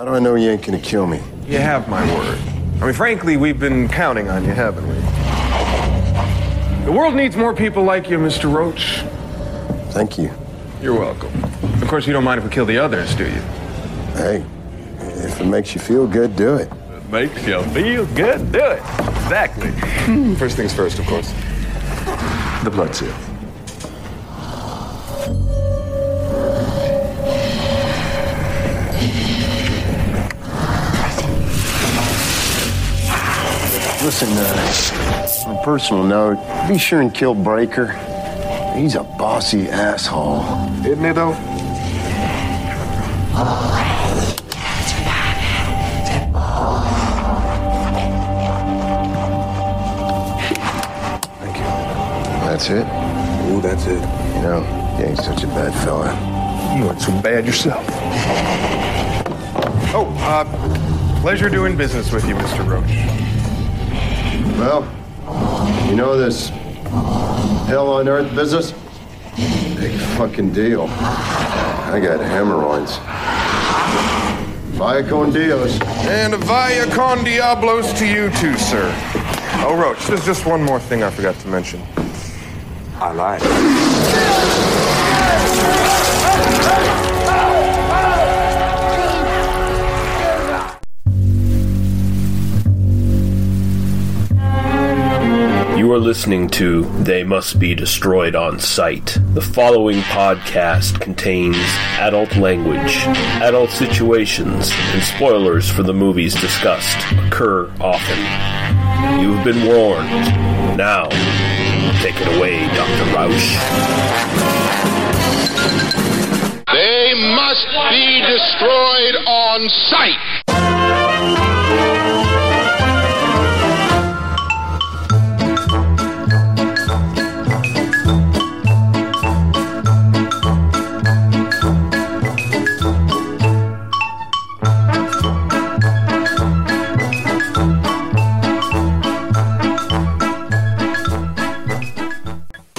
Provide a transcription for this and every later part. How do I know you ain't gonna kill me? You have my word. I mean, frankly, we've been counting on you, haven't we? The world needs more people like you, Mr. Roach. Thank you. You're welcome. Of course, you don't mind if we kill the others, do you? Hey, if it makes you feel good, do it. It makes you feel good, do it. Exactly. First things first, of course. The blood seal. Listen, on a personal note, be sure and kill Breaker. He's a bossy asshole. Isn't he, though? Thank you. That's it? Ooh, that's it. You know, you ain't such a bad fella. You ain't so bad yourself. Oh, pleasure doing business with you, Mr. Roach. Well, you know this hell on earth business? Big fucking deal. I got hemorrhoids. Vaya con Dios. And vaya con Diablos to you too, sir. Oh, Roach, there's just one more thing I forgot to mention. I lied. You are listening to They Must Be Destroyed on Sight. The following podcast contains adult language, adult situations, and spoilers for the movies discussed occur often. You have been warned. Now, take it away, Dr. Rausch. They must be destroyed on sight.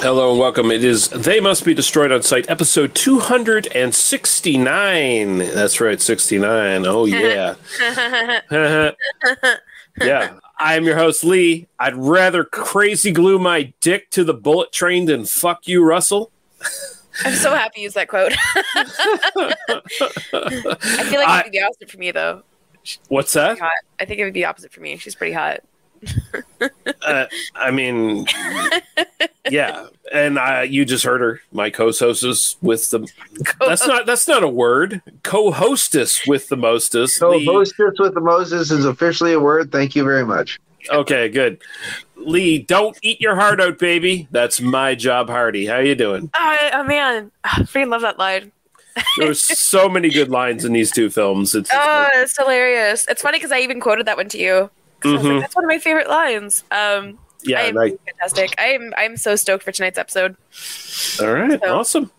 Hello and welcome. It is They Must Be Destroyed on Sight, episode 269. That's right, 69. Oh, yeah. Yeah. I'm your host, Lee. I'd rather crazy glue my dick to the bullet train than fuck you, Russell. I'm so happy you used that quote. I feel like it would be the opposite for me, though. What's that? I think it would be opposite for me. She's pretty hot. I mean, yeah, and you just heard her, my co-hostess with the. That's not a word. Co-hostess with the mostest. Co-hostess with the mostest is officially a word. Thank you very much. Okay, good. Lee, don't eat your heart out, baby. That's my job, Hardy. How you doing? Oh man, I freaking love that line. There's so many good lines in these two films. It's hilarious. It's funny because I even quoted that one to you. Like, that's one of my favorite lines. Yeah, fantastic. I'm so stoked for tonight's episode. All right, awesome.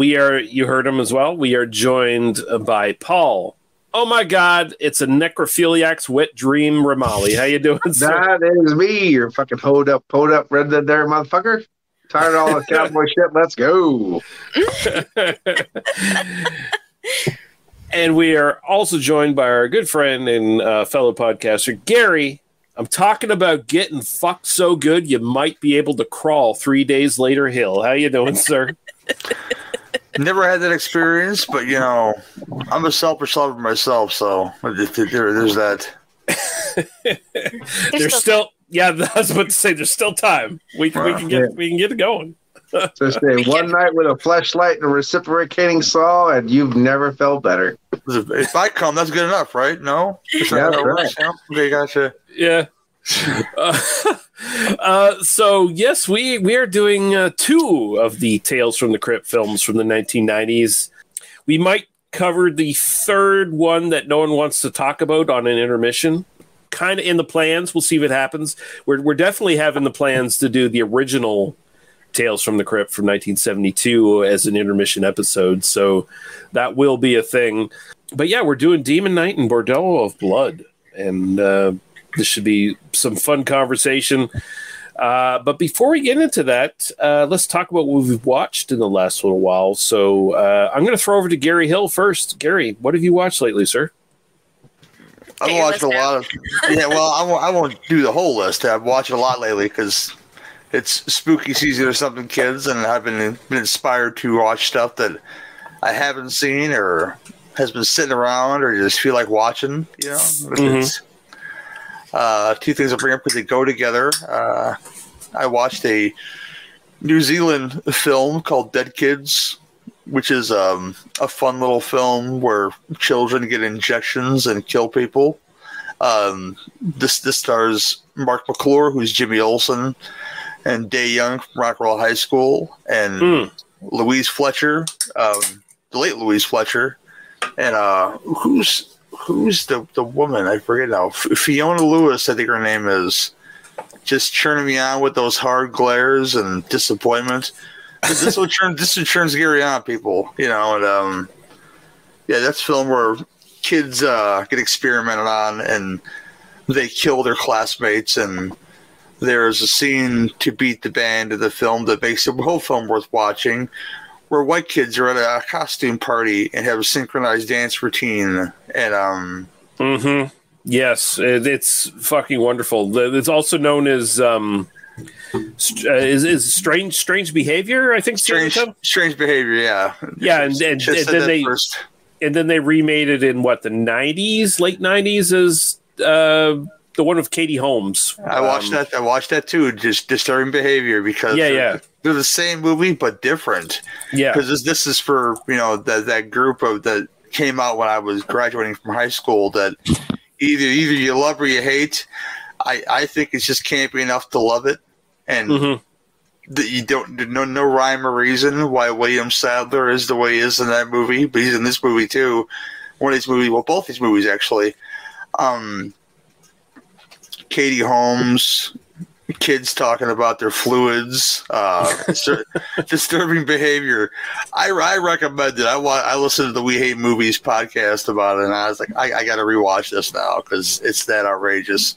You heard him as well. We are joined by Paul. Oh my God, it's a necrophiliac's wet dream, Ramali. How you doing, sir? That is me. You're fucking hold up, red dead there, motherfucker. Tired of all the cowboy shit. Let's go. And we are also joined by our good friend and fellow podcaster, Gary. I'm talking about getting fucked so good you might be able to crawl 3 days later hill. How you doing, sir? Never had that experience, but, you know, I'm a selfish lover myself, so there's that. I was about to say, there's still time. We can get it going. So stay one night with a fleshlight and a reciprocating saw, and you've never felt better. If I come, that's good enough, right? No? Right. Okay, gotcha. Yeah. So, yes, we are doing two of the Tales from the Crypt films from the 1990s. We might cover the third one that no one wants to talk about on an intermission. Kind of in the plans. We'll see what happens. We're definitely having the plans to do the original Tales from the Crypt from 1972 as an intermission episode, so that will be a thing. But yeah, we're doing Demon Knight and Bordello of Blood, and this should be some fun conversation. But before we get into that, let's talk about what we've watched in the last little while. So I'm going to throw over to Gary Hill first. Gary, what have you watched lately, sir? I've watched a lot of – yeah, well, I won't do the whole list. I've watched a lot lately because it's spooky season or something, kids, and I've been inspired to watch stuff that I haven't seen or has been sitting around or just feel like watching, you know? Mm-hmm. Two things I'll bring up because they go together. I watched a New Zealand film called Dead Kids, which is a fun little film where children get injections and kill people. This stars Mark McClure, who's Jimmy Olsen, and Dae Young from Rockwell High School, and Louise Fletcher, the late Louise Fletcher, and who's the woman? I forget now. Fiona Lewis, I think her name is. Just churning me on with those hard glares and disappointment. This will turn Gary on, people. You know, and yeah, that's a film where kids get experimented on and they kill their classmates. And there's a scene to beat the band of the film that makes the whole film worth watching, where white kids are at a costume party and have a synchronized dance routine. And mm-hmm. Yes, it's fucking wonderful. It's also known as is strange behavior. I think strange behavior. Yeah, and then they remade it in what the '90s, late '90s, as the one with Katie Holmes. I watched that. I watched that too. Just disturbing behavior because they're the same movie but different. Yeah, because this is for that group of that came out when I was graduating from high school that. Either you love or you hate. I think it's just campy enough to love it, and that you don't no rhyme or reason why William Sadler is the way he is in that movie, but he's in this movie too. Both these movies actually. Katie Holmes, kids talking about their fluids, disturbing behavior. I recommend it. I listened to the We Hate Movies podcast about it, and I was like, I got to rewatch this now because it's that outrageous.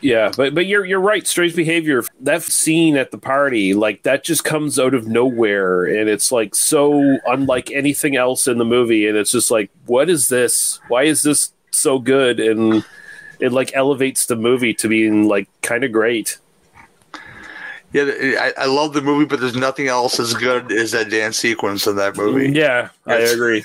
Yeah, but you're right. Strange behavior. That scene at the party, like that, just comes out of nowhere, and it's like so unlike anything else in the movie. And it's just like, what is this? Why is this so good? And it like elevates the movie to being like kind of great. Yeah, I love the movie, but there's nothing else as good as that dance sequence in that movie. Yeah, I agree.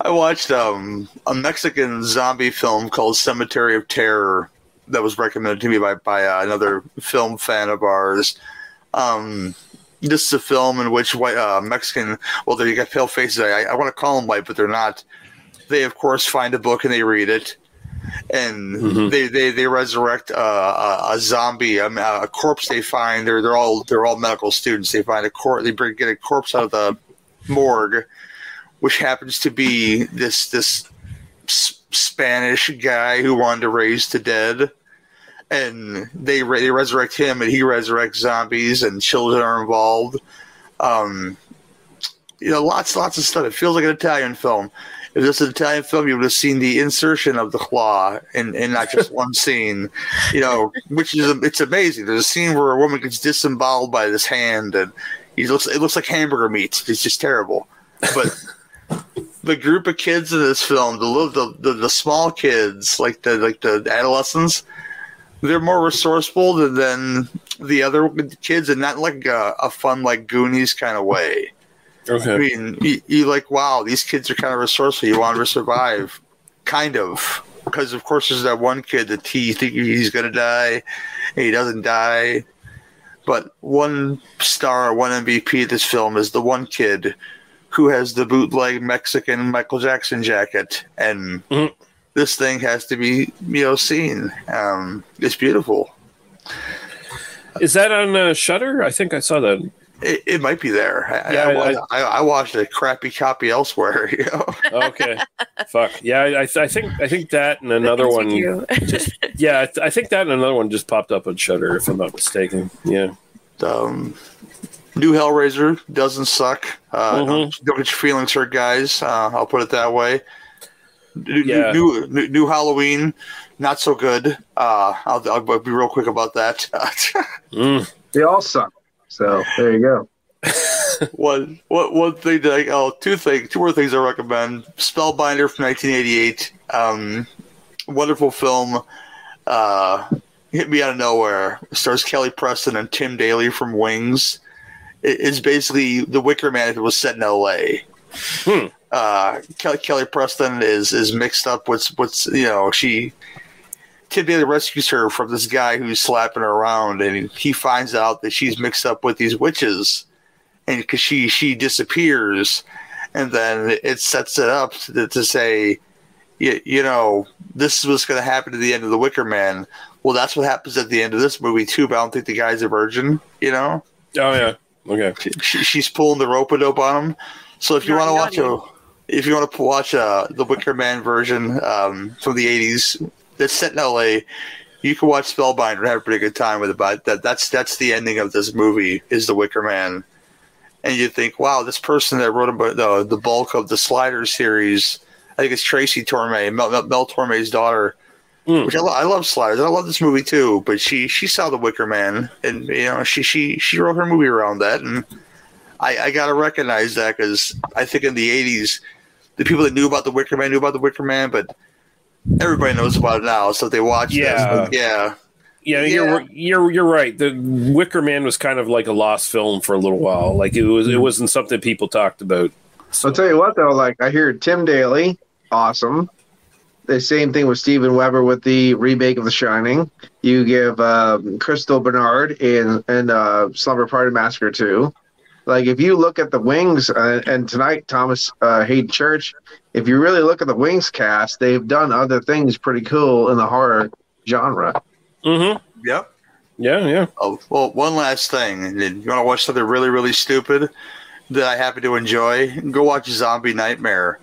I watched a Mexican zombie film called Cemetery of Terror that was recommended to me by another film fan of ours. This is a film in which white Mexican, well, they got pale faces. I want to call them white, but they're not. They, of course, find a book and they read it, and they resurrect a zombie, a corpse they find. They're all medical students. They find a corpse. They get a corpse out of the morgue, which happens to be this Spanish guy who wanted to raise the dead, and they resurrect him, and he resurrects zombies, and children are involved. Lots of stuff. It feels like an Italian film. If this is an Italian film, you would have seen the insertion of the claw in not just one scene, which is it's amazing. There's a scene where a woman gets disemboweled by this hand, and it looks like hamburger meat. It's just terrible. But the group of kids in this film, the small kids, like the adolescents, they're more resourceful than the other kids, and not like a fun like Goonies kind of way. Okay. I mean, you like, wow, these kids are kind of resourceful. You want them to survive, kind of. Because, of course, there's that one kid that you think he's going to die, and he doesn't die. But one star, one MVP of this film is the one kid who has the bootleg Mexican Michael Jackson jacket. And this thing has to be, seen. It's beautiful. Is that on Shudder? I think I saw that. It might be there. I watched a crappy copy elsewhere. Okay, fuck. Yeah, I think that and another one. Just, I think that and another one just popped up on Shudder, if I'm not mistaken. Yeah. New Hellraiser doesn't suck. Don't get your feelings hurt, guys. I'll put it that way. New Halloween, not so good. I'll be real quick about that. They all suck. So there you go. One thing that two more things I recommend. Spellbinder from 1988. Wonderful film. Hit me out of nowhere. It stars Kelly Preston and Tim Daly from Wings. It's basically The Wicker Man if it was set in L.A. Kelly Preston is mixed up with Tim Daly rescues her from this guy who's slapping her around, and he finds out that she's mixed up with these witches, and because she disappears, and then it sets it up to say, this is what's going to happen at the end of The Wicker Man. Well, that's what happens at the end of this movie too, but I don't think the guy's a virgin. Oh yeah, okay. She's pulling the rope-a-dope on him. So if you want to watch the Wicker Man version from the 80s that's set in L.A., you can watch Spellbinder and have a pretty good time with it. But that's the ending of this movie is The Wicker Man, and you think, wow, this person that wrote about the bulk of the Slider series, I think it's Tracy Torme, Mel Torme's daughter. Which I love Sliders. I love this movie too, but she saw The Wicker Man, and she wrote her movie around that, and I gotta recognize that, because I think in the 80s the people that knew about The Wicker Man, but everybody knows about it now, so if they watch this. You're right. The Wicker Man was kind of like a lost film for a little while. Like it wasn't something people talked about. So. I'll tell you what though, I hear Tim Daly, awesome. The same thing with Steven Weber with the remake of The Shining. You give Crystal Bernard in Slumber Party Massacre 2. If you look at the Wings, and tonight, Thomas Haden Church, if you really look at the Wings cast, they've done other things pretty cool in the horror genre. Mm-hmm. Yep. Yeah. Oh, well, one last thing. You want to watch something really, really stupid that I happen to enjoy? Go watch Zombie Nightmare.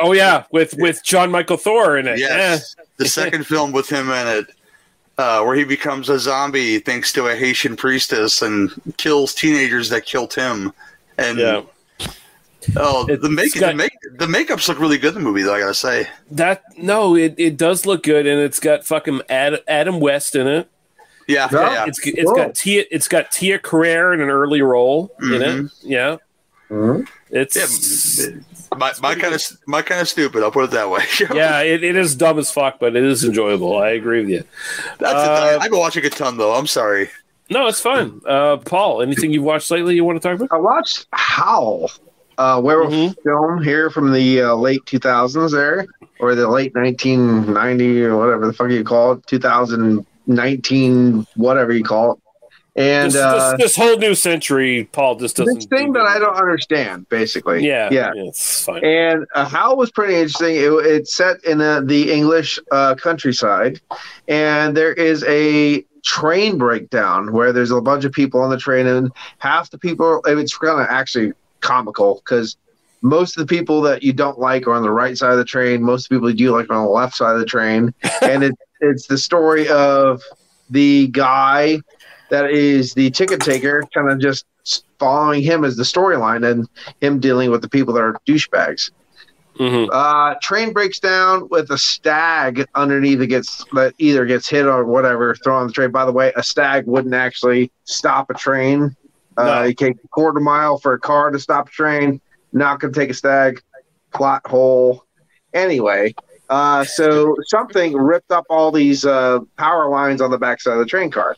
Oh yeah, with John Michael Thor in it. Yes, the second film with him in it, where he becomes a zombie thanks to a Haitian priestess and kills teenagers that killed him. And the makeups look really good in the movie, though, I gotta say. It does look good, and it's got fucking Adam West in it. Yeah, it's got Tia Carrere in an early role in it. Yeah. Mm-hmm. It's my kind of stupid. I'll put it that way. Yeah, it is dumb as fuck, but it is enjoyable. I agree with you. I've been watching a ton though. I'm sorry. No, it's fun. Paul, anything you've watched lately you want to talk about? I watched Howl, werewolf film here from the late 2000s there, or the late 1990 or whatever the fuck you call it, 2019 whatever you call it. And this whole new century, Paul just doesn't. This thing that I don't understand, basically. Yeah, it's fine. And Howl was pretty interesting. It's set in the English countryside, and there is a train breakdown where there's a bunch of people on the train, and half the people. It's kind of actually comical because most of the people that you don't like are on the right side of the train. Most of the people you do like are on the left side of the train, and it's the story of the guy that is the ticket taker, kind of just following him as the storyline and him dealing with the people that are douchebags. Mm-hmm. Train breaks down with a stag underneath that either gets hit or whatever, thrown on the train. By the way, a stag wouldn't actually stop a train. It takes a quarter mile for a car to stop a train. Not going to take a stag. Plot hole. Anyway, so something ripped up all these power lines on the backside of the train car.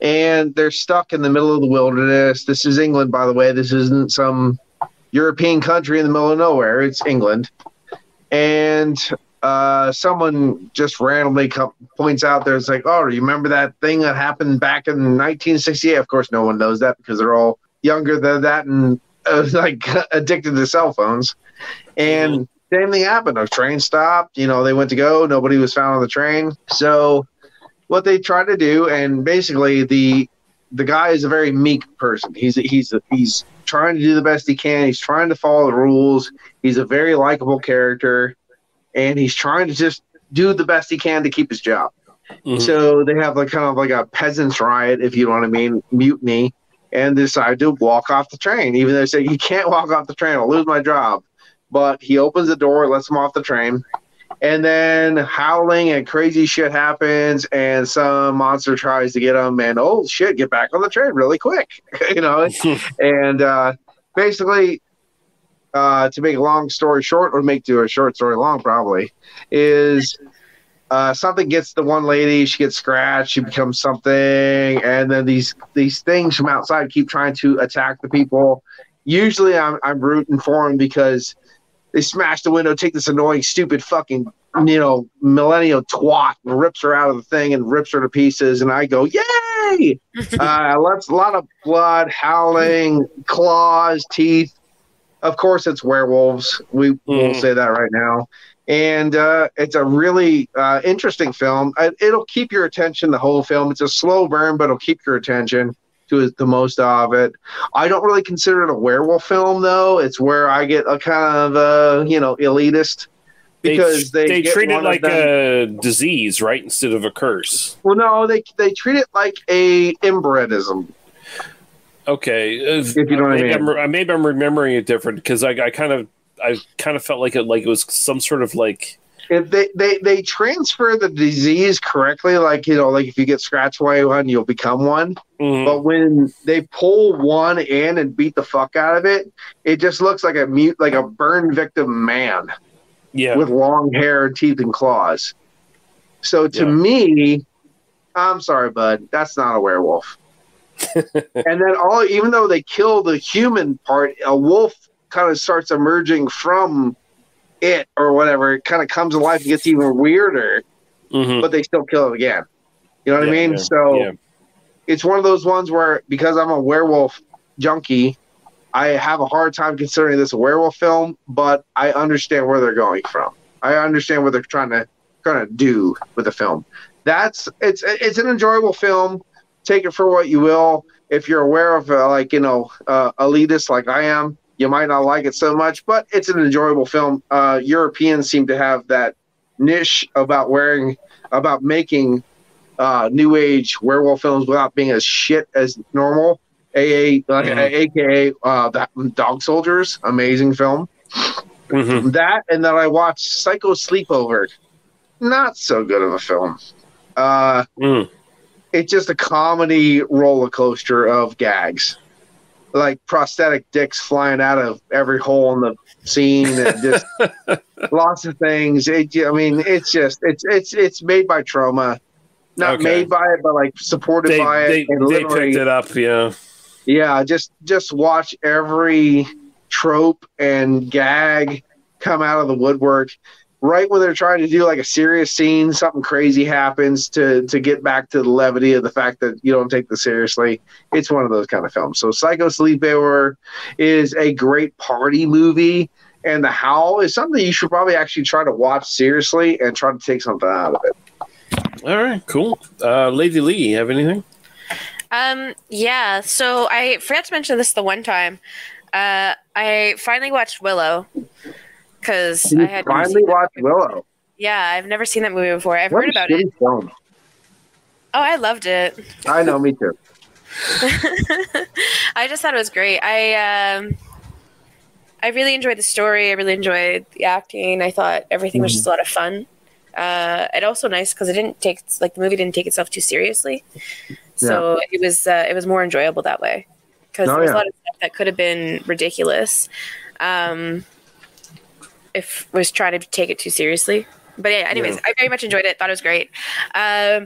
And they're stuck in the middle of the wilderness. This is England, by the way. This isn't some European country in the middle of nowhere. It's England. And someone just randomly points out there, it's like, oh, remember that thing that happened back in 1968? Of course, no one knows that because they're all younger than that and addicted to cell phones. And same thing happened. A train stopped. They went to go. Nobody was found on the train. So what they try to do, and basically the guy is a very meek person. He's trying to do the best he can. He's trying to follow the rules. He's a very likable character, and he's trying to just do the best he can to keep his job. Mm-hmm. So they have kind of a peasants' riot, if you know what I mean, mutiny, and decide to walk off the train. Even though they say you can't walk off the train, I'll lose my job. But he opens the door, lets him off the train, and then howling and crazy shit happens, and some monster tries to get him, and oh shit, get back on the train really quick, you know. And basically, to make a long story short, or make do a short story long, probably is. Something gets the one lady, she gets scratched, she becomes something, and then these things from outside keep trying to attack the people. Usually I'm rooting for them because they smash the window, take this annoying, stupid fucking, you know, millennial twat, and rips her out of the thing and rips her to pieces, and I go, yay! Lots, a lot of blood, howling, claws, teeth. Of course, it's werewolves. We will say that right now. And it's a really interesting film. It'll keep your attention the whole film. It's a slow burn, but it'll keep your attention to the most of it. I don't really consider it a werewolf film, though. It's where I get a kind of elitist because they treat it like a disease, right, instead of a curse. Well, no, they treat it like a inbredism. Okay, if you know what I mean. Maybe I'm remembering it different because I kind of felt like it was some sort of like if they transfer the disease correctly, like, you know, like if you get scratched by one, you'll become one. Mm-hmm. But when they pull one in and beat the fuck out of it, it just looks like a burn victim man, yeah, with long hair, teeth, and claws. So to me, I'm sorry, bud, that's not a werewolf. And then even though they kill the human part, a wolf kind of starts emerging from it or whatever. It kind of comes alive and gets even weirder, mm-hmm. but they still kill it again. You know what I mean? Yeah, so it's one of those ones where, because I'm a werewolf junkie, I have a hard time considering this a werewolf film, but I understand where they're going from. I understand what they're trying to do with the film. It's an enjoyable film. Take it for what you will. If you're aware of elitist like I am, you might not like it so much, but it's an enjoyable film. Europeans seem to have that niche about making new age werewolf films without being as shit as normal. Dog Soldiers, amazing film. Mm-hmm. That, and then I watched Psycho Sleepover. Not so good of a film. It's just a comedy roller coaster of gags. Like prosthetic dicks flying out of every hole in the scene, and just lots of things. It's made by trauma, not made by it, but like supported by it. And they picked it up, yeah. Just watch every trope and gag come out of the woodwork. Right when they're trying to do like a serious scene, something crazy happens to get back to the levity of the fact that you don't take this seriously. It's one of those kind of films. So Psycho Sleepover is a great party movie, and The Howl is something you should probably actually try to watch seriously and try to take something out of it. All right, cool. Lady Lee, you have anything? So I forgot to mention this the one time. I finally watched Willow. Because I had finally watched Willow. Yeah, I've never seen that movie before. I've heard about it. Film. Oh, I loved it. I know, me too. I just thought it was great. I really enjoyed the story. I really enjoyed the acting. I thought everything was just a lot of fun. It also nice because the movie didn't take itself too seriously, so it was more enjoyable that way. Because there was a lot of stuff that could have been ridiculous. If was trying to take it too seriously. But yeah, anyways, I very much enjoyed it. Thought it was great. I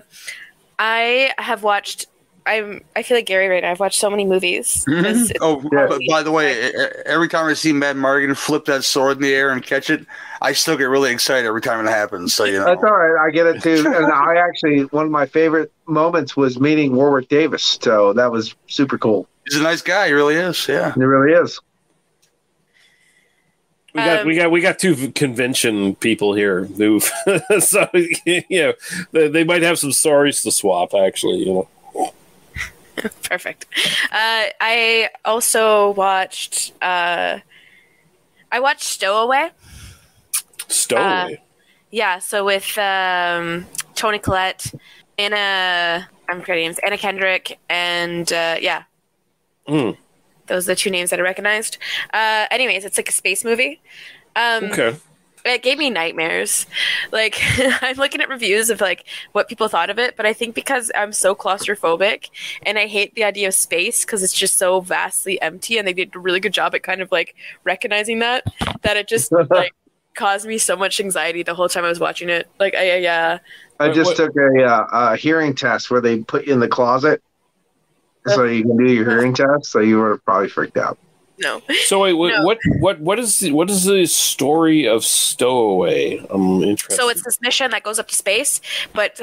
feel like Gary right now. I've watched so many movies. Mm-hmm. By the way, every time I see Matt Morgan flip that sword in the air and catch it, I still get really excited every time it happens. So, you know. That's all right. I get it too. And I actually, one of my favorite moments was meeting Warwick Davis. So that was super cool. He's a nice guy. He really is. Yeah. He really is. We got two convention people here who, so they might have some stories to swap. Actually, perfect. I also watched. I watched Stowaway. So with Toni Collette, Anna Kendrick, and Those are the two names that I recognized. Anyways, it's like a space movie. Okay. It gave me nightmares. Like, I'm looking at reviews of like what people thought of it, but I think because I'm so claustrophobic and I hate the idea of space because it's just so vastly empty, and they did a really good job at kind of like recognizing that it just like caused me so much anxiety the whole time I was watching it. Like, I took a hearing test where they put you in the closet so you can do your hearing test. So you were probably freaked out. No. So wait, what is the story of Stowaway? I'm interested. So it's this mission that goes up to space, but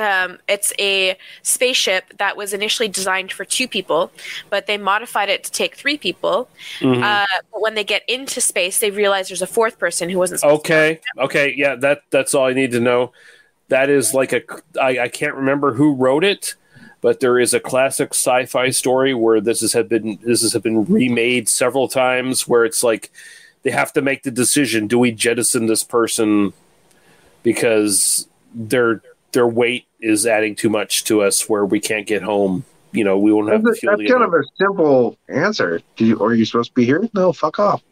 it's a spaceship that was initially designed for 2 people, but they modified it to take 3 people. Mm-hmm. But when they get into space, they realize there's a 4th person who wasn't supposed to. Okay, yeah, that's all I need to know. That is like I can't remember who wrote it. But there is a classic sci-fi story where this has been remade several times, where it's like they have to make the decision: do we jettison this person because their weight is adding too much to us, where we can't get home? You know, we won't have to feel. That's kind of a simple answer. Are you supposed to be here? No, fuck off.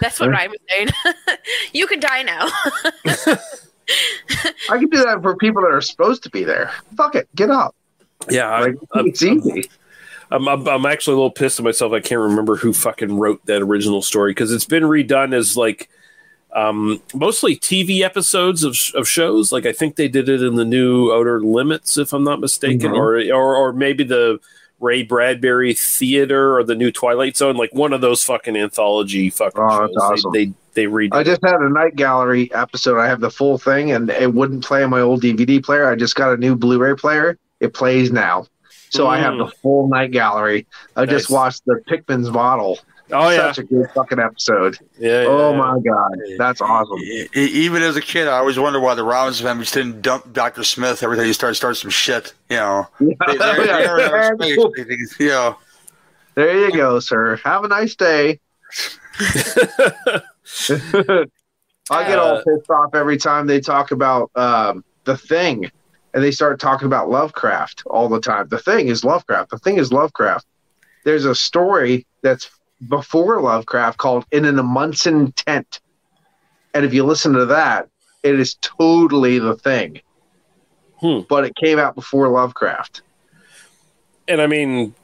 That's what Ryan was saying. You can die now. I can do that for people that are supposed to be there. Fuck it, get up. Yeah, it's easy. I'm actually a little pissed at myself. I can't remember who fucking wrote that original story because it's been redone as like mostly TV episodes of shows. Like I think they did it in the new Outer Limits, if I'm not mistaken, mm-hmm. or maybe the Ray Bradbury Theater or the new Twilight Zone, like one of those fucking anthology fucking shows. That's awesome. They read. I just had a Night Gallery episode. I have the full thing, and it wouldn't play on my old DVD player. I just got a new Blu-ray player. It plays now, so I have the full Night Gallery. I just watched the Pickman's Model. Oh yeah, such a good fucking episode. Yeah. My god, that's awesome. Even as a kid, I always wondered why the Robbins family just didn't dump Dr. Smith every time you start some shit. You know, there you go, sir. Have a nice day. I get all pissed off every time they talk about The Thing, and they start talking about Lovecraft all the time. The Thing is Lovecraft. The Thing is Lovecraft. There's a story that's before Lovecraft called In an Amundsen Tent, and if you listen to that, it is totally The Thing, but it came out before Lovecraft. And I mean,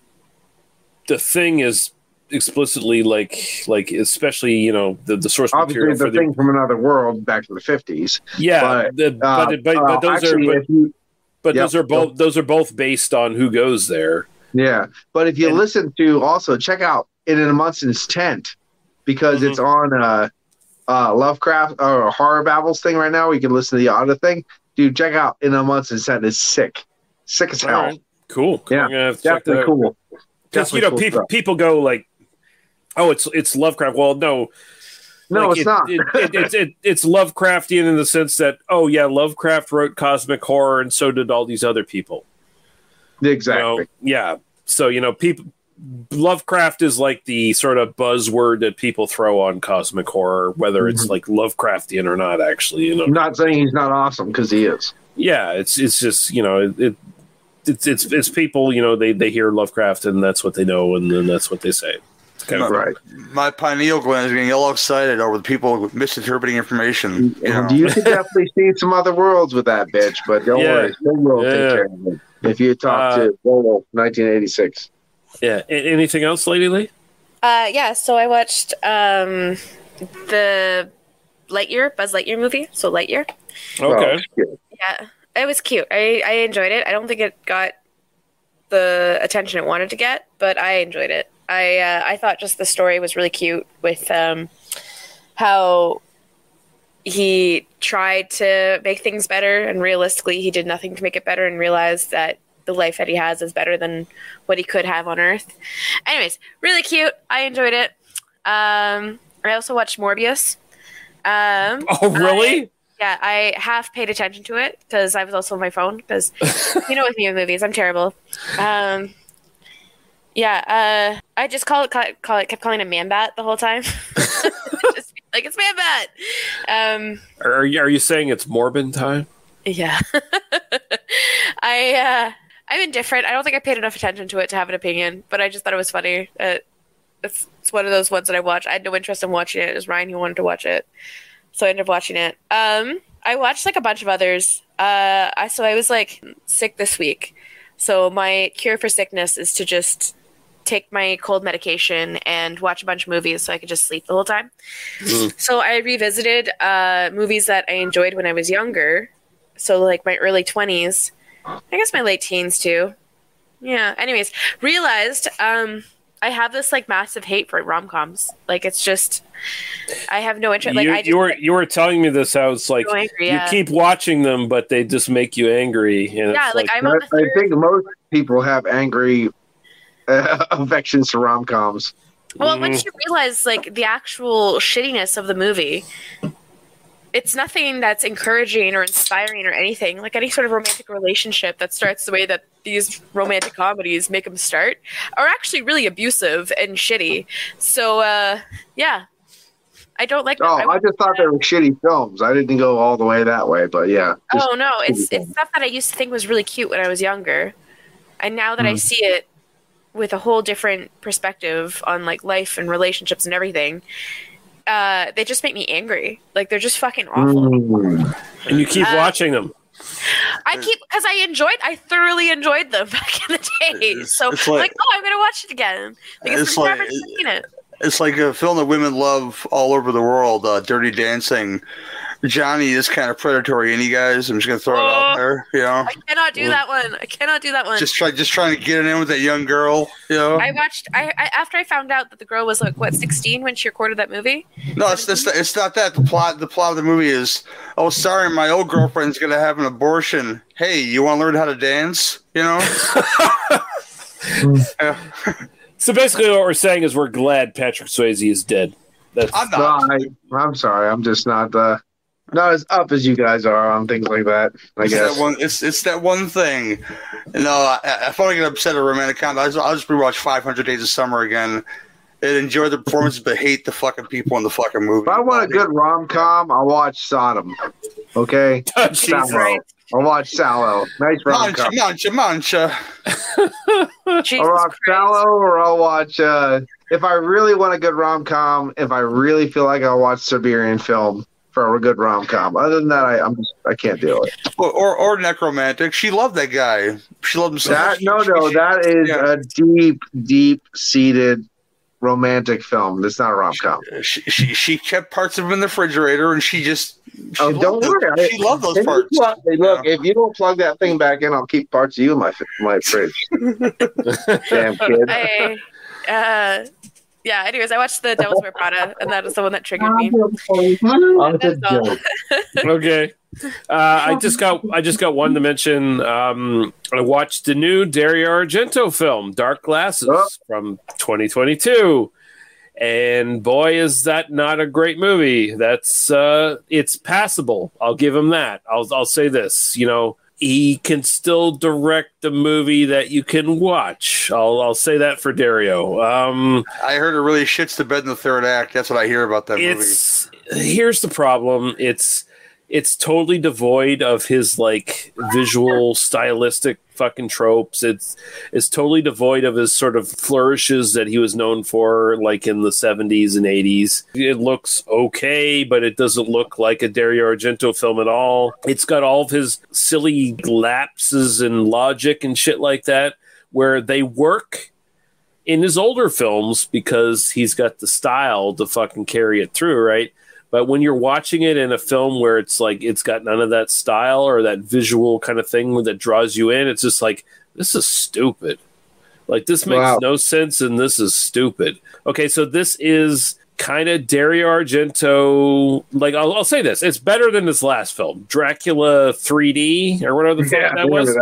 The Thing is explicitly like especially, you know, the source material. Obviously, the Thing from Another World, back to the 50s. Yeah, those are both based on who goes there. Yeah, but if you listen to, also check out In an Amundsen's Tent, because it's on Lovecraft or Horror Babbles thing right now. You can listen to the other thing. Dude, check out In an Amundsen's Tent. It's sick as hell. Right. Cool. Yeah, I'm gonna have to definitely check that out. Cool. Because you know, cool people go like, "Oh, it's Lovecraft." Well, no, like, it's not. It's Lovecraftian in the sense that, oh yeah, Lovecraft wrote cosmic horror, and so did all these other people. Exactly. You know, yeah. So you know, people. Lovecraft is like the sort of buzzword that people throw on cosmic horror, whether it's like Lovecraftian or not. Actually, you know, I'm not saying he's not awesome because he is. Yeah, it's just, you know, it's people, you know, they hear Lovecraft and that's what they know, and then that's what they say. It's kind of right. My pineal gland is getting all excited over the people misinterpreting information. You could definitely see some other worlds with that bitch, but don't worry, they will take care of it. If you talk to Lolo, 1986. Yeah. Anything else, Lady Lee? Yeah. So I watched the Buzz Lightyear movie. So Lightyear. Okay. Yeah, it was cute. I enjoyed it. I don't think it got the attention it wanted to get, but I enjoyed it. I thought just the story was really cute with how he tried to make things better, and realistically, he did nothing to make it better, and realized that the life that he has is better than what he could have on Earth. Anyways, really cute. I enjoyed it. I also watched Morbius. Really? I half paid attention to it because I was also on my phone because, you know, with me in movies, I'm terrible. I just kept calling him Man-Bat the whole time. Just like, it's Man-Bat. Are you saying it's Morbin time? Yeah. I'm indifferent. I don't think I paid enough attention to it to have an opinion, but I just thought it was funny. it's one of those ones that I watch. I had no interest in watching it. It was Ryan who wanted to watch it, so I ended up watching it. I watched like a bunch of others. I was like sick this week, so my cure for sickness is to just take my cold medication and watch a bunch of movies so I could just sleep the whole time. So I revisited movies that I enjoyed when I was younger, so like my early 20s, I guess my late teens too. Yeah. Anyways, realized I have this like massive hate for rom-coms. Like it's just, I have no interest. Like you were telling me this. I was like, so angry, you keep watching them, but they just make you angry. And yeah, it's like I think most people have angry affections to rom-coms. Well, once you realize like the actual shittiness of the movie, it's nothing that's encouraging or inspiring or anything. Like any sort of romantic relationship that starts the way that these romantic comedies make them start are actually really abusive and shitty. So, yeah, I don't like that. Oh, I just thought they were shitty films. I didn't go all the way that way, but yeah. Oh, no. It's stuff that I used to think was really cute when I was younger. And now that I see it with a whole different perspective on like life and relationships and everything, they just make me angry. Like they're just fucking awful. And you keep watching them. Because I thoroughly enjoyed them back in the day. So like, I'm gonna watch it again. Like it's like, never seen it. It's like a film that women love all over the world. Dirty Dancing. Johnny is kind of predatory, any guys. I'm just gonna throw it out there. You know, I cannot do that one. Just trying to get it in with that young girl. You know, I after I found out that the girl was like 16 when she recorded that movie. No, it's not that. The plot of the movie is, oh, sorry, my old girlfriend's gonna have an abortion. Hey, you want to learn how to dance? You know. So basically, what we're saying is we're glad Patrick Swayze is dead. I'm sorry. I'm just not. Not as up as you guys are on things like that, I guess. It's that one thing. No, if I want to get upset at romantic comedy, I'll just rewatch 500 Days of Summer again and enjoy the performances, but hate the fucking people in the fucking movie. If I want a good rom-com, I'll watch Sodom. Okay? Sallow. I'll watch Sallow. Nice rom-com. Mancha. I'll watch Sallow, or I'll watch... if I really want a good rom-com, if I really feel like I'll watch Siberian Film. For a good rom-com. Other than that, I can't deal with it. Or Necromantic. She loved that guy. She loved him so much. That is a deep, deep-seated romantic film. It's not a rom-com. She kept parts of him in the refrigerator, and she just... Don't worry. She loved those parts. If you don't plug that thing back in, I'll keep parts of you in my fridge. Damn kid. Yeah, anyways, I watched The Devil's Wear Prada, and that is the one that triggered me. Okay. I just got one to mention. I watched the new Dario Argento film, Dark Glasses, from 2022. And boy, is that not a great movie. That's it's passable. I'll give him that. I'll say this, you know. He can still direct a movie that you can watch. I'll say that for Dario. I heard it really shits the bed in the third act. That's what I hear about that movie. Here's the problem. It's totally devoid of his like visual stylistic fucking tropes. It's totally devoid of his sort of flourishes that he was known for, like in the 70s and 80s. It looks okay, but it doesn't look like a Dario Argento film at all. It's got all of his silly lapses in logic and shit like that, where they work in his older films because he's got the style to fucking carry it through, right? But when you're watching it in a film where it's like it's got none of that style or that visual kind of thing that draws you in, it's just like, this is stupid. Like, this makes no sense, and this is stupid. Okay, so this is kind of Dario Argento. Like, I'll say this. It's better than his last film, Dracula 3D, or whatever the fuck that was.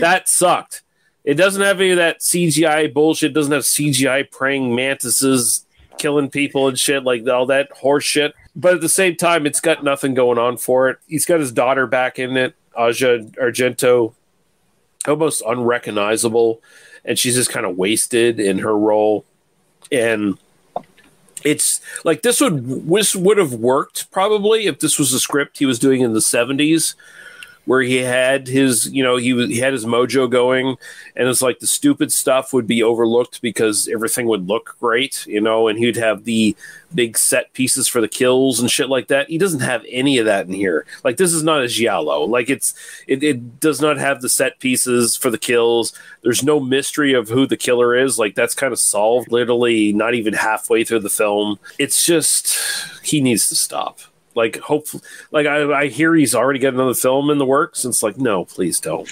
That sucked. It doesn't have any of that CGI bullshit. It doesn't have CGI praying mantises killing people and shit, like all that horse shit. But at the same time, it's got nothing going on for it. He's got his daughter back in it, Aja Argento, almost unrecognizable, and she's just kind of wasted in her role. And it's like this would have worked probably if this was a script he was doing in the 70s, where he had his, you know, he had his mojo going, and it's like the stupid stuff would be overlooked because everything would look great, you know, and he'd have the big set pieces for the kills and shit like that. He doesn't have any of that in here. Like, this is not a giallo. Like, it does not have the set pieces for the kills. There's no mystery of who the killer is. Like, that's kind of solved literally not even halfway through the film. It's just, he needs to stop. Like, hopefully, like, I hear he's already got another film in the works, and it's like, no, please don't.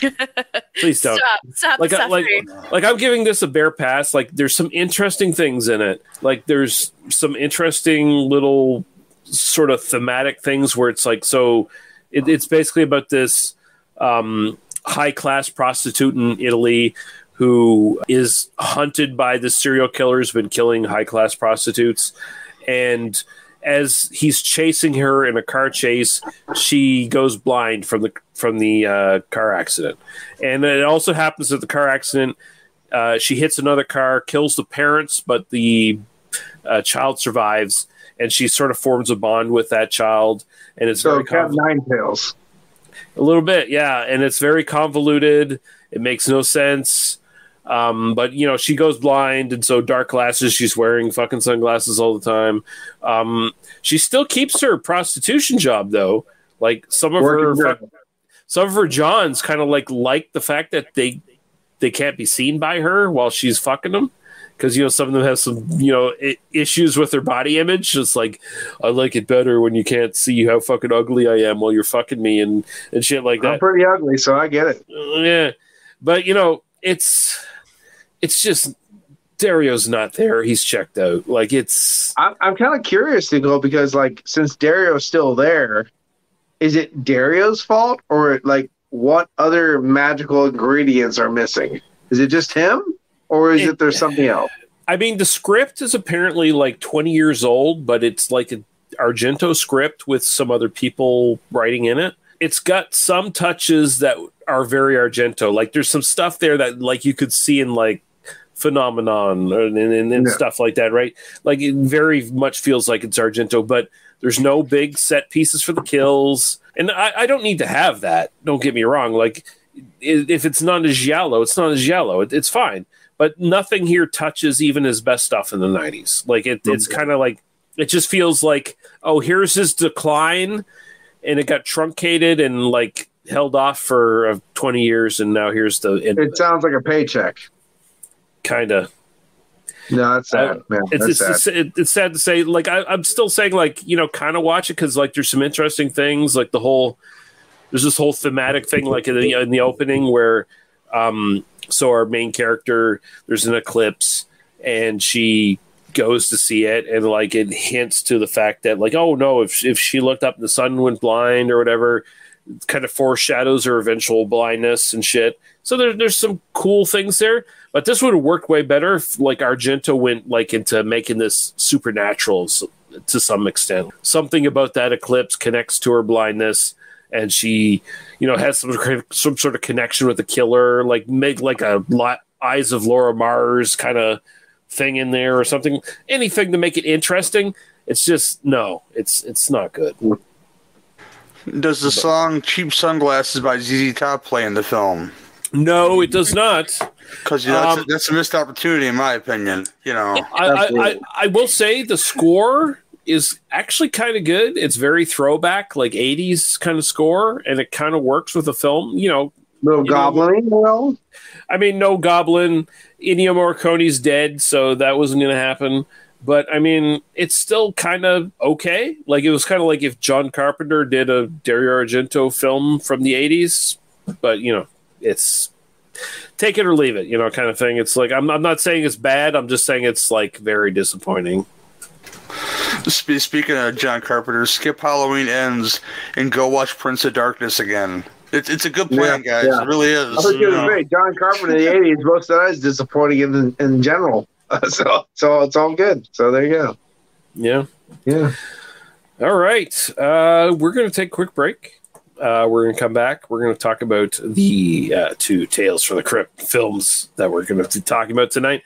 Please don't. Stop like, I'm giving this a bare pass. Like, there's some interesting things in it. Like, there's some interesting little sort of thematic things where it's like, so it's basically about this high-class prostitute in Italy who is hunted by the serial killer who's been killing high-class prostitutes, and as he's chasing her in a car chase, she goes blind from the car accident. And it also happens at the car accident. She hits another car, kills the parents, but the child survives, and she sort of forms a bond with that child. And it's so Cat Ninetales. A little bit, yeah. And it's very convoluted. It makes no sense. But, you know, she goes blind, and so dark glasses, she's wearing fucking sunglasses all the time. She still keeps her prostitution job, though. Like, some of her Johns kind of like the fact that they can't be seen by her while she's fucking them. Because, you know, some of them have some, you know, issues with their body image. It's like, I like it better when you can't see how fucking ugly I am while you're fucking me and shit like that. I'm pretty ugly, so I get it. Yeah. But, you know, it's just Dario's not there. He's checked out. Like, it's. I'm kind of curious to go because, like, since Dario's still there, is it Dario's fault or, like, what other magical ingredients are missing? Is it just him or is it there's something else? I mean, the script is apparently like 20 years old, but it's like an Argento script with some other people writing in it. It's got some touches that are very Argento. Like, there's some stuff there that, like, you could see in, like, Phenomenon and yeah, stuff like that, right? Like, it very much feels like it's Argento, but there's no big set pieces for the kills. And I don't need to have that. Don't get me wrong. Like, if it's not a giallo, it's not a giallo. It's fine. But nothing here touches even his best stuff in the 90s. Like, it's kind of like, it just feels like, oh, here's his decline, and it got truncated and, like, held off for 20 years, and now here's the end. It sounds like a paycheck. Kind of. No, that's sad, man. It's sad to say. Like, I'm still saying, like, you know, kind of watch it because, like, there's some interesting things. Like, there's this whole thematic thing, like, in the opening where, so our main character, there's an eclipse, and she goes to see it, and, like, it hints to the fact that, like, oh no, if she looked up and the sun went blind or whatever, it kind of foreshadows her eventual blindness and shit. So there's some cool things there, but this would have worked way better if, like, Argento went, like, into making this supernatural to some extent. Something about that eclipse connects to her blindness, and she, you know, has some sort of connection with the killer, like, make like a Eyes of Laura Mars kind of thing in there or something, anything to make it interesting. It's just, no, it's not good. Does the song Cheap Sunglasses by ZZ Top play in the film? No, it does not. Because, you know, that's a missed opportunity, in my opinion. You know, I will say the score is actually kind of good. It's very throwback, like 80s kind of score, and it kind of works with the film, you know. No goblin, well, I mean, no goblin. Ennio Morricone's dead, so that wasn't going to happen. But, I mean, it's still kind of okay. Like, it was kind of like if John Carpenter did a Dario Argento film from the 80s. But, you know, it's take it or leave it, you know, kind of thing. It's like, I'm not saying it's bad. I'm just saying it's, like, very disappointing. Speaking of John Carpenter, skip Halloween Ends and go watch Prince of Darkness again. It's a good plan, guys. Yeah. It really is. John Carpenter in the 80s, most of that is disappointing in general. So it's all good. So there you go. Yeah. All right. We're going to take a quick break. We're going to come back. We're going to talk about the two Tales from the Crypt films that we're going to be talking about tonight.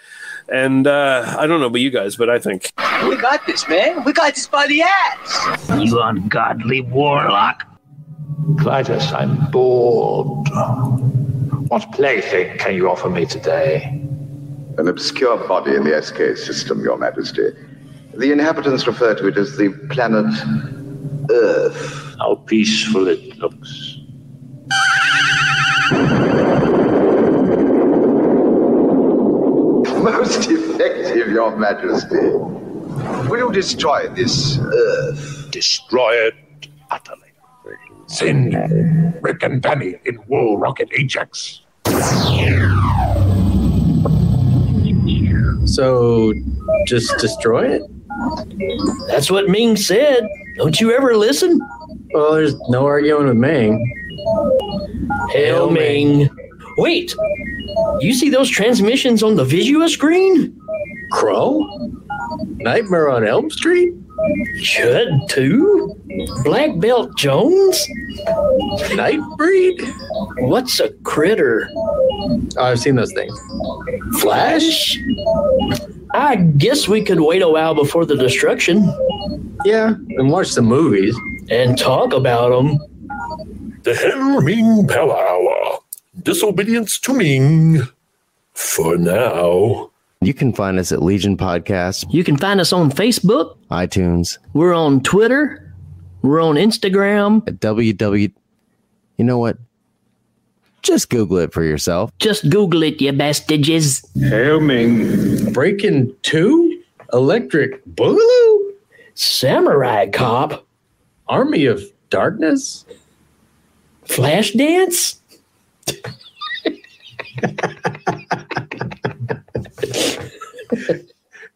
And I don't know about you guys, but I think we got this, man. We got this by the ass. You ungodly warlock. Clytus, I'm bored. What plaything can you offer me today? An obscure body in the SK system, Your Majesty. The inhabitants refer to it as the planet Earth. How peaceful it looks. Most effective, Your Majesty. Will you destroy this Earth? Destroy it utterly. Send Rick and Danny in Wool Rocket Ajax. So, just destroy it? That's what Ming said. Don't you ever listen? Well, there's no arguing with Ming. Hail Ming. Wait! You see those transmissions on the Visua screen? Crow? Nightmare on Elm Street? Judd, too? Black Belt Jones? Nightbreed? What's a critter? Oh, I've seen those things. Flash? I guess we could wait a while before the destruction. Yeah, and watch the movies. And talk about them. The Hell Ming Power Hour. Disobedience to Ming. For now. You can find us at Legion Podcast. You can find us on Facebook, iTunes. We're on Twitter. We're on Instagram. At You know what? Just Google it for yourself. Just Google it, you bastages. Hail Ming. Breaking 2? Electric Boogaloo? Samurai Cop? Army of Darkness? Flashdance?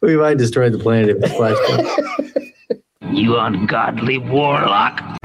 We might destroy the planet if it's Flashdance. You ungodly warlock.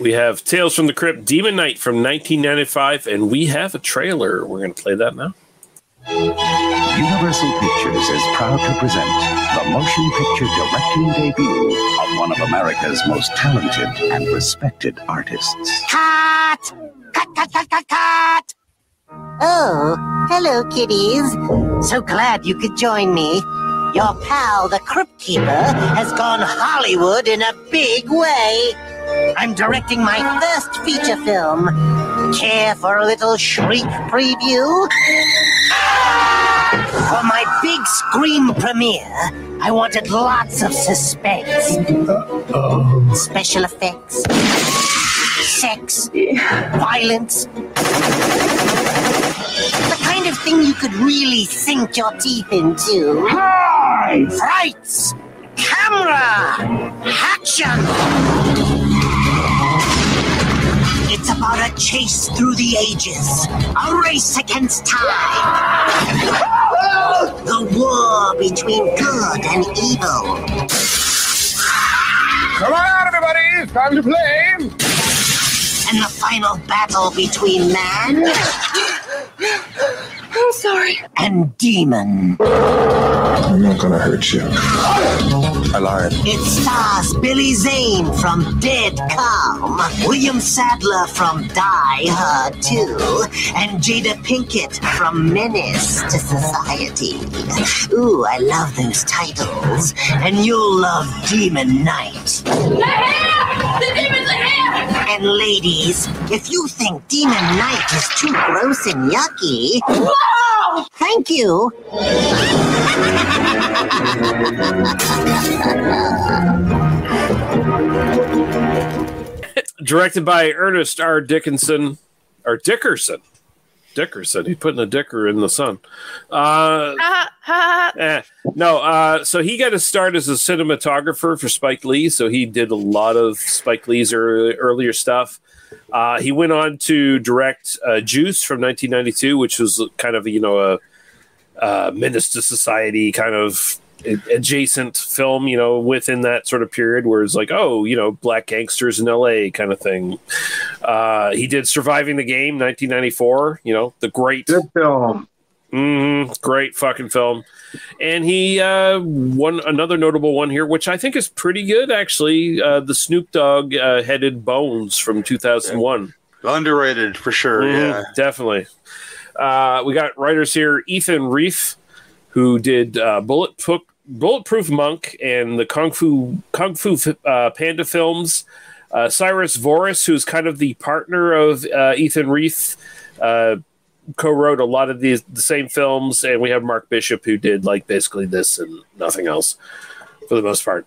We have Tales from the Crypt, Demon Knight from 1995, and we have a trailer. We're going to play that now. Universal Pictures is proud to present the motion picture directing debut of one of America's most talented and respected artists. Cut! Cut, cut, cut, cut, cut! Oh, hello, kiddies. So glad you could join me. Your pal, the Crypt Keeper, has gone Hollywood in a big way. I'm directing my first feature film. Care for a little shriek preview? For my big scream premiere, I wanted lots of suspense. Special effects. Sex. Violence. The kind of thing you could really sink your teeth into. Frights! Camera! Action! It's about a chase through the ages, a race against time, the war between good and evil. Come on out, everybody! It's time to play! And the final battle between man I'm sorry. And demon. I'm not gonna hurt you. I lied. It stars Billy Zane from Dead Calm, William Sadler from Die Hard 2, and Jada Pinkett from Menace to Society. Ooh, I love those titles. And you'll love Demon Knight. The hair! The demon's hair! And ladies, if you think Demon Knight is too gross and yucky... Whoa! Thank you. Directed by Ernest R. Dickinson, or Dickerson. Dickerson. He's putting a dicker in the sun. So he got to start as a cinematographer for Spike Lee. So he did a lot of Spike Lee's earlier stuff. He went on to direct Juice from 1992, which was kind of, a Menace to Society kind of adjacent film, within that sort of period where it's like, black gangsters in L.A. kind of thing. He did Surviving the Game, 1994, the great... Good film. Great fucking film. And he won another notable one here, which I think is pretty good, actually. The Snoop Dogg headed Bones from 2001. Yeah. Underrated, for sure. Yeah, definitely. We got writers here. Ethan Reif, who did Bulletproof Monk and the Kung Fu Panda films. Cyrus Voris, who's kind of the partner of Ethan Reif, co-wrote a lot of the same films, and we have Mark Bishop, who did basically this and nothing else for the most part.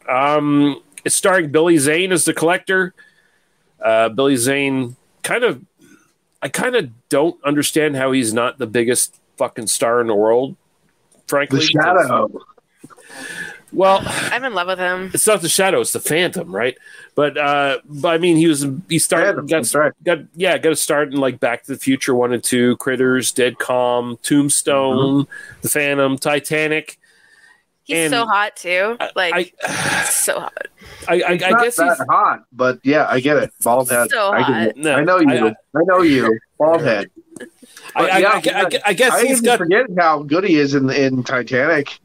It's starring Billy Zane as the collector. Billy Zane I don't understand how he's not the biggest fucking star in the world, frankly. The Shadow. Well, I'm in love with him. It's not the Shadow, it's the Phantom, right? But I mean, he got a start in Back to the Future 1 and 2, Critters, Dead Calm, Tombstone, The Phantom, Titanic. He's so hot too. So hot. I guess he's hot, but yeah, I get it. Bald head. So hot. I know you. Bald head. I guess I forget how good he is in Titanic.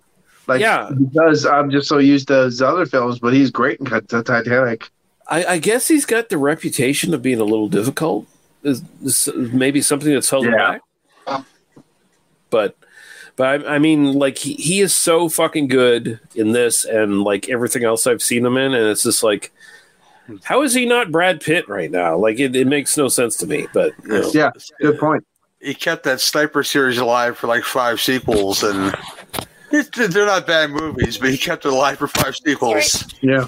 Because I'm just so used to his other films, but he's great in Titanic. I guess he's got the reputation of being a little difficult. Is maybe something that's held him back. But I mean, he is so fucking good in this and everything else I've seen him in, and it's just how is he not Brad Pitt right now? It makes no sense to me. But yeah, good point. He kept that Sniper series alive for 5 sequels and. They're not bad movies, but he kept it alive for 5 sequels. Yeah.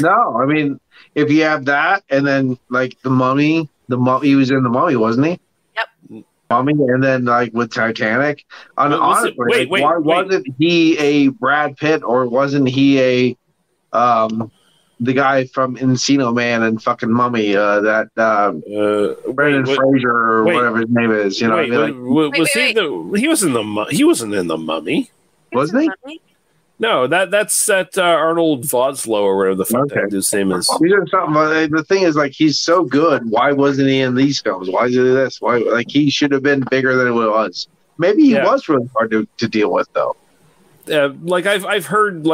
No, I mean, if you have that, and then the Mummy, he was in the Mummy, wasn't he? Yep. Mummy, and then with Titanic. Wasn't he a Brad Pitt, or wasn't he a the guy from Encino Man and fucking Mummy? Brendan Fraser or whatever his name is. He wasn't in the Mummy. Wasn't he? No, that's Arnold Vosloo or whatever the fuck his name is. The thing is, he's so good. Why wasn't he in these films? Why did he do this? Why he should have been bigger than it was. Maybe he was really hard to deal with though. I've heard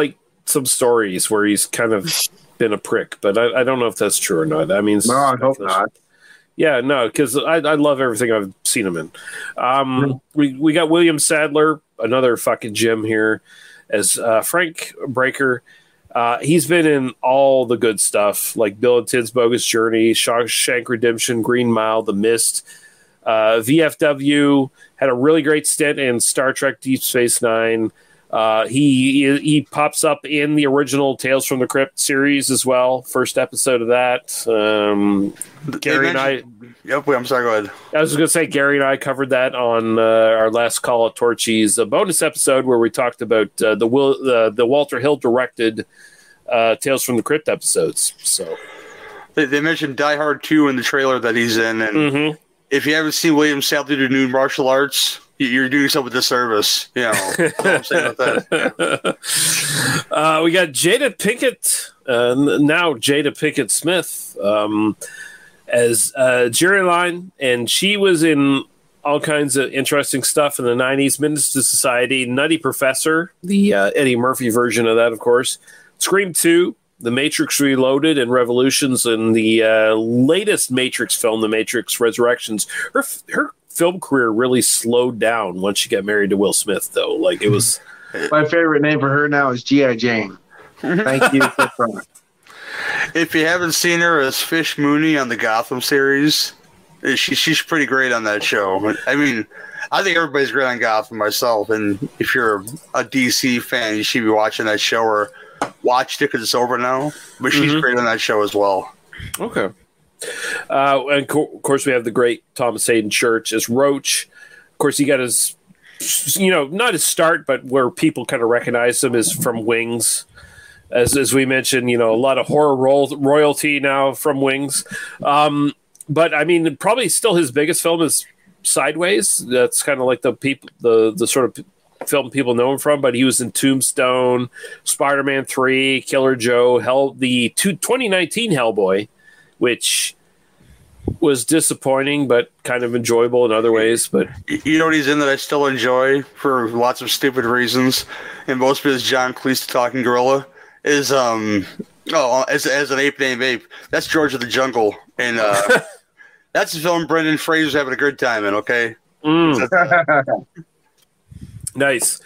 some stories where he's kind of been a prick, but I don't know if that's true or not. I mean, no, I hope not. Yeah, no, because I love everything I've seen him in. We got William Sadler, another fucking gem here, as Frank Breaker. He's been in all the good stuff, Bill and Ted's Bogus Journey, Shawshank Redemption, Green Mile, The Mist, VFW, had a really great stint in Star Trek Deep Space Nine. He pops up in the original Tales from the Crypt series as well. First episode of that. Gary and I. Yep, I'm sorry. Go ahead. I was going to say Gary and I covered that on our last Call of Torchies, a bonus episode where we talked about the Walter Hill directed Tales from the Crypt episodes. So they mentioned Die Hard 2 in the trailer that he's in, and if you haven't seen William Sadler do new martial arts, you're doing yourself a disservice. I'm saying about that. We got Jada Pinkett, now Jada Pinkett Smith, as Jerry Line, and she was in all kinds of interesting stuff in the 90s. Menace to Society, Nutty Professor, the Eddie Murphy version of that, of course. Scream 2, The Matrix Reloaded, and Revolutions, and the latest Matrix film, The Matrix Resurrections. Her film career really slowed down once she got married to Will Smith, though. Like, it was... My favorite name for her now is G.I. Jane. Thank you for that. If you haven't seen her as Fish Mooney on the Gotham series, she's pretty great on that show. I mean, I think everybody's great on Gotham, myself. And if you're a DC fan, you should be watching that show or watched it because it's over now. But she's great on that show as well. Okay. And of course, we have the great Thomas Haden Church as Roach. Of course, he got his, you know, not his start, but where people kind of recognize him is from Wings. As we mentioned, you know, a lot of horror royalty now from Wings. But, I mean, probably still his biggest film is Sideways. That's kind of like the sort of film people know him from. But he was in Tombstone, Spider-Man 3, Killer Joe, the 2019 Hellboy, which was disappointing but kind of enjoyable in other ways. But you know what he's in that I still enjoy for lots of stupid reasons? And most of it is John Cleese, the talking gorilla. Is as an ape named Ape. That's George of the Jungle, and that's the film Brendan Fraser's having a good time in. Okay, nice.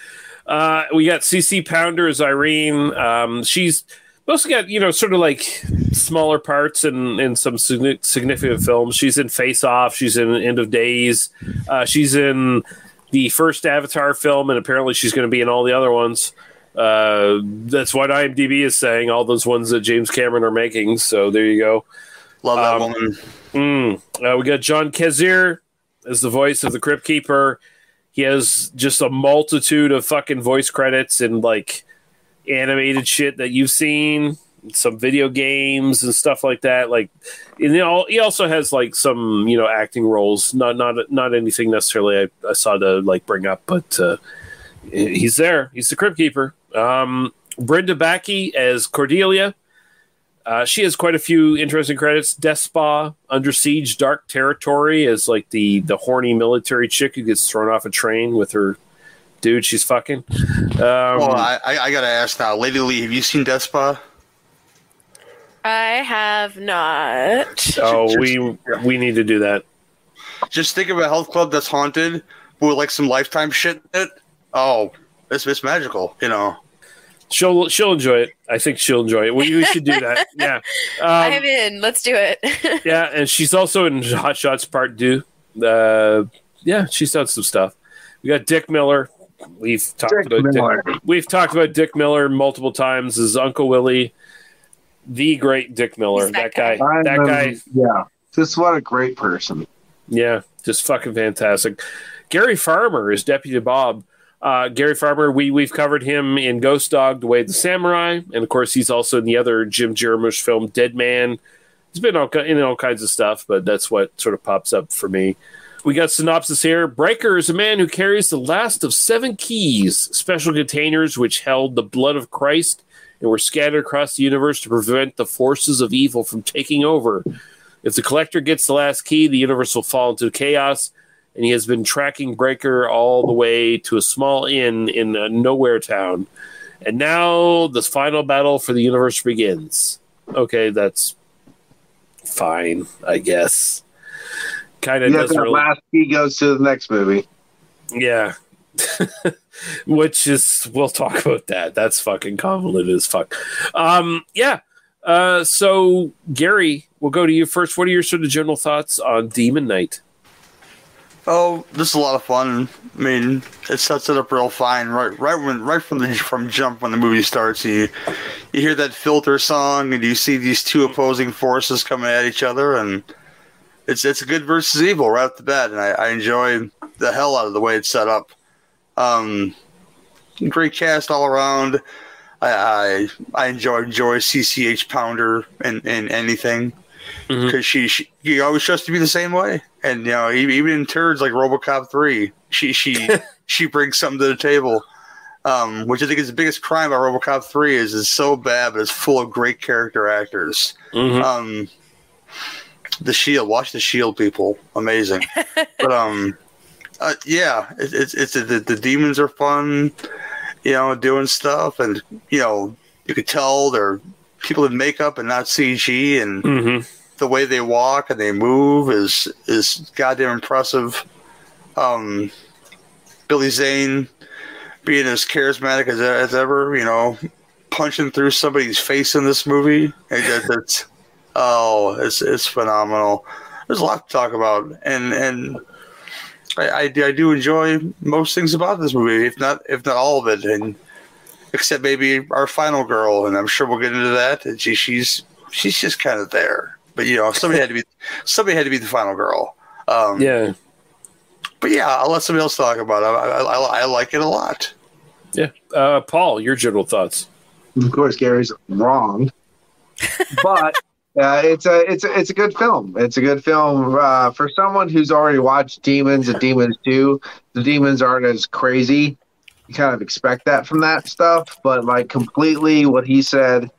We got CC Pounder as Irene. She's mostly got, you know, sort of like smaller parts in some significant films. She's in Face Off. She's in End of Days. She's in the first Avatar film, and apparently she's going to be in all the other ones. That's what IMDb is saying, all those ones that James Cameron are making. So there you go. Love that woman. We got John Kazir as the voice of the Crypt Keeper. He has just a multitude of fucking voice credits and like animated shit that you've seen, some video games and stuff like that. Like, and he also has like some, you know, acting roles. Not anything necessarily I saw to like bring up, but he's there. He's the Crypt Keeper. Brenda Backey as Cordelia. She has quite a few interesting credits. Death Spa, Under Siege, Dark Territory as like the horny military chick who gets thrown off a train with her dude she's fucking. Well, I gotta ask now, Lady Lee, have you seen Death Spa? I have not. Oh, we need to do that. Just think of a health club that's haunted with like some Lifetime shit in it. Oh, it's magical, you know. She'll enjoy it. I think she'll enjoy it. We should do that. Yeah, I'm in. Let's do it. Yeah, and she's also in Hot Shots Part 2. Yeah, she's done some stuff. We got Dick Miller. We've talked about Dick Miller multiple times as Uncle Willie, the great Dick Miller. That guy. That guy. Yeah, just what a great person. Yeah, just fucking fantastic. Gary Farmer is Deputy Bob. Gary Farmer, we've covered him in Ghost Dog, The Way of the Samurai, and of course he's also in the other Jim Jarmusch film, Dead Man. He's been in all kinds of stuff, but that's what sort of pops up for me. We got synopsis here. Breaker is a man who carries the last of 7 keys, special containers which held the blood of Christ and were scattered across the universe to prevent the forces of evil from taking over. If the collector gets the last key, the universe will fall into chaos. And he has been tracking Breaker all the way to a small inn in a nowhere town. And now the final battle for the universe begins. Okay, that's fine, I guess. Kind of doesn't really... Last key goes to the next movie. Yeah. Which is... We'll talk about that. That's fucking convoluted as fuck. Yeah. So, Gary, we'll go to you first. What are your sort of general thoughts on Demon Knight? Oh, this is a lot of fun. I mean, it sets it up real fine right from jump when the movie starts. You hear that filter song, and you see these two opposing forces coming at each other, and it's a good versus evil right off the bat, and I enjoy the hell out of the way it's set up. Great cast all around. I enjoy CCH Pounder in anything. Because she always trusts to be the same way, and you know, even in turds like RoboCop 3, she brings something to the table, which I think is the biggest crime about RoboCop 3 is it's so bad, but it's full of great character actors. The Shield, watch The Shield, people, amazing. But Yeah, the demons are fun, you know, doing stuff, and you know you could tell they're people in makeup and not CG, and the way they walk and they move is goddamn impressive. Billy Zane being as charismatic as ever, you know, punching through somebody's face in this movie, it's phenomenal. There's a lot to talk about, and I do enjoy most things about this movie, if not all of it, and except maybe our final girl, and I'm sure we'll get into that. And she's just kind of there, but you know, somebody had to be the final girl. Yeah, but yeah, I'll let somebody else talk about it. I like it a lot. Yeah, Paul, your general thoughts? Of course, Gary's wrong, but. It's a good film. It's a good film for someone who's already watched Demons and Demons 2. The demons aren't as crazy. You kind of expect that from that stuff, but like completely what he said,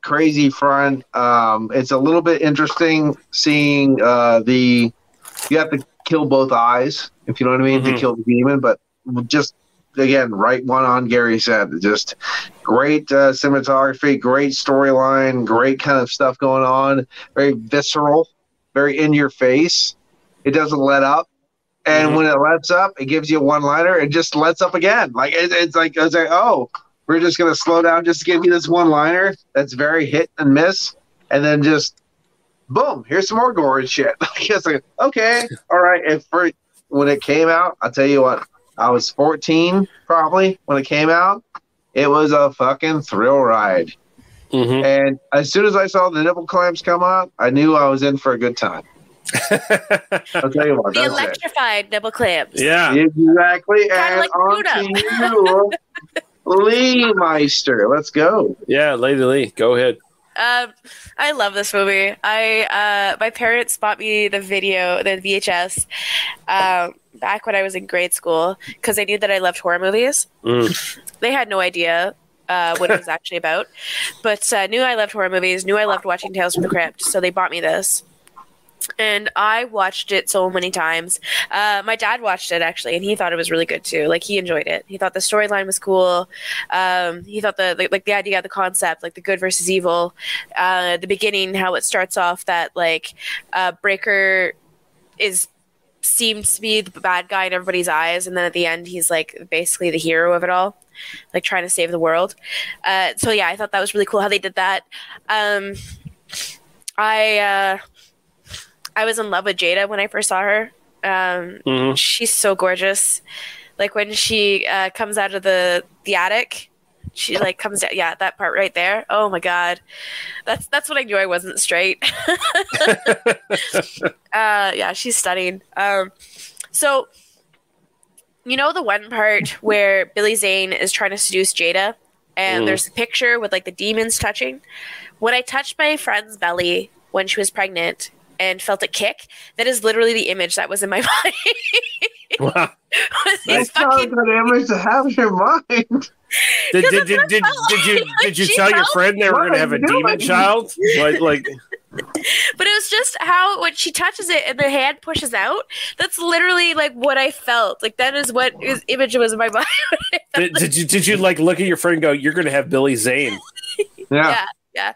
crazy front. It's a little bit interesting seeing you have to kill both eyes, if you know what I mean, to kill the demon. But just again, right one on Gary said, just. Great cinematography, great storyline, great kind of stuff going on. Very visceral, very in your face. It doesn't let up, and when it lets up, it gives you a one-liner. It just lets up again. Like it's like, oh, we're just gonna slow down, just to give you this one-liner that's very hit and miss, and then just boom, here's some more gore and shit. It's like, okay, all right. When it came out, I'll tell you what, I was 14 probably when it came out. It was a fucking thrill ride. And as soon as I saw the nipple clamps come out, I knew I was in for a good time. I'll tell you what. The electrified nipple clamps. Yeah. Exactly. Kind of like Lee Meister. Let's go. Yeah, Lady Lee. Go ahead. I love this movie. My parents bought me the video, the VHS, back when I was in grade school because they knew that I loved horror movies. They had no idea what it was actually about, but knew I loved horror movies, knew I loved watching Tales from the Crypt, so they bought me this. And I watched it so many times. My dad watched it, actually, and he thought it was really good, too. Like, he enjoyed it. He thought the storyline was cool. He thought the idea, the concept, like the good versus evil, the beginning, how it starts off that, like, Breaker seems to be the bad guy in everybody's eyes, and then at the end, he's, like, basically the hero of it all, like, trying to save the world. So, yeah, I thought that was really cool how they did that. I was in love with Jada when I first saw her. She's so gorgeous. Like when she comes out of the attic, she like comes out. Yeah, that part right there. Oh my God, that's when I knew I wasn't straight. Yeah, she's stunning. So you know the one part where Billy Zane is trying to seduce Jada, and there's a picture with like the demons touching. When I touched my friend's belly when she was pregnant. And felt it kick. That is literally the image that was in my mind. Wow. That's not a good image to have in your mind. Did you tell your friend they were going to have a demon child? Like. But it was just how when she touches it and the hand pushes out. That's literally like what I felt. Like that is what his image was in my mind. Did you like look at your friend and go, "You're going to have Billy Zane"? Yeah. Yeah.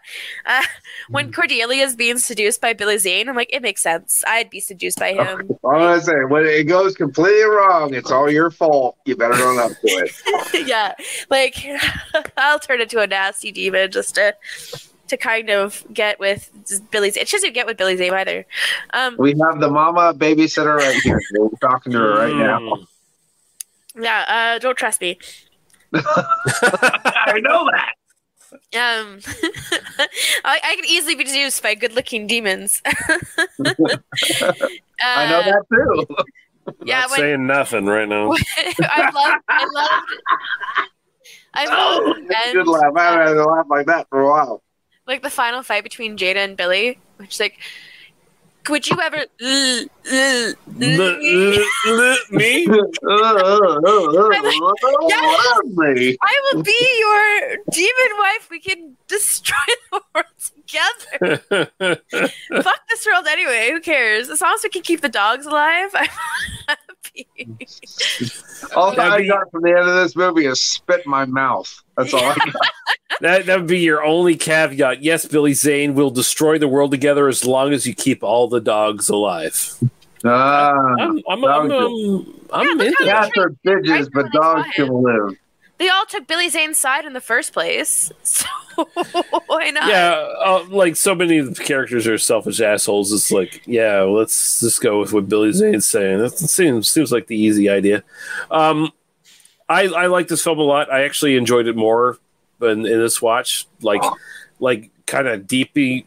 When Cordelia's being seduced by Billy Zane, I'm like, it makes sense. I'd be seduced by him. Honestly, when it goes completely wrong, it's all your fault. You better own up to it. Yeah. Like, I'll turn into a nasty demon just to kind of get with Billy Zane. She doesn't get with Billy Zane either. We have the mama babysitter right here. We're talking to her right now. Yeah. Don't trust me. I know that. I could easily be seduced by good-looking demons. I know that too. Yeah, not saying nothing right now. I loved. Good laugh. I haven't had a laugh like that for a while. Like the final fight between Jada and Billy, which is like, would you ever me? I will be your demon wife. We can destroy the world together. Fuck this world anyway. Who cares? As long as we can keep the dogs alive, I'm All I got from the end of this movie is spit in my mouth. That's all I got. That would be your only caveat. Yes, Billy Zane, we'll destroy the world together as long as you keep all the dogs alive. I'm into that. Cats are bitches, but dogs can live. They all took Billy Zane's side in the first place, so why not? Yeah, like so many of the characters are selfish assholes. It's like, yeah, let's just go with what Billy Zane's saying. That seems like the easy idea. I like this film a lot. I actually enjoyed it more in this watch. Like kind of deeply,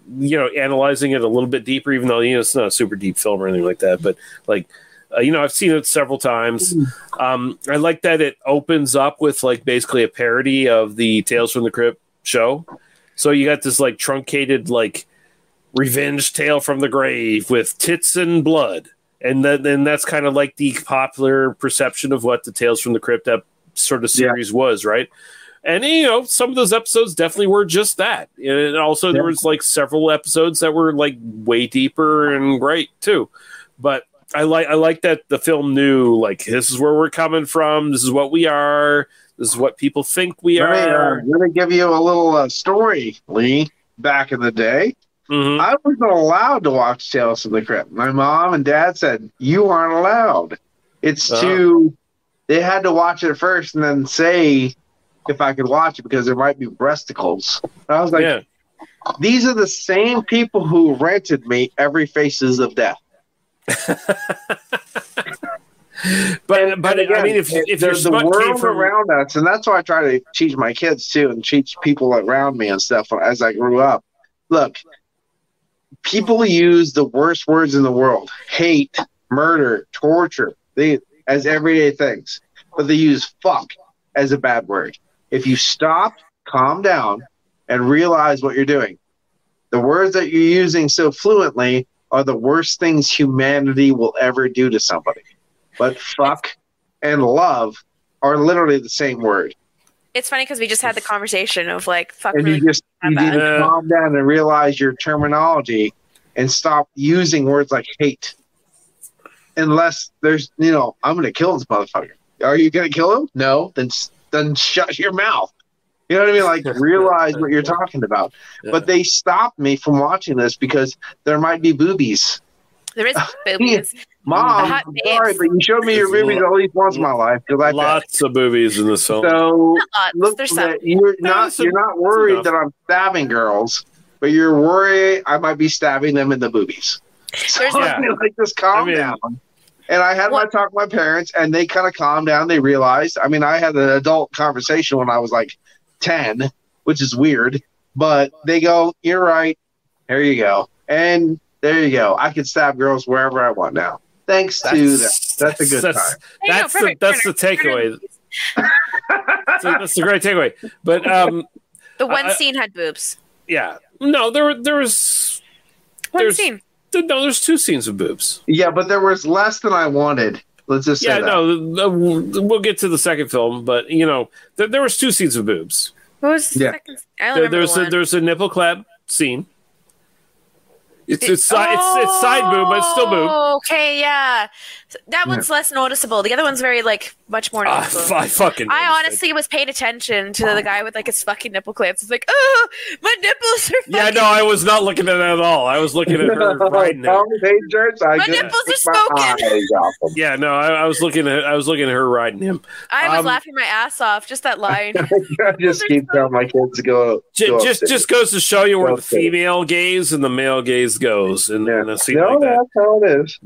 analyzing it a little bit deeper, even though it's not a super deep film or anything like that. But like. I've seen it several times. I like that it opens up with like basically a parody of the Tales from the Crypt show. So you got this like truncated like revenge tale from the grave with tits and blood, and then that's kind of like the popular perception of what the Tales from the Crypt sort of series was, right? And some of those episodes definitely were just that. And also there was like several episodes that were like way deeper and great too, but. I like that the film knew, like, this is where we're coming from. This is what we are. This is what people think we are. I'm going to give you a little story, Lee. Back in the day, I wasn't allowed to watch Tales from the Crypt. My mom and dad said, you aren't allowed. It's too... They had to watch it first and then say if I could watch it because there might be breasticles. And I was like, these are the same people who rented me every Faces of Death. but again, I mean, if there's the world around us, and that's why I try to teach my kids too, and teach people around me and stuff as I grew up. Look, people use the worst words in the world: hate, murder, torture, as everyday things, but they use "fuck" as a bad word. If you stop, calm down, and realize what you're doing, the words that you're using so fluently are the worst things humanity will ever do to somebody. But fuck and love are literally the same word. It's funny because we just had the conversation of like, fuck. And really you need to calm down and realize your terminology and stop using words like hate. Unless there's, I'm going to kill this motherfucker. Are you going to kill him? No. Then shut your mouth. You know what I mean? Like, realize what you're talking about. Yeah. But they stopped me from watching this because there might be boobies. There is boobies. Mom, I'm sorry, but you showed me your boobies at least once in my life. Lots of boobies in this film. So look, you're not worried that I'm stabbing girls, but you're worried I might be stabbing them in the boobies. So just calm down. And I had my talk with my parents, and they kind of calmed down. They realized. I mean, I had an adult conversation when I was like, 10, which is weird, but they go, you're right, here you go, and there you go. I can stab girls wherever I want now. Thanks to them. That's a good time. That's the takeaway. That's a great takeaway. But the one scene had boobs. Yeah. No, there was one scene. No, there's two scenes of boobs. Yeah, but there was less than I wanted. Let's just say that. We'll get to the second film, but there was two scenes of boobs. What was the second? I don't remember there's a nipple clap scene. It's side boob, but it's still boob. Okay, yeah, so that one's less noticeable. The other one's very much more noticeable. I honestly was paying attention to the guy with his fucking nipple clamps. It's like, oh, my nipples are. Yeah, no, I was not looking at it at all. I was looking at her right now. My nipples are smoking. Yeah, no, I was looking at her riding him. I was laughing my ass off just that line. I just keep telling my kids to go. Just goes to show you where the female gaze and the male gaze goes and a scene like that. That's how it is.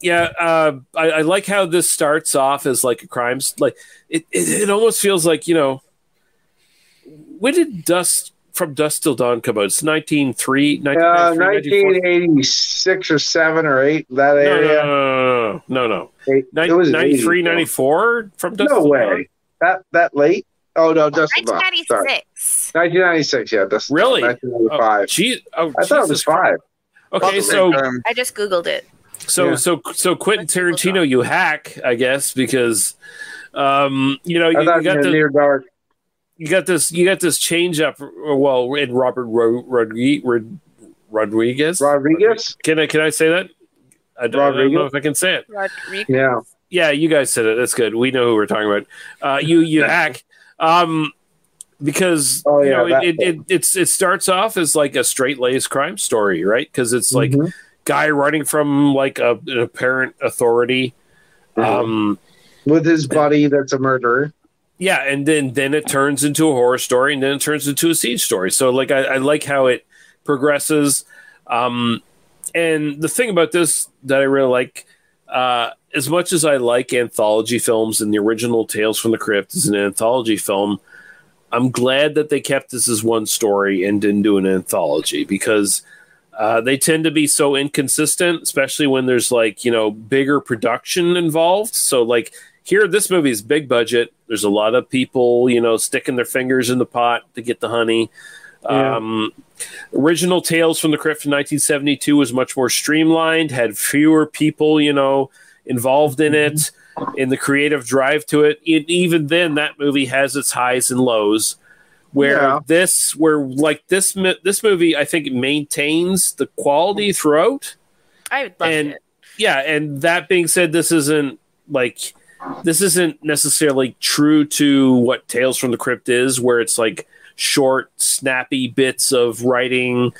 Yeah, I like how this starts off as like a crime. Like it almost feels like when did Dust Till Dawn come out? It's 1986 or 7 or 8. That area. No. 93, 94 from Dust Till Dawn. No way. That late. Oh no, Dust Till Dawn. 1996. 1996. Yeah, that's really 1995. I thought it was 5. Okay, so I just Googled it. So Quentin Tarantino, you hack, I guess, because you got this change up. Well, in Robert Rodriguez. Can I say that? I don't know if I can say it. Rodriguez. Yeah. Yeah, you guys said it. That's good. We know who we're talking about. You hack. Because it starts off as like a straight-laced crime story, right? Because it's like guy running from like an apparent authority, with his buddy that's a murderer. Yeah, and then it turns into a horror story, and then it turns into a siege story. So like I like how it progresses. And the thing about this that I really like, as much as I like anthology films, and the original Tales from the Crypt is an anthology film, I'm glad that they kept this as one story and didn't do an anthology, because they tend to be so inconsistent, especially when there's like, bigger production involved. So like here, this movie is big budget. There's a lot of people, sticking their fingers in the pot to get the honey. Yeah. Original Tales from the Crypt in 1972 was much more streamlined, had fewer people, involved in it, in the creative drive to it. Even then, that movie has its highs and lows. This movie, I think, maintains the quality throughout. I loved it. Yeah, and that being said, this isn't necessarily true to what Tales from the Crypt is, where it's like short, snappy bits of writing,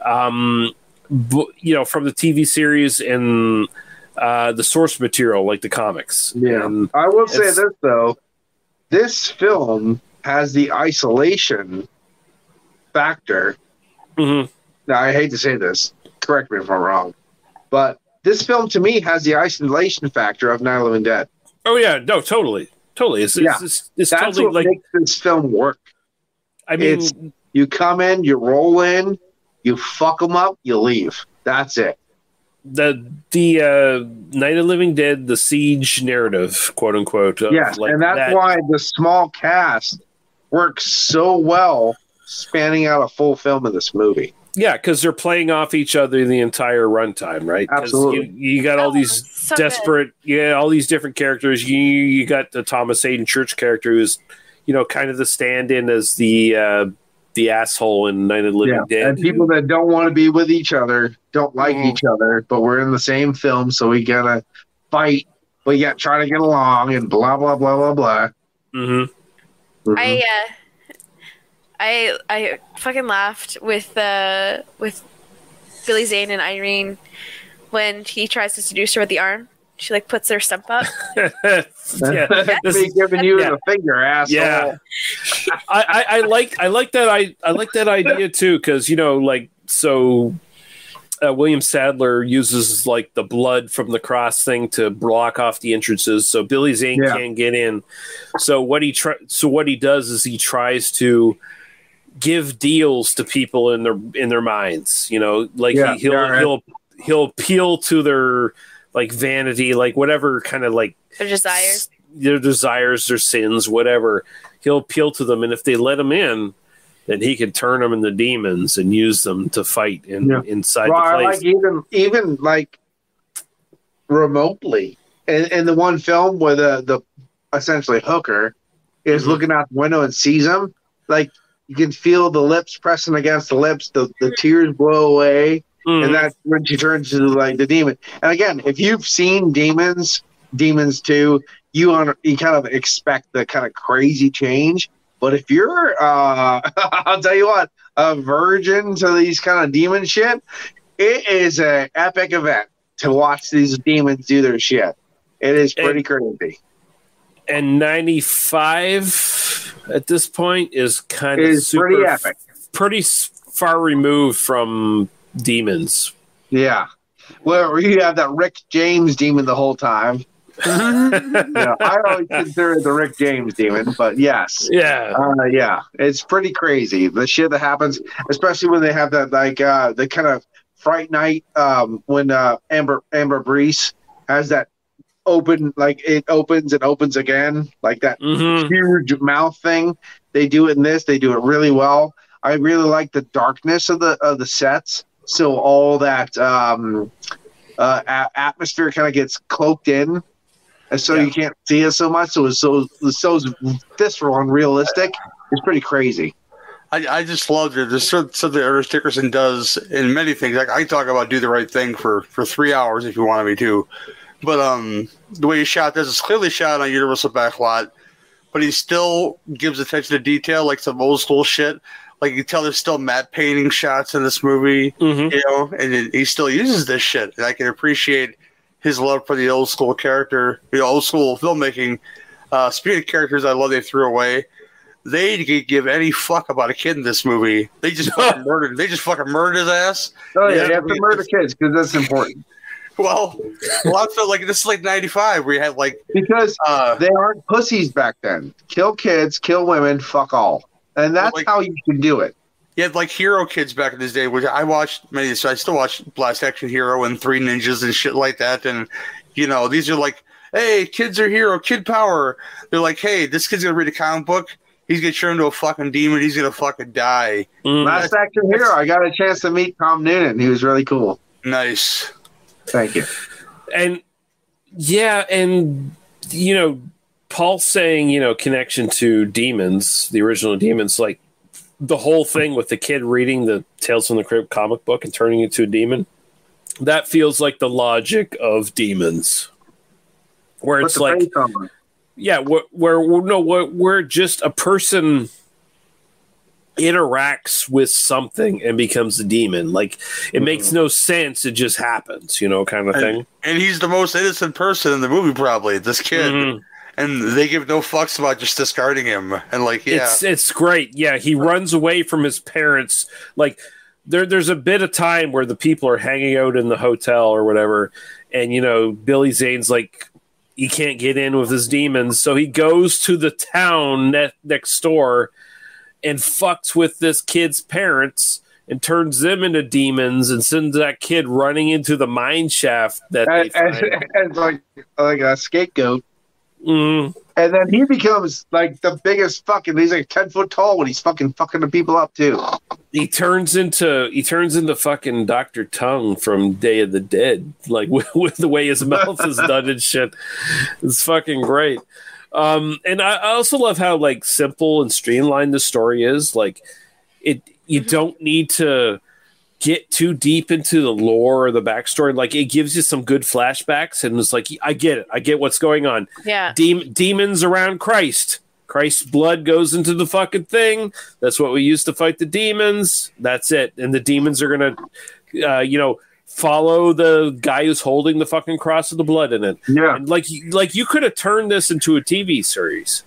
from the TV series and the source material, like the comics. Yeah, I will say this though: this film has the isolation factor. Mm-hmm. Now, I hate to say this. Correct me if I'm wrong, but this film to me has the isolation factor of Night of the Living Dead. Oh yeah, no, totally. That's totally what makes this film work. I mean, you come in, you roll in, you fuck them up, you leave. That's it. The Night of the Living Dead, the siege narrative, quote unquote. And that's why the small cast works so well, spanning out a full film of this movie. Yeah, because they're playing off each other the entire runtime, right? Absolutely. You got all these all these different characters. You got the Thomas Haden Church character who's, kind of the stand-in as the asshole in Night of the Living Dead. And people that don't want to be with each other, don't like each other, but we're in the same film, so we got to fight, but yet try to get along and blah, blah, blah, blah, blah. Mm-hmm. I fucking laughed with Billy Zane and Irene when he tries to seduce her with the arm. She like puts her stump up. Giving you the finger, asshole. Yeah. I like that idea too, because William Sadler uses like the blood from the cross thing to block off the entrances, so Billy Zane can't get in. So what he does is he tries to give deals to people in their minds. He'll appeal to their like vanity, like whatever kind of like their desires, their sins, whatever. He'll appeal to them, and if they let him in, then he can turn them into demons and use them to fight inside the place. Like even like remotely, in the one film where the essentially hooker is looking out the window and sees him, like you can feel the lips pressing against the lips, the tears blow away. Mm-hmm. And that's when she turns into like the demon. And again, if you've seen Demons 2, you kind of expect the kind of crazy change. But if you're, I'll tell you what, a virgin to these kind of demon shit, it is an epic event to watch these demons do their shit. It is pretty crazy. And 95 at this point is kind of super pretty epic, pretty far removed from demons. Yeah. Well, you have that Rick James demon the whole time. I always consider it the Rick James demon, but yes. Yeah. It's pretty crazy, the shit that happens, especially when they have that like the kind of Fright Night when Amber Brees has that open, like it opens and opens again, like that huge mouth thing. They do it in this, they do it really well. I really like the darkness of the sets. So all that atmosphere kind of gets cloaked in, and so you can't see it so much. So it's so visceral and realistic. It's pretty crazy. I just loved it. There's something Ernest Dickinson does in many things. Like, I can talk about Do the Right Thing for 3 hours if you wanted me to. But the way he shot this is clearly shot on a Universal backlot, but he still gives attention to detail, like some old school shit. Like, you can tell there's still matte painting shots in this movie, you know, and he still uses this shit. And I can appreciate his love for the old school character, the old school filmmaking. Speaking of characters I love they threw away, they didn't give any fuck about a kid in this movie. They just fucking murdered. They just fucking murdered his ass. Oh yeah, you have to murder kids because that's important. Well, lots of like this is like '95 where you had like because they aren't pussies back then. Kill kids, kill women, fuck all, and that's like, how you can do it. You had like hero kids back in this day, which I watched many. So I still watch Last Action Hero and Three Ninjas and shit like that. And you know, these are like, hey, kids are hero, kid power. They're like, hey, this kid's gonna read a comic book. He's going to turn into a fucking demon. He's going to fucking die. Last Action Hero. I got a chance to meet Tom Noonan. He was really cool. Nice. Thank you. And, yeah, and, you know, Paul saying, you know, connection to Demons, the original Demons, like the whole thing with the kid reading the Tales from the Crypt comic book and turning into a demon, that feels like the logic of Demons. Where it's like... Yeah, we're just a person interacts with something and becomes a demon. Like, it makes no sense. It just happens, you know, kind of thing. And he's the most innocent person in the movie, probably, this kid. And they give no fucks about just discarding him. And, like, yeah. It's great. Yeah, he runs away from his parents. Like, there's a bit of time where the people are hanging out in the hotel or whatever. And, you know, Billy Zane's like... He can't get in with his demons, so he goes to the town next door and fucks with this kid's parents and turns them into demons and sends that kid running into the mine shaft that they find. And like a scapegoat. And then he becomes like the biggest fucking. He's like 10 foot tall when he's fucking the people up too. He turns into fucking Dr. Tongue from Day of the Dead, like with the way his mouth is done and shit. It's fucking great. And I also love how like simple and streamlined the story is. Like you don't need to get too deep into the lore or the backstory. Like, it gives you some good flashbacks, and it's like, I get it. I get what's going on. Yeah. Demons around Christ. Christ's blood goes into the fucking thing. That's what we use to fight the demons. That's it. And the demons are going to, you know, follow the guy who's holding the fucking cross of the blood in it. Yeah. And like you could have turned this into a TV series.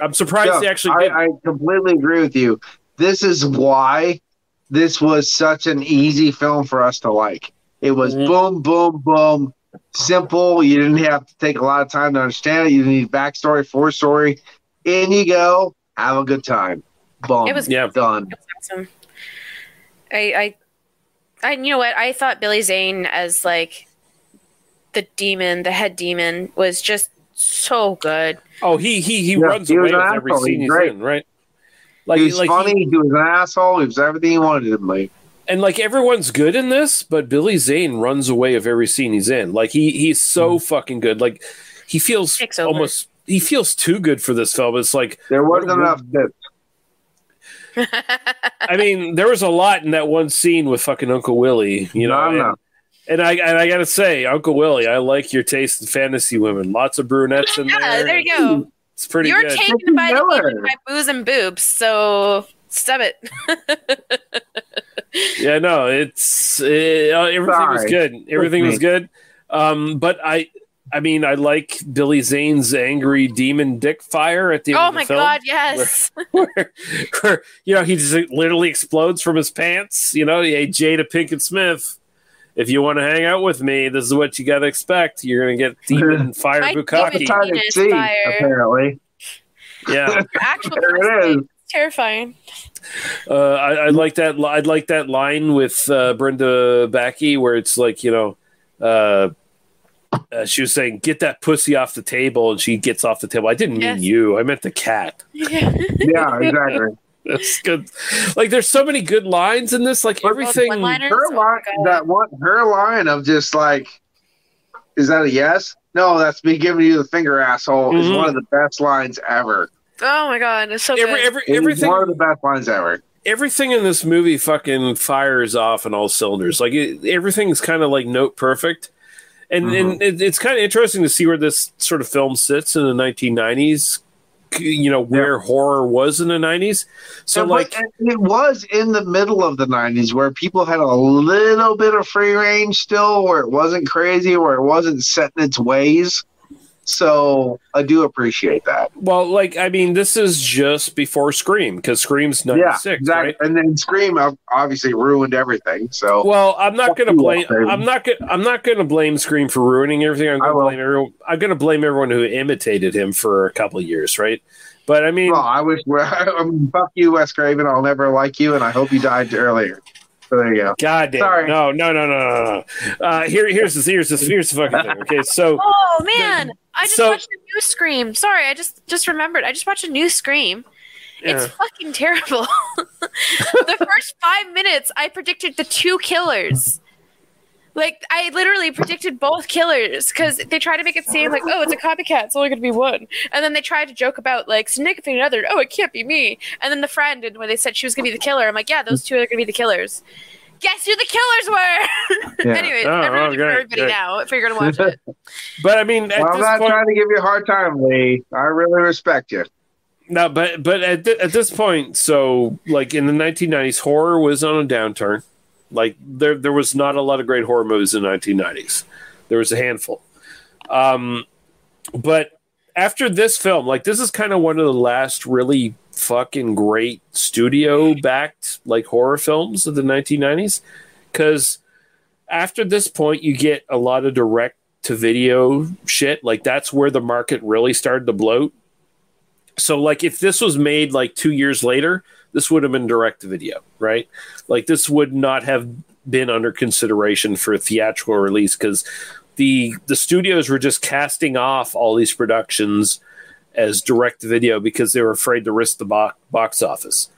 I'm surprised they actually did. I completely agree with you. This is why... This was such an easy film for us to like. It was boom, boom, boom, simple. You didn't have to take a lot of time to understand it. You didn't need backstory, forestory. In you go. Have a good time. Boom. It was done. It was awesome. I you know what? I thought Billy Zane as like the demon, the head demon, was just so good. Oh, he runs away with every scene he's in, right? Like, he was like funny, he was an asshole, he was everything he wanted to be. And, like, everyone's good in this, but Billy Zane runs away of every scene he's in. Like, he's so fucking good. Like, he feels almost... He feels too good for this film. It's like... There wasn't enough dip. I mean, there was a lot in that one scene with fucking Uncle Willie, you know? And I gotta say, Uncle Willie, I like your taste in fantasy women. Lots of brunettes in there. Yeah, there you go. It's pretty You're good. Taken by booze and boobs, so stub it. Yeah, no, everything was good. Everything was good. But I mean, I like Billy Zane's angry demon dick fire at the end of the film. Oh my god, yes. Where, you know, he just literally explodes from his pants. You know, hey, Jada Pinkett Smith, if you want to hang out with me, this is what you got to expect. You're going to get demon fire bukkake. Apparently. Yeah. There it is. Terrifying. I'd like that line with Brenda Backey where it's like, you know, she was saying, get that pussy off the table. And she gets off the table. I didn't mean you. I meant the cat. Yeah, exactly. That's good. Like, there's so many good lines in this. Like, everything. Her line of just like, is that a yes? No, that's me giving you the finger, asshole. Is one of the best lines ever. Oh my god, it's so good. Everything. One of the best lines ever. everything in this movie fucking fires off on all cylinders. Like everything's kind of like note perfect. And and it's kind of interesting to see where this sort of film sits in the 1990s, you know, where horror was in the 90s. So and like it was in the middle of the 90s where people had a little bit of free range still, where it wasn't crazy, where it wasn't set in its ways. So I do appreciate that. Well, like, I mean, this is just before Scream, because Scream's 96, exactly. Right? And then Scream obviously ruined everything. So, well, I'm not going to blame. I'm not going to blame Scream for ruining everything. I'm going to blame everyone. I'm going to blame everyone who imitated him for a couple of years, right? But I mean, well, I wish. Fuck you, Wes Craven. I'll never like you, and I hope you died earlier. So there you go. God damn. Sorry. No. Here's the fucking thing. Okay, so. Oh man. I just watched a new Scream. Sorry, I just remembered. I just watched a new Scream. Yeah. It's fucking terrible. The first 5 minutes, I predicted the two killers. Like, I literally predicted both killers because they try to make it seem like, oh, it's a copycat. It's only going to be one. And then they tried to joke about, like, significant other. Oh, it can't be me. And then the friend, and when they said she was going to be the killer, I'm like, yeah, those two are going to be the killers. Guess who the killers were. Yeah. Anyways, everybody now if you're gonna watch it. But I mean, I'm not trying to give you a hard time, Lee. I really respect you. No, but at this point, so like in the 1990s, horror was on a downturn. Like there was not a lot of great horror movies in the 1990s. There was a handful. But after this film, like this is kind of one of the last really fucking great studio-backed like horror films of the 1990s, because after this point you get a lot of direct-to-video shit. Like that's where the market really started to bloat. So like if this was made like 2 years later, this would have been direct-to-video, right? Like this would not have been under consideration for a theatrical release because the studios were just casting off all these productions as direct video because they were afraid to risk the box office.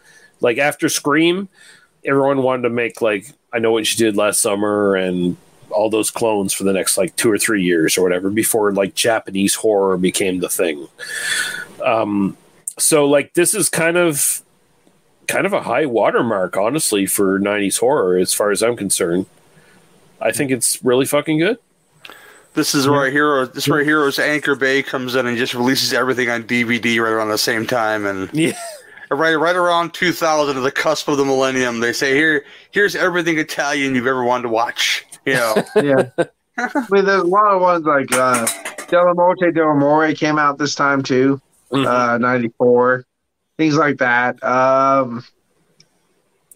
Like after Scream, everyone wanted to make like I Know What You Did Last Summer and all those clones for the next like 2 or 3 years or whatever before like Japanese horror became the thing. So like this is kind of a high watermark, honestly, for 90s horror as far as I'm concerned. I think it's really fucking good. This is where Heroes Anchor Bay comes in and just releases everything on DVD right around the same time, and right around 2000, at the cusp of the millennium, they say here's everything Italian you've ever wanted to watch. You know? Yeah, I mean, there's a lot of ones like Della Morte Del Amore came out this time too, 94, things like that.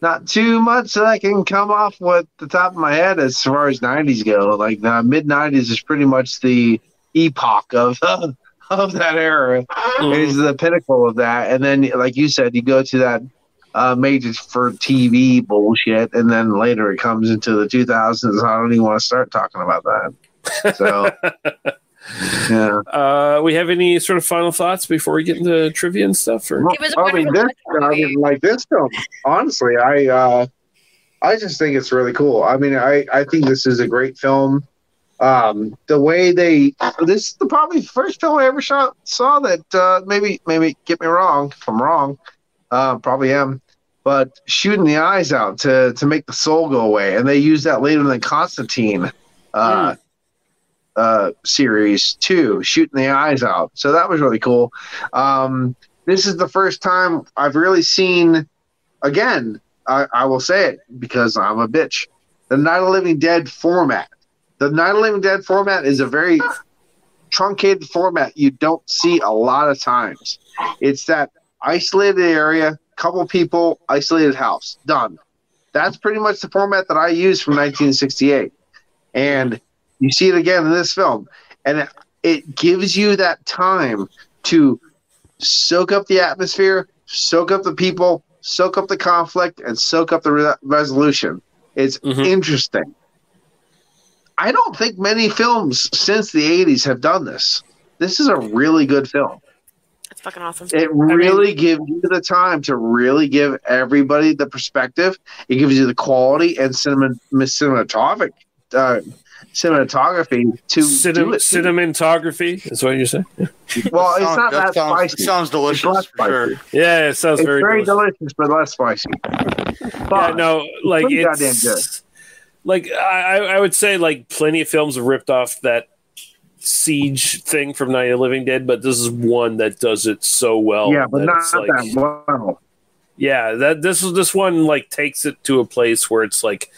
Not too much that I can come off with the top of my head as far as 90s go. Like the mid-90s is pretty much the epoch of that era. Mm-hmm. It is the pinnacle of that. And then, like you said, you go to that major for TV bullshit, and then later it comes into the 2000s. I don't even want to start talking about that. So, yeah. We have any sort of final thoughts before we get into trivia and stuff? Or? I mean, like this film. Honestly, I just think it's really cool. I mean, I think this is a great film. The way this is probably the first film I ever saw that maybe get me wrong if I'm wrong, probably am. But shooting the eyes out to make the soul go away, and they use that later than Constantine. Series 2, shooting the eyes out. So that was really cool. This is the first time I've really seen, again, I will say it because I'm a bitch, the Night of the Living Dead format. The Night of the Living Dead format is a very truncated format you don't see a lot of times. It's that isolated area, couple people, isolated house, done. That's pretty much the format that I used from 1968. And you see it again in this film, and it gives you that time to soak up the atmosphere, soak up the people, soak up the conflict, and soak up the resolution. It's interesting. I don't think many films since the 80s have done this. This is a really good film. That's fucking awesome. It really gives you the time to really give everybody the perspective. It gives you the quality and cinematographic cinematography to cinematography is what you say. Well, it's not that spicy. It sounds delicious. For sure. Yeah, it sounds very delicious, but less spicy. But yeah, no, like it's goddamn good. Like I would say, like plenty of films have ripped off that siege thing from Night of the Living Dead, but this is one that does it so well. Yeah, but not that well. Yeah, this one like takes it to a place where it's like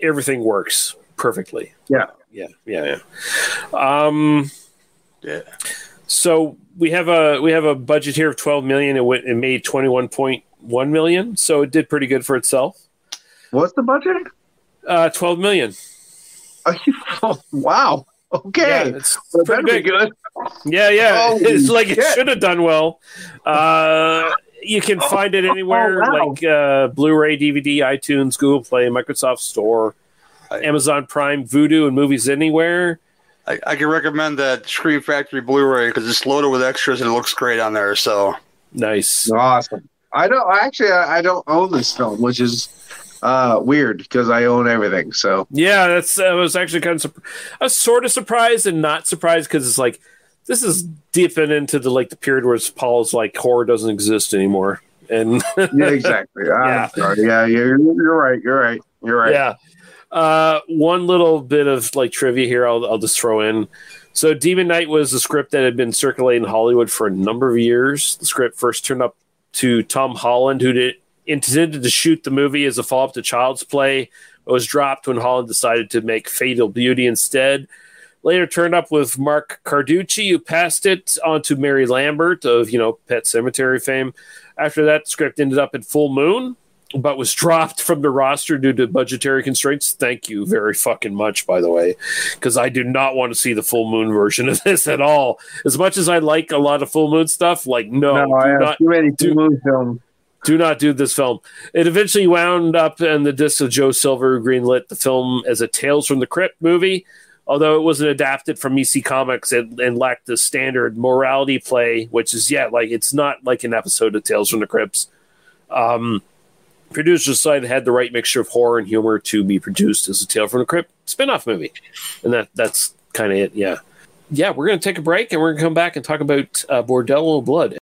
everything works perfectly. Yeah. Yeah. So we have a budget here of $12 million. It made $21.1 million, so it did pretty good for itself. What's the budget? $12 million. Oh, wow. Okay, yeah, it's pretty good. Yeah. Oh, it's like shit. It should have done well. You can find it anywhere, like Blu-ray, DVD, iTunes, Google Play, Microsoft Store, Amazon Prime, Vudu, and Movies Anywhere. I can recommend that Scream Factory Blu-ray because it's loaded with extras and it looks great on there. So nice, awesome. I don't own this film, which is weird because I own everything. So yeah, I was actually kind of sort of surprised and not surprised because it's like. This is dipping into the period where Paul's like horror doesn't exist anymore, and yeah, exactly. Yeah, you're right. Yeah, one little bit of trivia here. I'll just throw in. So, Demon Knight was a script that had been circulating in Hollywood for a number of years. The script first turned up to Tom Holland, who intended to shoot the movie as a follow up to Child's Play. It was dropped when Holland decided to make Fatal Beauty instead. Later turned up with Mark Carducci, who passed it on to Mary Lambert of, Pet Sematary fame. After that, the script ended up at Full Moon, but was dropped from the roster due to budgetary constraints. Thank you very fucking much, by the way, because I do not want to see the Full Moon version of this at all. As much as I like a lot of Full Moon stuff, do not do this film. It eventually wound up in the disc of Joe Silver, who greenlit the film as a Tales from the Crypt movie. Although it wasn't adapted from EC Comics and lacked the standard morality play, which is, it's not like an episode of Tales from the Crypt. Producers decided it had the right mixture of horror and humor to be produced as a Tales from the Crypt spinoff movie. And that's kind of it, yeah. Yeah, we're going to take a break, and we're going to come back and talk about Bordello of Blood.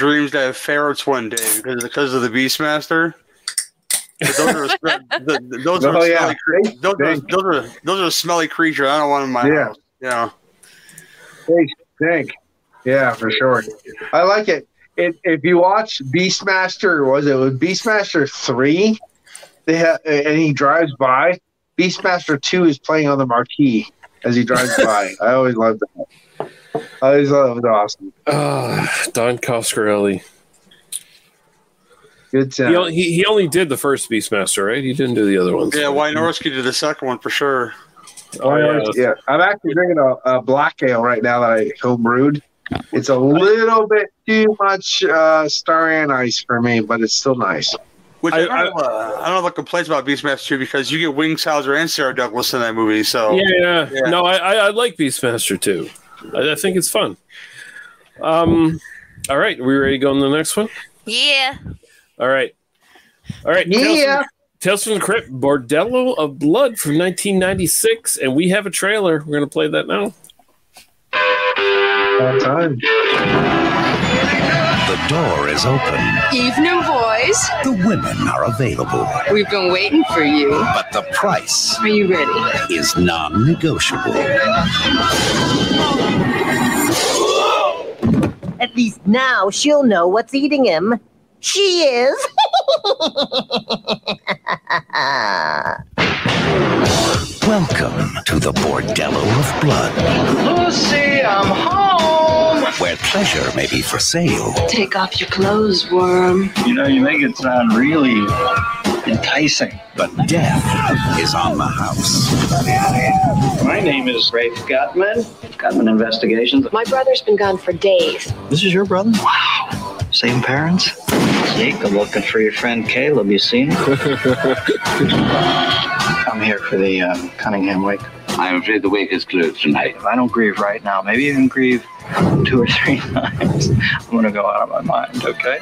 Dreams that have ferrets one day because of the Beastmaster. Those are a smelly creature. I don't want them in my house. Yeah, they stink. Yeah, for sure. I like it. If you watch Beastmaster, was Beastmaster 3? And he drives by. Beastmaster 2 is playing on the marquee as he drives by. I always loved that. I always thought it was awesome. Don Coscarelli. Good time. He only did the first Beastmaster, right? He didn't do the other ones. Yeah, Wynorski did the second one for sure. Oh, yeah. I'm actually drinking a black ale right now that I home-brewed. It's a little bit too much Star Anise for me, but it's still nice. Which I don't know the complaints about Beastmaster 2 because you get Wing Hauser and Sarah Douglas in that movie. So yeah. No, I like Beastmaster 2. I think it's fun. All right, are we ready to go on to the next one? Yeah. All right. Yeah. Tales from the Crypt, Bordello of Blood from 1996, and we have a trailer. We're going to play that now. About time. The door is open. Evening, boys. The women are available. We've been waiting for you. But the price... Are you ready? ...is non-negotiable. At least now she'll know what's eating him. She is. Welcome to the Bordello of Blood. Lucy, I'm home. Where pleasure may be for sale. Take off your clothes, worm. You know, you make it sound really enticing. But death is on the house. My name is Rafe Gutman. Gutman Investigations. My brother's been gone for days. This is your brother? Wow. Same parents? Sneak, I'm looking for your friend Caleb. You seen him? I'm here for the Cunningham Wake. I'm afraid the wake is closed tonight. If I don't grieve right now, maybe even grieve 2 or 3 times, I'm going to go out of my mind, okay?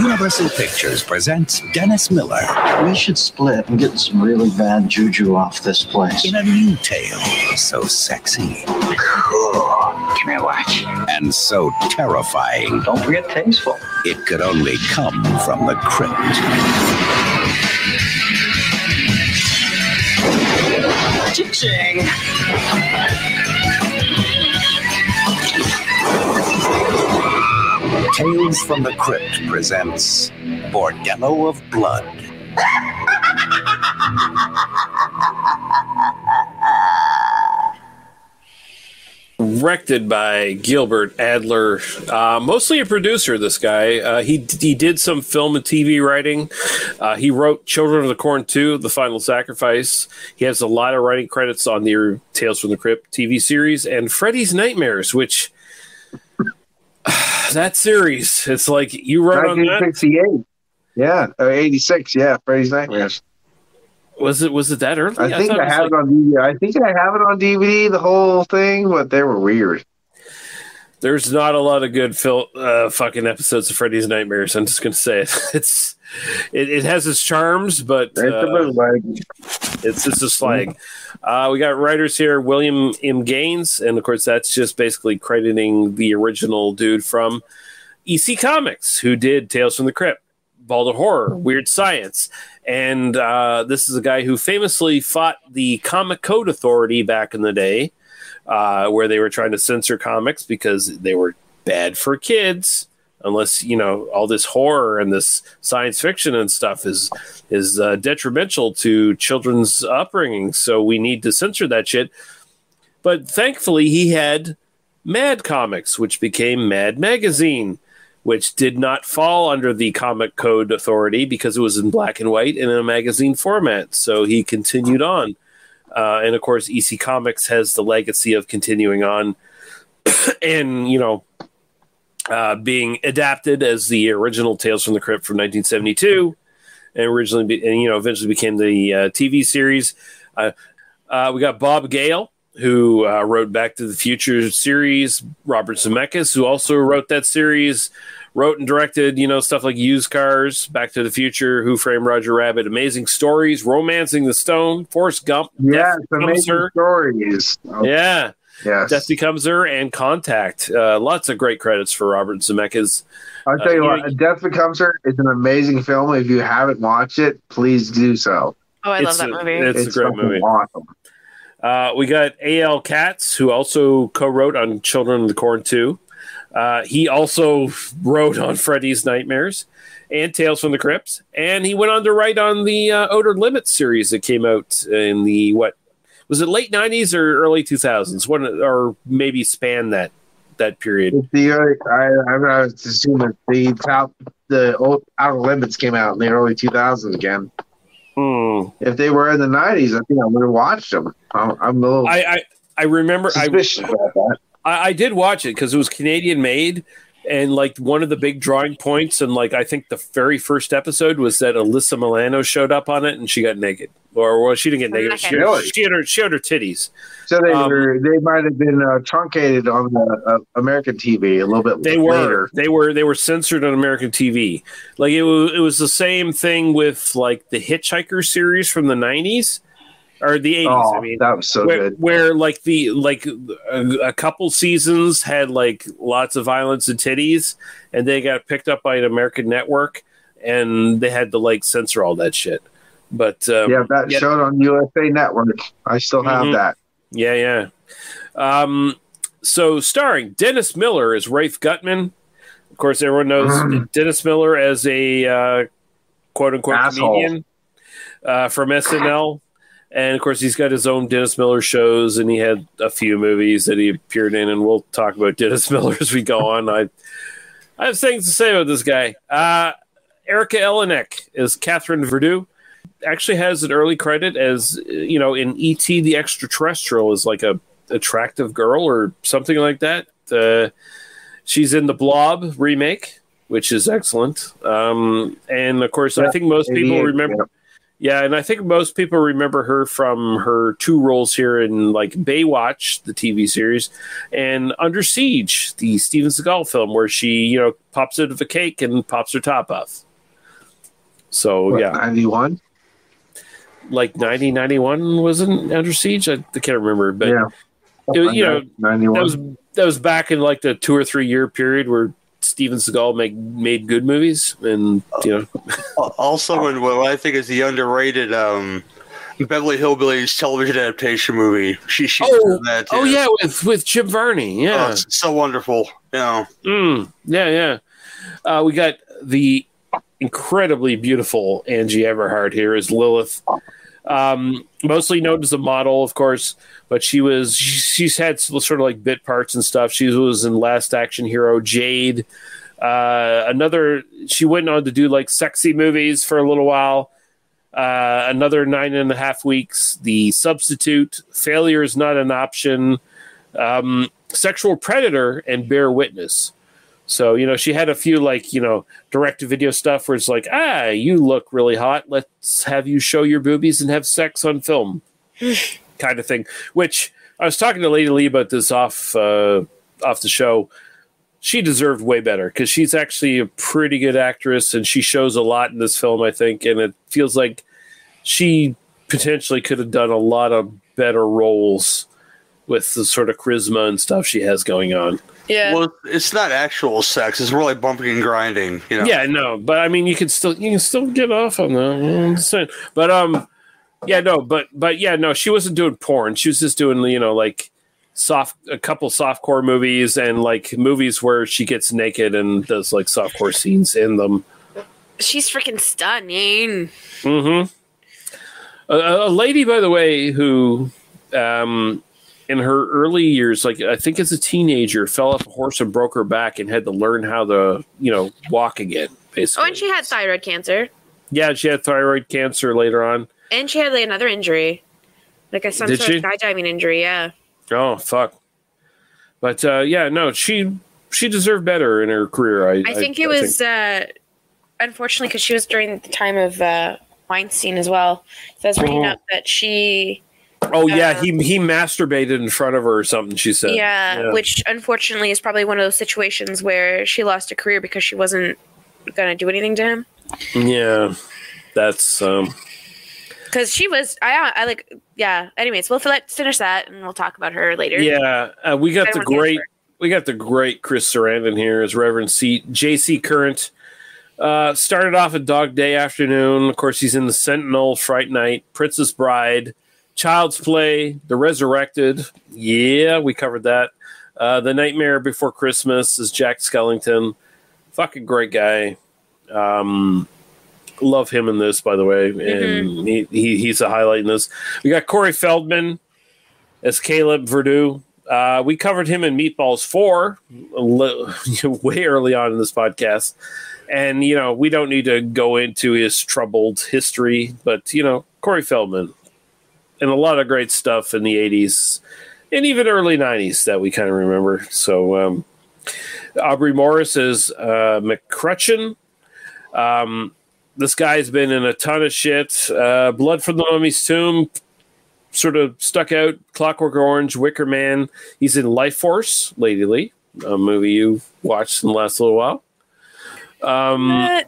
Universal Pictures presents Dennis Miller. We should split and get some really bad juju off this place. In a new tale, so sexy. Cool. Give me a watch. And so terrifying. Don't forget tasteful. It could only come from the crypt. Ching. Tales from the Crypt presents Bordello of Blood. Directed by Gilbert Adler, mostly a producer, this guy. He did some film and TV writing. He wrote Children of the Corn 2, The Final Sacrifice. He has a lot of writing credits on the Tales from the Crypt TV series and Freddy's Nightmares, which that series, it's like you wrote on that? 1968. Yeah, or 86, yeah, Freddy's Nightmares. Was it that early? I think I have it on DVD, the whole thing, but they were weird. There's not a lot of good fucking episodes of Freddy's Nightmares. I'm just gonna say it. It has its charms, but it's just a slag. We got writers here, William M. Gaines, and of course that's just basically crediting the original dude from EC Comics who did Tales from the Crypt, Ball to Horror, Weird Science. And this is a guy who famously fought the Comic Code Authority back in the day, where they were trying to censor comics because they were bad for kids. Unless, you know, all this horror and this science fiction and stuff is detrimental to children's upbringing. So we need to censor that shit. But thankfully, he had Mad Comics, which became Mad Magazine, which did not fall under the Comic Code Authority because it was in black and white and in a magazine format. So he continued on. And, of course, EC Comics has the legacy of continuing on and, you know, being adapted as the original Tales from the Crypt from 1972 and eventually became the TV series. We got Bob Gale, who wrote Back to the Future series, Robert Zemeckis, who also wrote that series, wrote and directed, you know, stuff like Used Cars, Back to the Future, Who Framed Roger Rabbit, Amazing Stories, Romancing the Stone, Forrest Gump, Death Becomes Her. Stories. Oh. Yeah. Yes. Death Becomes Her and Contact. Lots of great credits for Robert Zemeckis. I'll tell you what, Death Becomes Her is an amazing film. If you haven't watched it, please do so. Oh, I love that movie. It's a great movie. Awesome. We got A.L. Katz, who also co-wrote on Children of the Corn 2. He also wrote on Freddy's Nightmares and Tales from the Crypt. And he went on to write on the Outer Limits series that came out in the, what, was it late 90s or early 2000s? Or maybe span that that period. I was assuming the Outer Limits came out in the early 2000s again. Mm. If they were in the 90s, I think I would have watched them. I'm a little. I remember. Suspicious about that. I did watch it because it was Canadian made, and like one of the big drawing points, and like I think the very first episode was that Alyssa Milano showed up on it and she got naked, or well, she didn't get naked. Okay. She had her titties. So they might have been truncated on the, American TV a little bit. Later. They were censored on American TV. Like it was the same thing with like the Hitchhiker series from the 90s. Or the 80s. Oh, I mean, that was so good. Where like a couple seasons had like lots of violence and titties, and they got picked up by an American network, and they had to like censor all that shit. But that showed on USA Network. I still have that. Yeah. So starring Dennis Miller as Rafe Gutman. Of course, everyone knows Dennis Miller as a quote unquote comedian from SNL. And, of course, he's got his own Dennis Miller shows, and he had a few movies that he appeared in, and we'll talk about Dennis Miller as we go on. I have things to say about this guy. Erika Eleniak is Catherine Verdew. Actually has an early credit as, you know, in E.T. the Extraterrestrial as, like, a attractive girl or something like that. She's in the Blob remake, which is excellent. And, of course, I think most people remember... Yeah. Yeah, and I think most people remember her from her two roles here in like Baywatch, the TV series, and Under Siege, the Steven Seagal film, where she, you know, pops out of a cake and pops her top off. So, what, yeah. 91? Like 90, 91 wasn't Under Siege? I can't remember, but, yeah. It, you know, 91. That was back in like the 2 or 3 year period where Steven Seagal made good movies, and you know. Also, in what I think is the underrated Beverly Hillbillies television adaptation movie, she did that too. Oh yeah, with Jim Varney. Yeah, it's so wonderful. Yeah, yeah. We got the incredibly beautiful Angie Everhart here as Lilith, mostly known as a model, of course, but she's had sort of like bit parts and stuff. She was in Last Action Hero, Jade. She went on to do like sexy movies for a little while. Another 9.5 weeks, The Substitute, Failure Is Not an Option, Sexual Predator, and Bear Witness. So, you know, she had a few, like, you know, direct-to-video stuff where it's like, you look really hot. Let's have you show your boobies and have sex on film kind of thing, which I was talking to Lady Lee about this off the show. She deserved way better because she's actually a pretty good actress, and she shows a lot in this film, I think, and it feels like she potentially could have done a lot of better roles with the sort of charisma and stuff she has going on. Yeah. Well, it's not actual sex. It's really bumping and grinding, you know. Yeah, no, but I mean, you can still get off on that. But she wasn't doing porn. She was just doing, you know, like a couple softcore movies and like movies where she gets naked and does like softcore scenes in them. She's freaking stunning. Mm-hmm. A lady, by the way, who in her early years, like I think as a teenager, fell off a horse and broke her back and had to learn how to, you know, walk again, basically. Oh, and she had thyroid cancer. Yeah, she had thyroid cancer later on. And she had like another injury, like some sort of skydiving injury, yeah. Oh, fuck. But, she deserved better in her career. I think it was unfortunately, because she was during the time of Weinstein as well. So I was reading up that she... Oh, yeah, he masturbated in front of her or something, she said. Yeah, which unfortunately is probably one of those situations where she lost a career because she wasn't going to do anything to him. Yeah, that's... Because she was... I like... Yeah, anyways, we'll finish that, and we'll talk about her later. Yeah, we got the great Chris Sarandon here as Reverend J.C. Current. Started off at Dog Day Afternoon. Of course, he's in The Sentinel, Fright Night, Princess Bride, Child's Play, The Resurrected. Yeah, we covered that. The Nightmare Before Christmas is Jack Skellington. Fucking great guy. Love him in this, by the way. And he's a highlight in this. We got Corey Feldman as Caleb Verdew. We covered him in Meatballs 4 way early on in this podcast. And, you know, we don't need to go into his troubled history. But, you know, Corey Feldman and a lot of great stuff in the 80s and even early 90s that we kind of remember. So Aubrey Morris is McCrutchen. This guy's been in a ton of shit. Blood from the Mummy's Tomb, sort of stuck out, Clockwork Orange, Wicker Man. He's in Life Force, Lady Lee, a movie you watched in the last little while. Yeah,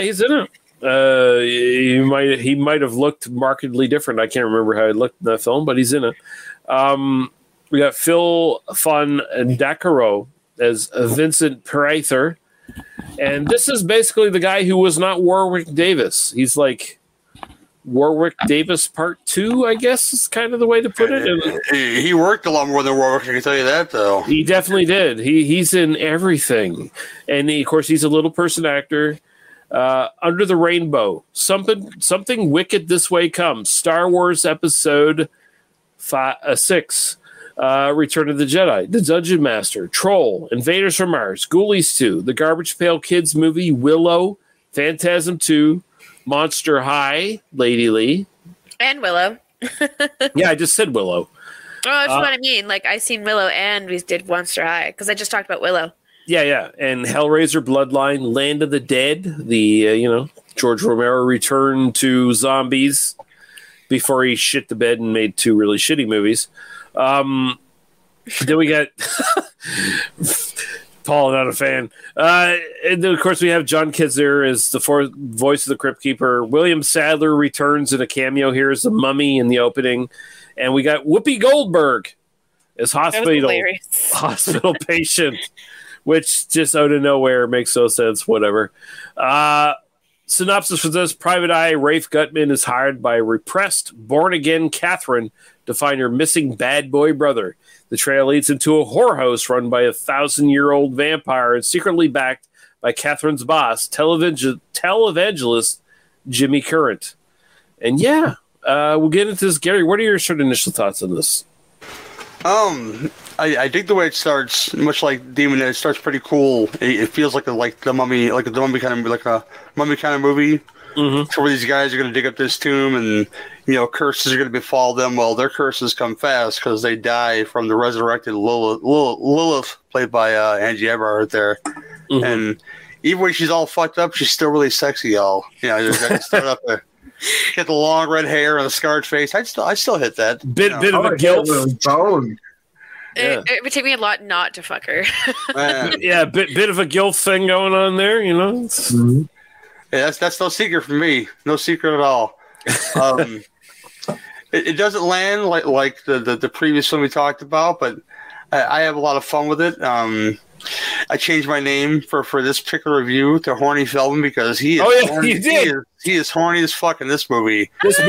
he's in it. He might have looked markedly different. I can't remember how he looked in that film, but he's in it. We got Phil Fondacaro as Vincent Prather. And this is basically the guy who was not Warwick Davis. He's like Warwick Davis Part 2, I guess is kind of the way to put it. And he worked a lot more than Warwick, I can tell you that, though. He definitely did. He's in everything. And, he, of course, he's a little person actor. Under the Rainbow, Something Wicked This Way Comes, Star Wars Episode 6. Return of the Jedi, The Dungeon Master, Troll, Invaders from Mars, Ghoulies 2, The Garbage Pail Kids Movie, Willow, Phantasm 2, Monster High, Lady Lee. And Willow. Yeah, I just said Willow. Oh, that's what I mean. Like, I seen Willow and we did Monster High because I just talked about Willow. Yeah, yeah. And Hellraiser, Bloodline, Land of the Dead, the, George Romero return to zombies before he shit the bed and made two really shitty movies. Then we got Paul, not a fan. And then, of course, we have John Kitzer as the voice of the Crypt Keeper. William Sadler returns in a cameo here as the Mummy in the opening, and we got Whoopi Goldberg as hospital patient, which just out of nowhere makes no sense. Whatever. Synopsis for this: Private Eye Rafe Gutman is hired by repressed born-again Catherine to find her missing bad boy brother. The trail leads into a whorehouse run by a 1,000-year-old vampire and secretly backed by Catherine's boss, televangelist Jimmy Current. And yeah, we'll get into this. Gary, what are your sort of initial thoughts on this? I dig the way it starts, much like Demon Knight. It starts pretty cool. It feels like the mummy kind of movie. Mm-hmm. So where these guys are going to dig up this tomb, and curses are going to befall them. Well, their curses come fast because they die from the resurrected Lilith, played by Angie Everhart there. Mm-hmm. And even when she's all fucked up, she's still really sexy, y'all. Start up there. Get the long red hair and the scarred face. I still hit that bit of a guilt bone. It would take me a lot not to fuck her. Yeah, bit of a guilt thing going on there, Mm-hmm. Yeah, that's no secret for me. No secret at all. It doesn't land like the previous one we talked about, but I have a lot of fun with it. I changed my name for this particular review to Horny Feldman because he is horny. You did. He is horny as fuck in this movie. This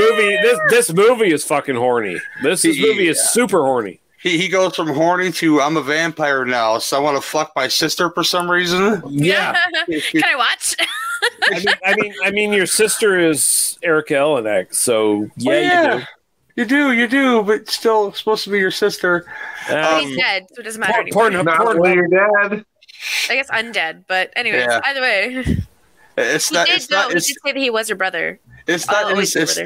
movie is fucking horny. This movie is super horny. He goes from horny to I'm a vampire now, so I want to fuck my sister for some reason. Yeah. Can I watch? I mean, your sister is Erika Eleniak, so you do, but still supposed to be your sister. He's dead, so it doesn't matter. Porn, dad. I guess undead, but anyways, either way, he was her brother. It's not incest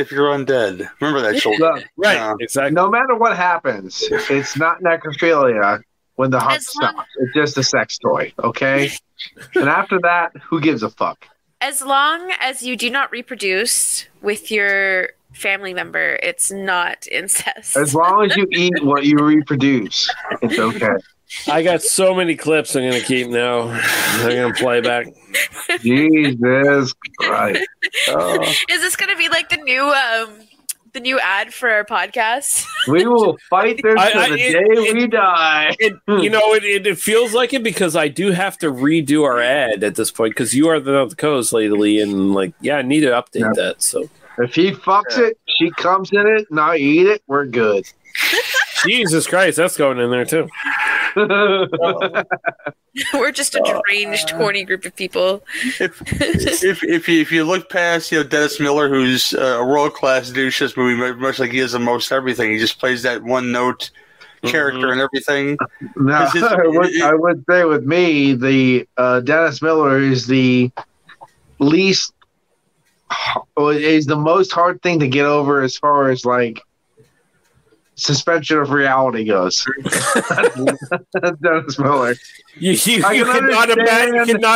if you're undead. Remember that, children. Right. Yeah. Exactly. No matter what happens, it's not necrophilia when the hunt stops. It's just a sex toy, okay? And after that, who gives a fuck? As long as you do not reproduce with your family member, it's not incest. As long as you eat what you reproduce, it's okay. I got so many clips I'm going to keep now. I'm going to play back. Jesus Christ. Oh. Is this going to be like the new ad for our podcast? We will fight this till the day we die. It feels like it because I do have to redo our ad at this point because you are the co-host lately and I need to update that. So if he fucks it, she comes in it, and I eat it, we're good. Jesus Christ, that's going in there too. We're just a deranged, horny group of people. If you look past, Dennis Miller, who's a world class douche, this movie, much like he is in most everything, he just plays that one note character and everything. No, I would say with me, the Dennis Miller is the least, is the most hard thing to get over as far as like suspension of reality goes. Dennis Miller. You cannot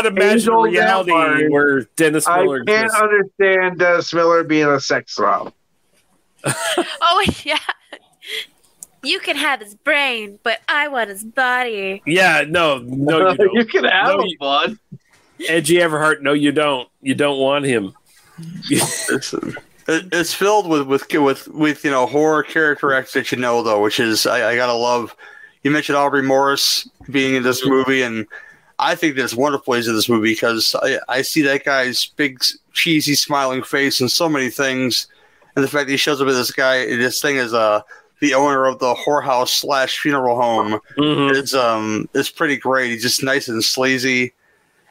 imagine reality where Dennis Miller exists. I can't understand Dennis Miller being a sex slob. Oh, yeah. You can have his brain, but I want his body. Yeah, no, you don't. You can have him, bud. Angie Everhart, no, you don't. You don't want him. It's filled with horror character acts that you know, though, which is I gotta love. You mentioned Aubrey Morris being in this movie, and I think there's wonderful ways in this movie because I see that guy's big, cheesy, smiling face in so many things, and the fact that he shows up with this guy, this thing is the owner of the whorehouse / funeral home. Mm-hmm. It's pretty great. He's just nice and sleazy.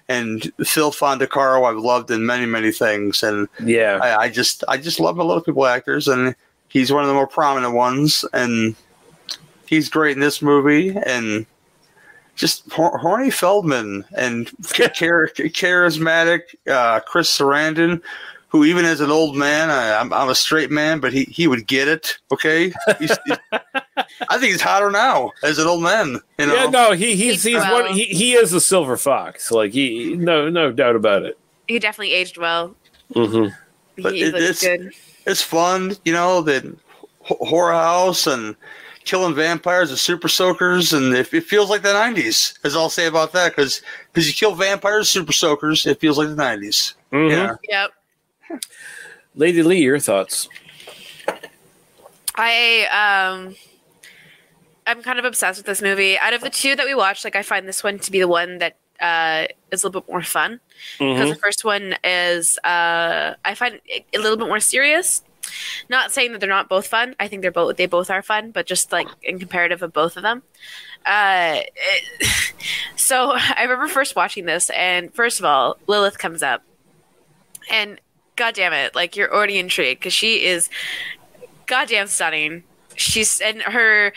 And Phil Fondacaro, I've loved in many, many things, and yeah, I just love a lot of people actors, and he's one of the more prominent ones, and he's great in this movie, and just horny Feldman and charismatic Chris Sarandon, who even as an old man, I'm a straight man, but he would get it. Okay, I think he's hotter now as an old man. You know? Yeah, no, he's well. He is a silver fox. Like he, no doubt about it. He definitely aged well. Mm-hmm. But it's good. It's fun, the horror house and killing vampires and super soakers, and it feels like the '90s. Is all I'll say about that, because you kill vampires, super soakers, it feels like the '90s. Mm-hmm. Yeah. Yep. Lady Lee, your thoughts? I'm kind of obsessed with this movie. Out of the two that we watched, I find this one to be the one that is a little bit more fun. Because the first one is, I find it a little bit more serious. Not saying that they're not both fun. I think they both are fun, but just like in comparative of both of them. So I remember first watching this, and first of all, Lilith comes up. And goddamn it, you're already intrigued because she is goddamn stunning. She's and her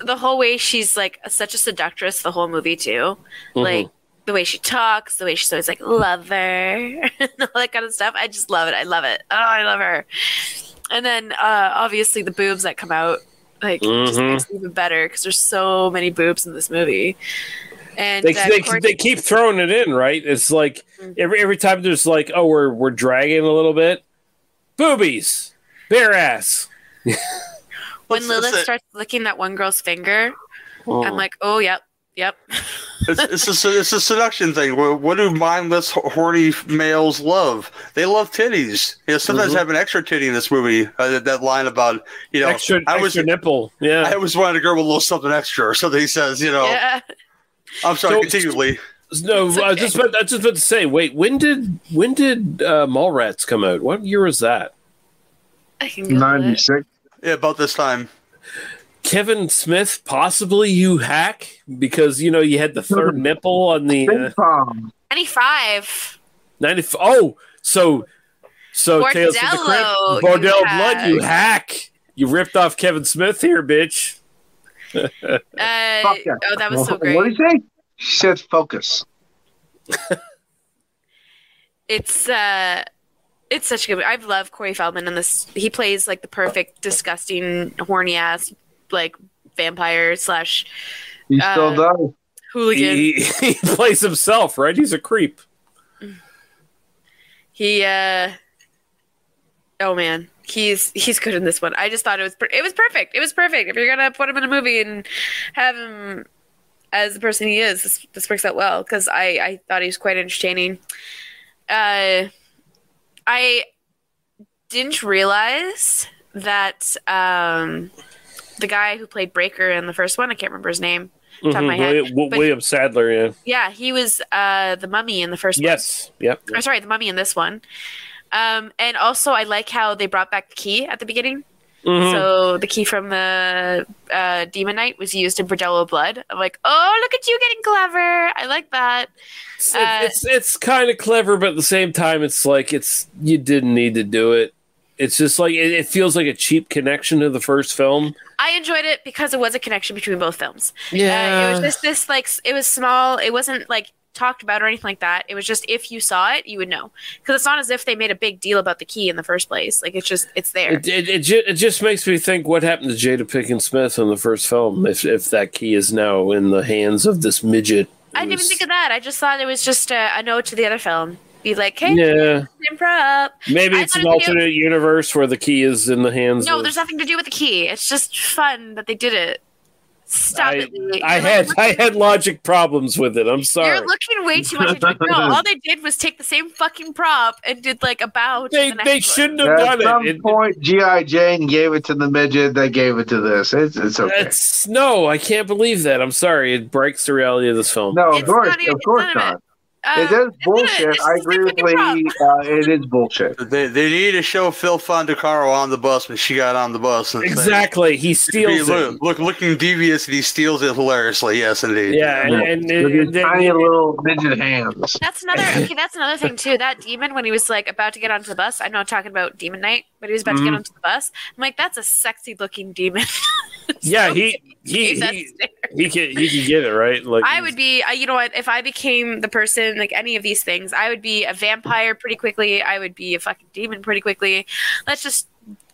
the whole way she's such a seductress the whole movie too. Mm-hmm. The way she talks, the way she's always lover and all that kind of stuff. I just love it. I love it. Oh, I love her. And then obviously the boobs that come out just makes it even better because there's so many boobs in this movie. And they keep throwing it in, right? It's every time there's we're dragging a little bit. Boobies, bare ass. When Lilith starts licking that one girl's finger, I'm oh, yep. It's a seduction thing. What do mindless, horny males love? They love titties. Sometimes have an extra titty in this movie. That line about, extra nipple. Yeah, I always wanted a girl with a little something extra or something. He says, Yeah. I'm sorry. Continually. No, okay. I was just about to say. Wait, when did Mallrats come out? What year was that? 96. Yeah, about this time. Kevin Smith, possibly you hack, because you had the third nipple on the 95. 95. Oh, so Bordello, Tales from the Crypt, Bordello of Blood, you hack. You ripped off Kevin Smith here, bitch. Oh, that was so great. What did you say? She said focus. It's such a good movie. I love Corey Feldman in this. He plays the perfect, disgusting, horny ass, vampire / he still does. Hooligan. He plays himself, right? He's a creep. He oh man, he's good in this one. I just thought it was perfect. It was perfect. If you're gonna put him in a movie and have him as the person he is, this works out well because I thought he was quite entertaining. I didn't realize that the guy who played Breaker in the first one, I can't remember his name. Mm-hmm. Top of my head. William Sadler, yeah. Yeah, he was the Mummy in the first one. Yes, yep. Sorry, the Mummy in this one. And also, I like how they brought back the key at the beginning. Mm-hmm. So the key from the Demon Knight was used in Bordello of Blood. I'm oh, look at you getting clever. I like that. It's kind of clever, but at the same time, you didn't need to do it. It's just like it feels like a cheap connection to the first film. I enjoyed it because it was a connection between both films. Yeah, it was just this like it was small. It wasn't like talked about or anything like that. It was just if you saw it, you would know because it's not as if they made a big deal about the key in the first place. Like it's just it's there. It just makes me think what happened to Jada Pinkett Smith in the first film. If that key is now in the hands of this midget, I didn't even think of that. I just thought it was just a note to the other film. Be like, hey, yeah. Maybe it's an alternate universe where the key is in the hands. No, there's nothing to do with the key. It's just fun that they did it. Stop it. I had logic problems with it. I'm sorry. You're looking way too much into it. No, all they did was take the same fucking prop and did like a bow. They shouldn't have done it. At some point, G.I. Jane gave it to the midget. They gave it to this. It's okay. No, I can't believe that. I'm sorry. It breaks the reality of this film. No, of course not. It is bullshit. I agree with Lady. It is bullshit. They need to show Phil Fondacaro on the bus when she got on the bus. And exactly. He steals it. Looking devious, and he steals it hilariously. Yes, indeed. Yeah. And tiny little midget hands. That's another thing, too. That demon, when he was like about to get onto the bus, I'm not talking about Demon Knight, but he was about to get onto the bus. I'm like, that's a sexy-looking demon. Yeah, he can get it right. Like I would be, you know what? If I became the person, like any of these things, I would be a vampire pretty quickly. I would be a fucking demon pretty quickly. Let's just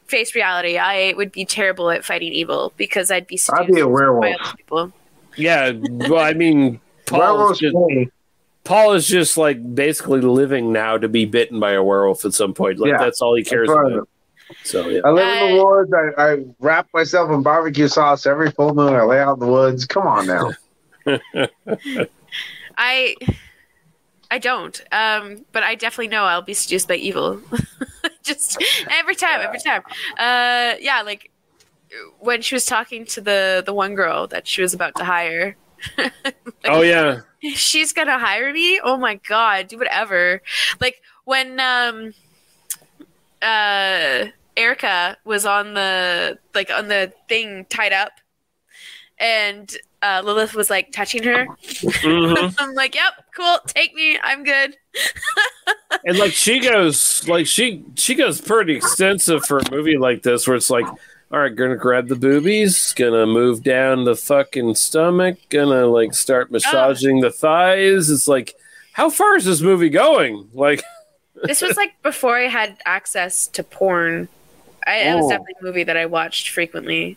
face reality. I would be terrible at fighting evil because I'd be a werewolf. By other people. Yeah, well, I mean, Paul is just like basically living now to be bitten by a werewolf at some point. Like that's all he cares about. So yeah. I live in the woods. I wrap myself in barbecue sauce every full moon. I lay out in the woods. Come on now. I don't. But I definitely know I'll be seduced by evil. Just every time. Yeah, like when she was talking to the one girl that she was about to hire. Like, oh yeah. She's gonna hire me? Oh my god, do whatever. Like when Erika was on the thing tied up, and Lilith was like touching her. Mm-hmm. I'm like, yep, cool, take me, I'm good. And like she goes pretty extensive for a movie like this, where it's like, all right, gonna grab the boobies, gonna move down the fucking stomach, gonna like start massaging the thighs. It's like, how far is this movie going? Like. This was like before I had access to porn. It was definitely a movie that I watched frequently.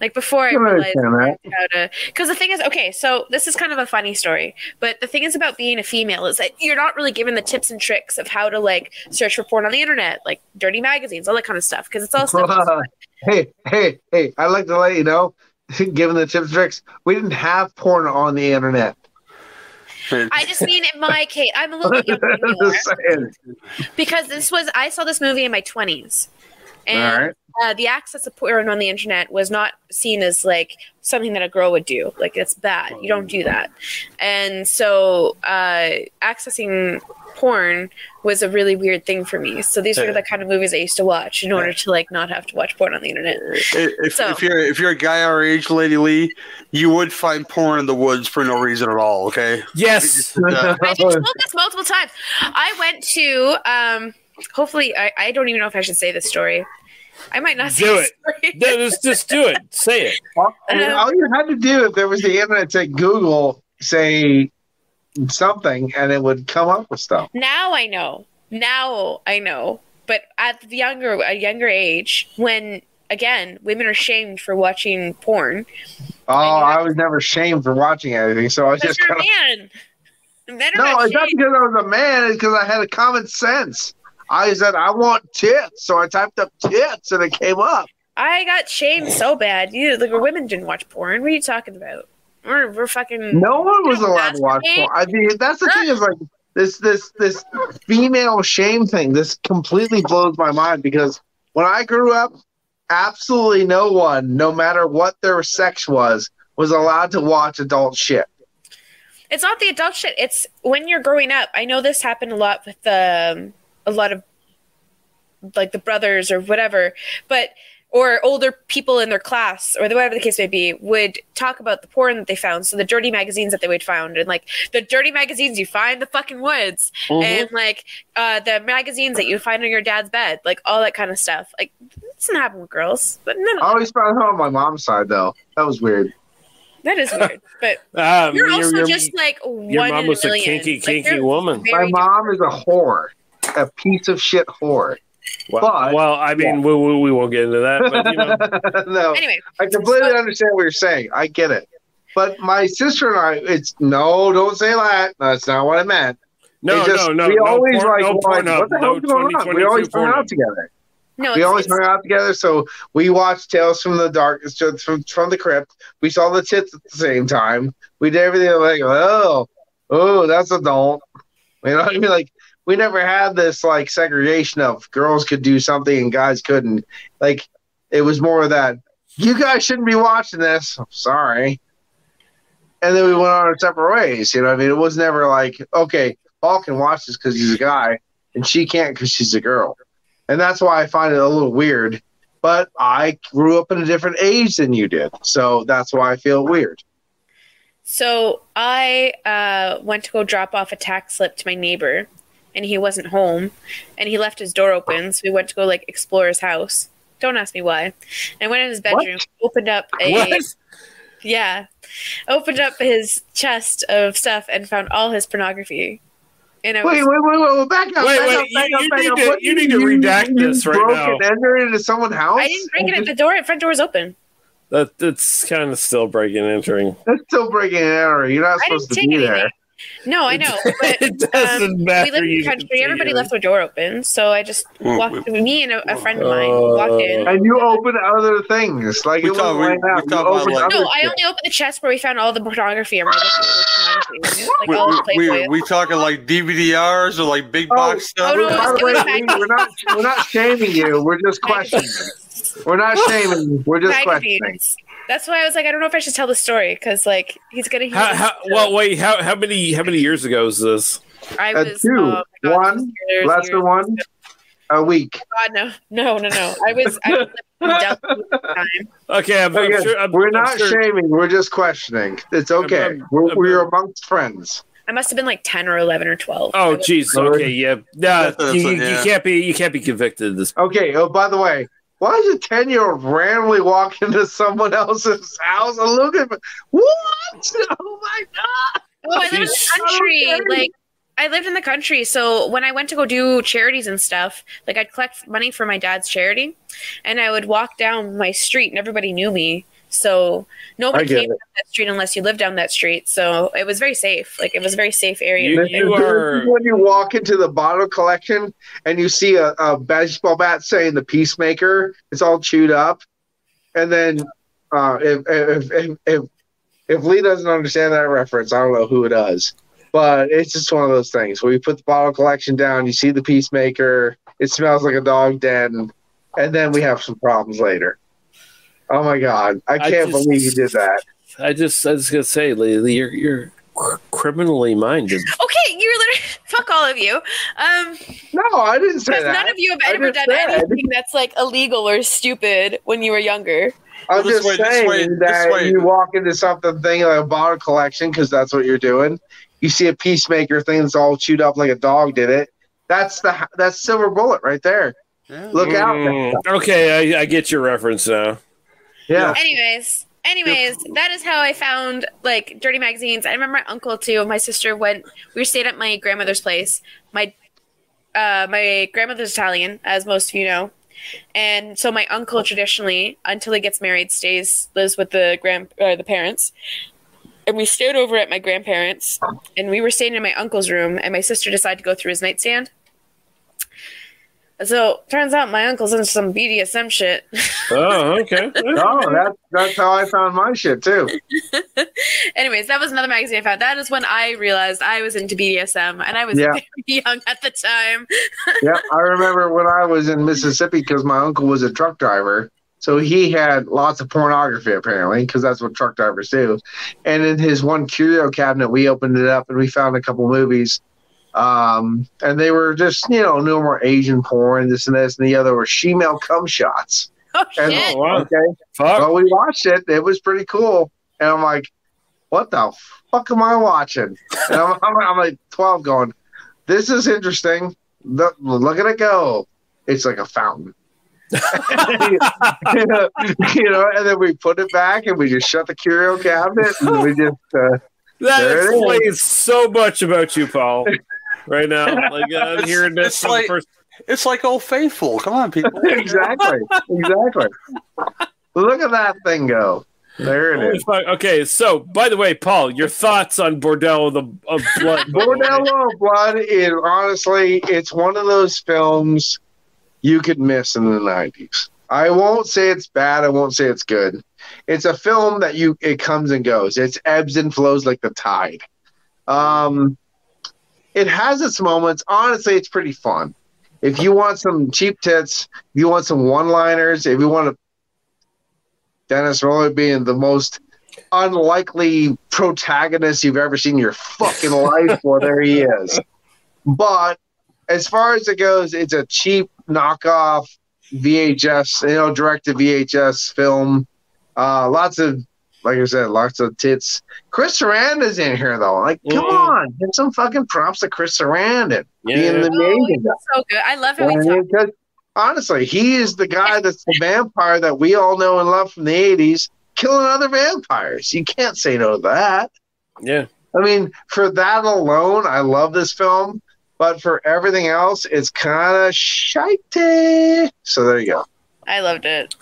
Like before I realized how to. Because the thing is, okay, so this is kind of a funny story, but the thing is about being a female is that you're not really given the tips and tricks of how to like search for porn on the internet, like dirty magazines, all that kind of stuff. Because it's all stuff. Hey! I'd like to let you know, given the tips and tricks, we didn't have porn on the internet. I just mean in my case, I'm a little bit younger than you are, because I saw this movie in my 20s, and the access of porn on the internet was not seen as like something that a girl would do. Like it's bad, you don't do that. And so accessing porn was a really weird thing for me. So these are the kind of movies I used to watch in order to like not have to watch porn on the internet. If you're a guy our age, Lady Lee, you would find porn in the woods for no reason at all. Okay. Yes. I've told this multiple times. I went to hopefully I don't even know if I should say this story. I might not say it. No, just do it. Say it. All you had to do if there was the internet to Google say something and it would come up with stuff. Now I know. But at a younger age, when again women are shamed for watching porn. Oh, I was never shamed for watching anything, so I was just kind of. No, it's not because I was a man. It's because I had a common sense. I said, I want tits. So I typed up tits and it came up. I got shamed so bad. Women didn't watch porn. What are you talking about? We're fucking. No one was allowed to watch porn. I mean, that's the thing is like this female shame thing. This completely blows my mind because when I grew up, absolutely no one, no matter what their sex was allowed to watch adult shit. It's not the adult shit. It's when you're growing up. I know this happened a lot with a lot of like the brothers or whatever, but or older people in their class, or whatever the case may be, would talk about the porn that they found. So the dirty magazines that they would find, and like the dirty magazines you find in the fucking woods, and like the magazines that you find on your dad's bed, like all that kind of stuff. Like, it doesn't happen with girls, but no. I always found her on my mom's side though. That was weird. That is weird, but you're just like one in a million. Your mom was a kinky woman. My mom is a whore, a piece of shit whore. Well, I mean, we won't get into that. But, you know. No, anyway, I completely understand what you're saying. I get it. But my sister and I, don't say that. That's not what I meant. We always hung out together. Hung out together, so we watched Tales from the Darkness, from the Crypt. We saw the tits at the same time. We did everything like, oh, that's adult. You know what I mean? Like, we never had this, like, segregation of girls could do something and guys couldn't. Like, it was more of that, you guys shouldn't be watching this. I'm sorry. And then we went on our separate ways, you know what I mean? It was never like, okay, Paul can watch this because he's a guy, and she can't because she's a girl. And that's why I find it a little weird. But I grew up in a different age than you did, so that's why I feel weird. So I went to go drop off a tax slip to my neighbor, and he wasn't home, and he left his door open, so we went to go, like, explore his house. Don't ask me why. And I went in his bedroom, opened up his chest of stuff and found all his pornography. And wait, back up. You need to redact this right now. You broke and entered into someone's house? I didn't break it in. The front door is open. That's kind of still breaking and entering. That's still breaking and entering. You're not supposed to be there. No, I know. But, it doesn't matter. We live in the country. Everybody left their door open. So I just walked, me and a friend of mine walked in. And you opened other things. Like, I only opened the chest where we found all the pornography. We talking like DVDRs or like big box stuff? We're not shaming you. We're just questioning. We're not shaming you. We're just questioning. That's why I was like, I don't know if I should tell the story because, like, he's gonna hear. How many years ago is this? I was 1 week. God, no. I was like, dumb time. Okay, we're not shaming. We're just questioning. It's okay. We're amongst friends. I must have been like 10 or 11 or 12. Oh, jeez. Okay, yeah. No, you can't be convicted of this. Okay. Oh, by the way. Why does a 10-year-old randomly walk into someone else's house and look at me? What? Oh my God! Well, I live in the country. I lived in the country, so when I went to go do charities and stuff, like I'd collect money for my dad's charity, and I would walk down my street, and everybody knew me. So nobody came down that street unless you lived down that street. So it was very safe. Like, it was a very safe area. When you walk into the bottle collection and you see a baseball bat saying the Peacemaker, it's all chewed up. And then if Lee doesn't understand that reference, I don't know who does. But it's just one of those things where you put the bottle collection down, you see the Peacemaker, it smells like a dog den, and then we have some problems later. Oh my God! I can't believe you did that. I was gonna say, Lee, you're criminally minded. Okay, you're literally fuck all of you. No, I didn't say that. None of you have ever done anything that's like illegal or stupid when you were younger. I'm just saying that you walk into something like a bottle collection because that's what you're doing. You see a Peacemaker thing that's all chewed up like a dog did it. That's silver bullet right there. Yeah. Look out! Okay, I get your reference now. Yeah. Anyways, that is how I found, like, dirty magazines. I remember my uncle too and my sister we stayed at my grandmother's place. My grandmother's Italian, as most of you know. And so my uncle traditionally, until he gets married, lives with the parents. And we stayed over at my grandparents, and we were staying in my uncle's room, and my sister decided to go through his nightstand. So, turns out my uncle's into some BDSM shit. Oh, okay. Oh, that's how I found my shit, too. Anyways, that was another magazine I found. That is when I realized I was into BDSM, and I was very young at the time. Yeah, I remember when I was in Mississippi because my uncle was a truck driver. So he had lots of pornography, apparently, because that's what truck drivers do. And in his one curio cabinet, we opened it up, and we found a couple movies. And they were just, no more Asian porn, this and this, and the other were shemale cum shots. Oh, shit. And, okay. Fuck. Well, we watched it. It was pretty cool. And I'm like, what the fuck am I watching? And I'm like 12 going, this is interesting. Look at it go. It's like a fountain. you know, and then we put it back and we just shut the curio cabinet and we just that explains so much about you, Paul, right now. Like I'm hearing this for the first. It's like Old Faithful. Come on, people. Exactly. Look at that thing go. There it is. Okay, so by the way, Paul, your thoughts on Bordello of Blood? Bordello of Blood is honestly, it's one of those films you could miss in the 90s. I won't say it's bad. I won't say it's good. It's a film that it comes and goes. It ebbs and flows like the tide. It has its moments. Honestly, it's pretty fun. If you want some cheap tits, if you want some one-liners, if you want to Dennis Miller being the most unlikely protagonist you've ever seen in your fucking life, well, there he is. But as far as it goes, it's a cheap knockoff VHS, direct-to-VHS film. Lots of, like I said, lots of tits. Chris Sarandon's in here, though. Like, come on. Get some fucking props to Chris Sarandon. Yeah. Being the main guy. So good. I love him. Honestly, he is the guy that's the vampire that we all know and love from the 80s, killing other vampires. You can't say no to that. Yeah. I mean, for that alone, I love this film. But for everything else, it's kind of shitey. So there you go. I loved it.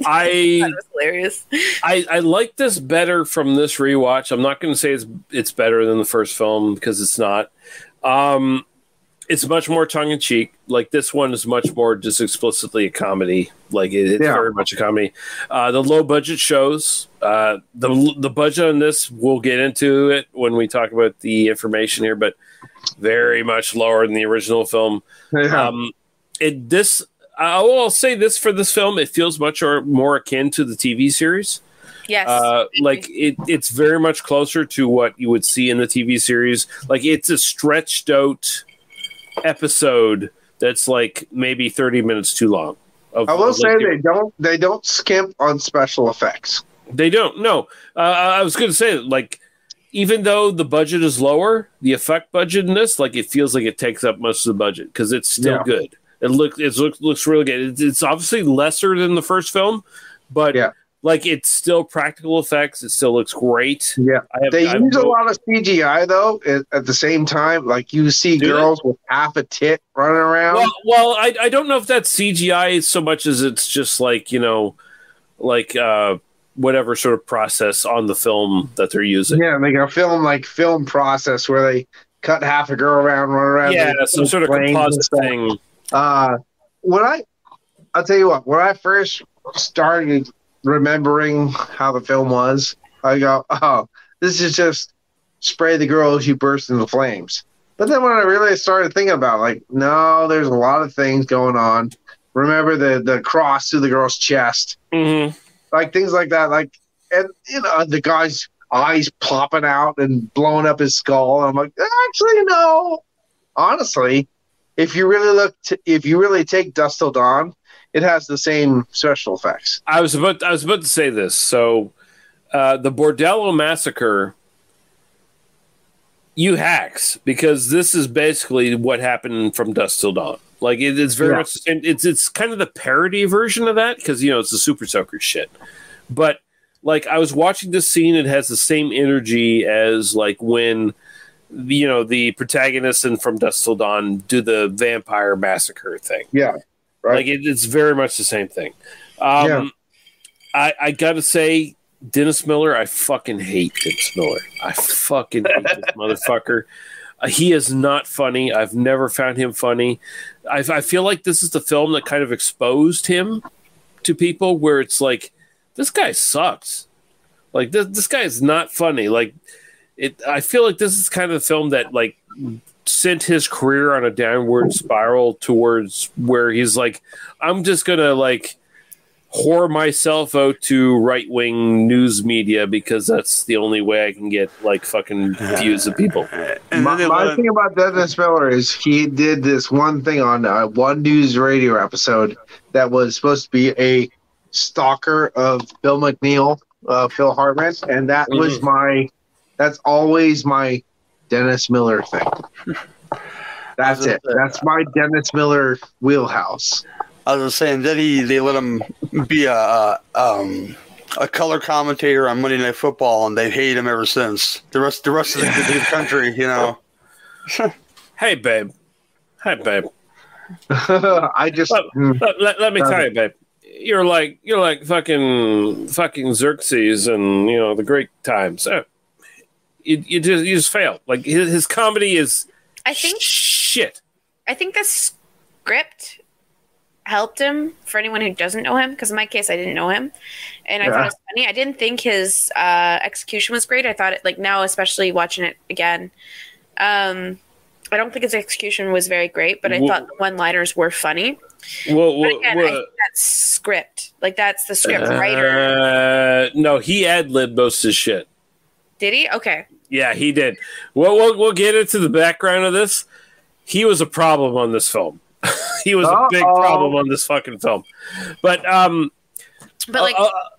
That was hilarious. I like this better from this rewatch. I'm not going to say it's better than the first film because it's not. It's much more tongue-in-cheek. Like, this one is much more just explicitly a comedy. Like, it's very much a comedy. The low-budget shows. The budget on this, we'll get into it when we talk about the information here, but very much lower than the original film. Yeah. I will say this for this film, it feels much more akin to the TV series. Yes. Like, it's very much closer to what you would see in the TV series. Like, it's a stretched-out episode that's like maybe 30 minutes too long. I will say they don't skimp on special effects. They don't. No, I was going to say, like, even though the budget is lower, the effect budget in this, like, it feels like it takes up most of the budget because it's still good. It looks really good. It's obviously lesser than the first film, but like, it's still practical effects. It still looks great. Yeah, I use a lot of CGI though. At the same time, like, you see girls with half a tit running around. Well, I don't know if that's CGI so much as it's just like, whatever sort of process on the film that they're using. Yeah, like a film process where they cut half a girl around, run around. Yeah, some sort of composite thing. I'll tell you what. When I first started remembering how the film was, I go, oh, this is just spray the girls, you burst into flames. But then when I really started thinking about it, like, no, there's a lot of things going on. Remember the cross through the girl's chest, like things like that, like, and the guy's eyes popping out and blowing up his skull. And I'm like, actually, no, honestly, if you really take Dust Till Dawn, it has the same special effects. I was about to say this. So, the Bordello Massacre, you hacks, because this is basically what happened from Dust Till Dawn. Like, it's very much the same. It's kind of the parody version of that because it's the super soaker shit. But like, I was watching this scene, it has the same energy as like when the protagonists in From Dust Till Dawn do the vampire massacre thing. Yeah. Right. Like, it's very much the same thing. I gotta say, Dennis Miller, I fucking hate Dennis Miller. I fucking hate this motherfucker. He is not funny. I've never found him funny. I feel like this is the film that kind of exposed him to people, where it's like, this guy sucks. Like, this guy is not funny. Like, I feel like this is kind of the film that like sent his career on a downward spiral towards where he's like, I'm just gonna like whore myself out to right-wing news media because that's the only way I can get like fucking views of people. My thing about Dennis Miller is he did this one thing on one news radio episode that was supposed to be a stalker of Bill McNeil, Phil Hartman, and that was that's always my Dennis Miller thing. That's it. That's my Dennis Miller wheelhouse. I was saying that they let him be a color commentator on Monday Night Football, and they've hated him ever since. The rest of the country, you know. Hey, babe. Hey, babe. I just let me tell you, babe. You're like fucking Xerxes, and you know the great times. You just fail. Like his comedy is, I think, shit. I think the script helped him, for anyone who doesn't know him, because in my case I didn't know him, and I thought it was funny. I didn't think his execution was great. I thought it, like, now especially watching it again, I don't think his execution was very great, but I thought the one-liners were funny. But again, I think that's script, like that's the script writer. No, he ad-libbed most of his shit. Did he? Okay. Yeah, he did. Well, we'll get into the background of this. He was a problem on this film. He was a big problem on this fucking film. But like,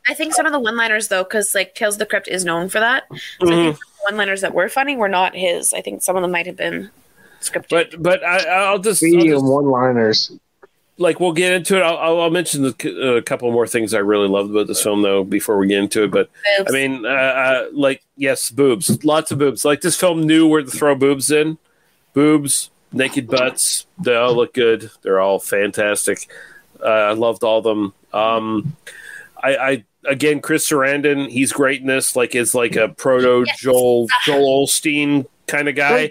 I think some of the one-liners, though, because like Tales of the Crypt is known for that. So I think the one-liners that were funny were not his. I think some of them might have been scripted. But I'll just one-liners. Like, we'll get into it. I'll mention a couple more things I really loved about this film, though, before we get into it. But boobs. I mean, yes, boobs. Lots of boobs. Like, this film knew where to throw boobs in. Boobs. Naked butts, they all look good. They're all fantastic. I loved all of them. Again, Chris Sarandon, he's great in this. Like, is like a proto Joel Osteen kind of guy.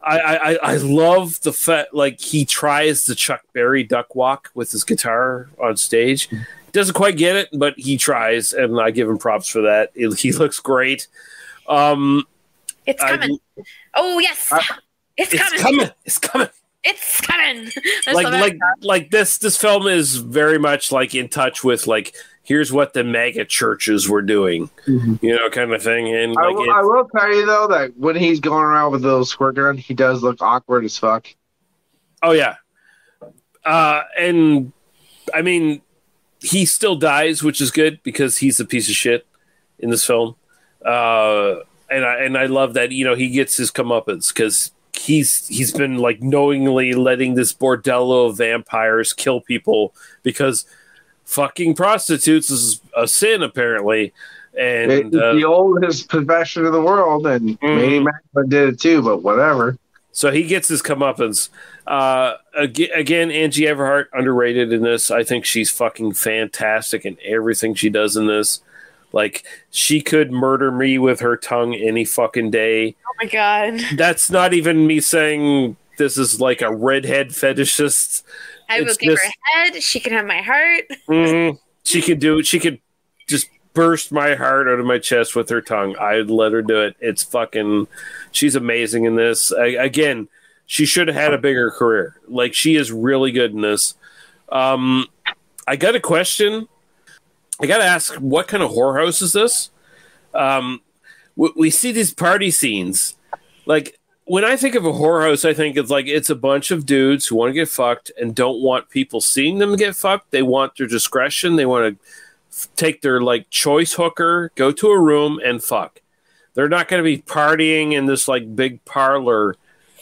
I love the fact like he tries the Chuck Berry duck walk with his guitar on stage. Doesn't quite get it, but he tries, and I give him props for that. He looks great. It's coming. Yes. It's coming. Like this film is very much like in touch with like here's what the mega churches were doing, you know, kind of thing. And like, I will tell you though that when he's going around with a little squirt gun, he does look awkward as fuck. Oh yeah, and I mean he still dies, which is good because he's a piece of shit in this film. And I love that, you know, he gets his comeuppance because he's been like knowingly letting this bordello of vampires kill people because fucking prostitutes is a sin apparently, and it's the oldest profession in the world, and Manny Macklin did it too, but whatever. So he gets his comeuppance. Again, Angie Everhart, underrated in this. I think she's fucking fantastic in everything she does in this. Like, she could murder me with her tongue any fucking day. Oh, my God. That's not even me saying this is like a redhead fetishist. I will give her head. She can have my heart. She could just burst my heart out of my chest with her tongue. I'd let her do it. It's fucking... She's amazing in this. Again, she should have had a bigger career. Like, she is really good in this. I got a question... I gotta ask, what kind of whorehouse is this? We see these party scenes. Like, when I think of a whorehouse, I think it's like it's a bunch of dudes who want to get fucked and don't want people seeing them get fucked. They want their discretion. They want to take their like choice hooker, go to a room and fuck. They're not going to be partying in this like big parlor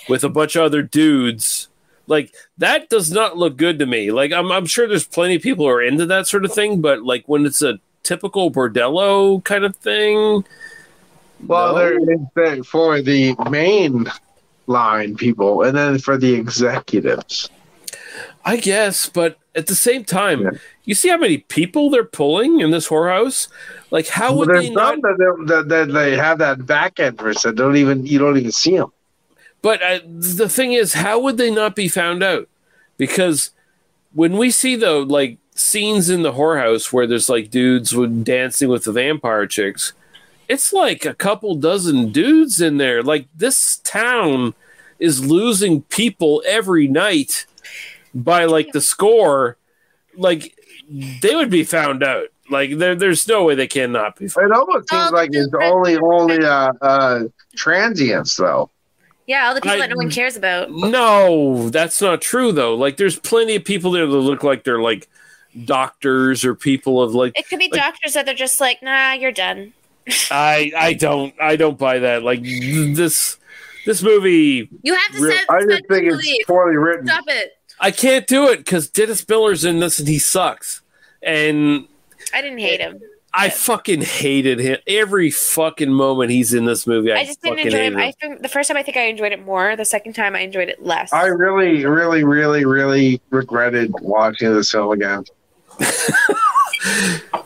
with a bunch of other dudes. Like, that does not look good to me. Like, I'm sure there's plenty of people who are into that sort of thing, but like when it's a typical bordello kind of thing. Well, there is for the main line people, and then for the executives, I guess. But at the same time, you see how many people they're pulling in this whorehouse. Like, how would they not? That they have that back end for so you don't even see them. But the thing is, how would they not be found out? Because when we see, though, like, scenes in the whorehouse where there's, like, dudes dancing with the vampire chicks, it's like a couple dozen dudes in there. Like, this town is losing people every night by, like, the score. Like, they would be found out. Like there's no way they cannot be found out. It almost seems like it's only transients though. Yeah, all the people that no one cares about. No, that's not true though. Like there's plenty of people there that look like they're like doctors or people of like. It could be like, doctors that they're just like, nah, you're done. I don't buy that. Like this movie. You have to say. I just think it's poorly written. Stop it. I can't do it because Dennis Miller's in this and he sucks. And I didn't hate him. I fucking hated him. Every fucking moment he's in this movie, I just didn't enjoy him. The first time I think I enjoyed it more. The second time I enjoyed it less. I really, really, really, really regretted watching this film again.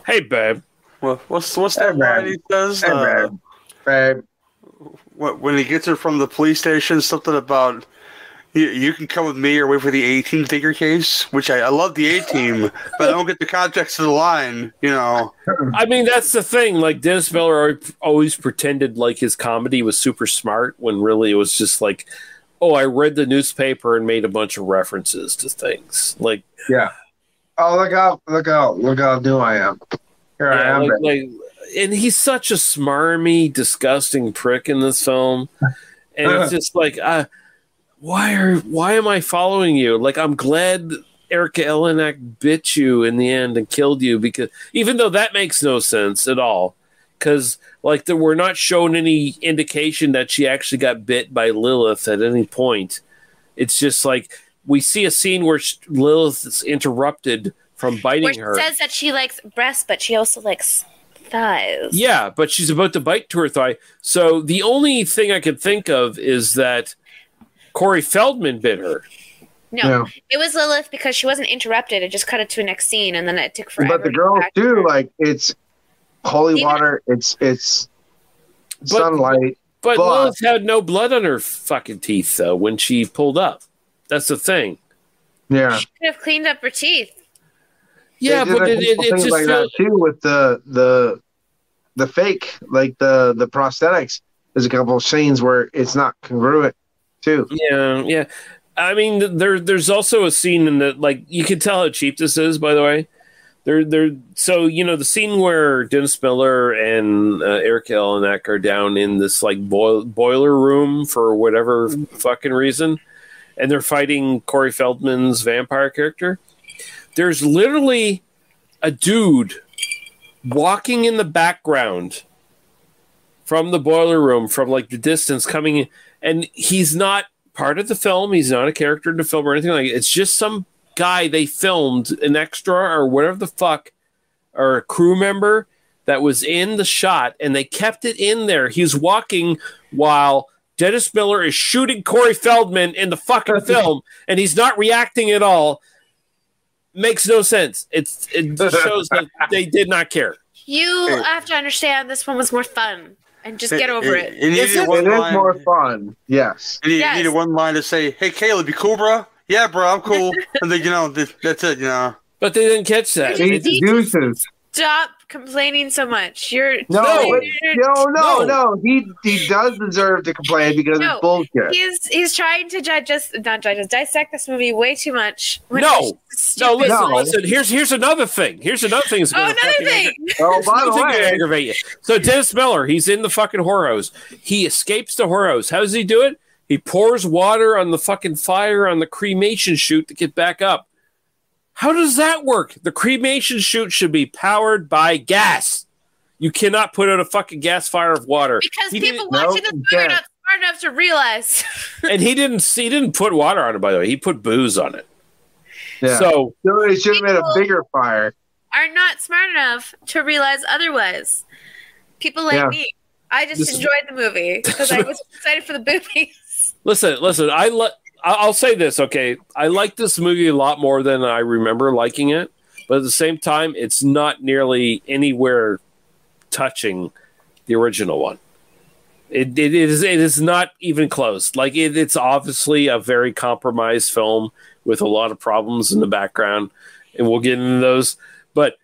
Hey, babe. Well, what's that line he says? Hey, babe. What, when he gets her from the police station, something about... You can come with me or wait for the A-team to take your case, which I love the A-team, but I don't get the context of the line, you know. I mean, that's the thing. Like, Dennis Miller always pretended like his comedy was super smart when really it was just like, oh, I read the newspaper and made a bunch of references to things. Like, yeah. Oh, look how new I am. Here I am. And he's such a smarmy, disgusting prick in this film. And it's just like, Why am I following you? Like, I'm glad Erika Eleniak bit you in the end and killed you, because even though that makes no sense at all, because like we're not shown any indication that she actually got bit by Lilith at any point. It's just like we see a scene where Lilith is interrupted from biting her. She says that she likes breasts, but she also likes thighs. Yeah, but she's about to bite to her thigh. So the only thing I could think of is that Corey Feldman bit her. No, it was Lilith because she wasn't interrupted. It just cut it to the next scene, and then it took forever. But the girls do, like, it's holy water. It's sunlight. But Lilith had no blood on her fucking teeth, though, when she pulled up. That's the thing. Yeah, she could have cleaned up her teeth. Yeah, but it just like that too with the fake, like the prosthetics. There's a couple of scenes where it's not congruent. Too. Yeah. I mean, there's also a scene in the, like, you can tell how cheap this is, by the way. So, you know, the scene where Dennis Miller and Erika Eleniak are down in this, like, boiler room for whatever fucking reason, and they're fighting Corey Feldman's vampire character. There's literally a dude walking in the background from the boiler room, from, like, the distance coming in. And he's not part of the film. He's not a character in the film or anything like it. It's just some guy they filmed, an extra or whatever the fuck, or a crew member that was in the shot, and they kept it in there. He's walking while Dennis Miller is shooting Corey Feldman in the fucking film, and he's not reacting at all. Makes no sense. It just shows that they did not care. You have to understand this one was more fun. And just get over it. It is more fun. Yes. You needed one line to say, hey, Caleb, you cool, bro? Yeah, bro, I'm cool. And then, you know, that's it, you know. But they didn't catch that. Stop complaining so much. No. He does deserve to complain because it's bullshit. He's trying to dissect this movie way too much. Listen. Here's another thing. That's going to aggravate you. So Dennis Miller, he's in the fucking whorehouse. He escapes the whorehouse. How does he do it? He pours water on the fucking fire on the cremation chute to get back up. How does that work? The cremation chute should be powered by gas. You cannot put out a fucking gas fire of water. Because people watching this movie are not smart enough to realize. And he didn't put water on it, by the way. He put booze on it. Yeah. So he should have made a bigger fire. Are not smart enough to realize otherwise. People like me. I just enjoyed the movie because I was excited for the boobies. Listen, I'll say this, okay? I like this movie a lot more than I remember liking it, but at the same time, it's not nearly anywhere touching the original one. It is not even close. Like, it's obviously a very compromised film with a lot of problems in the background, and we'll get into those. But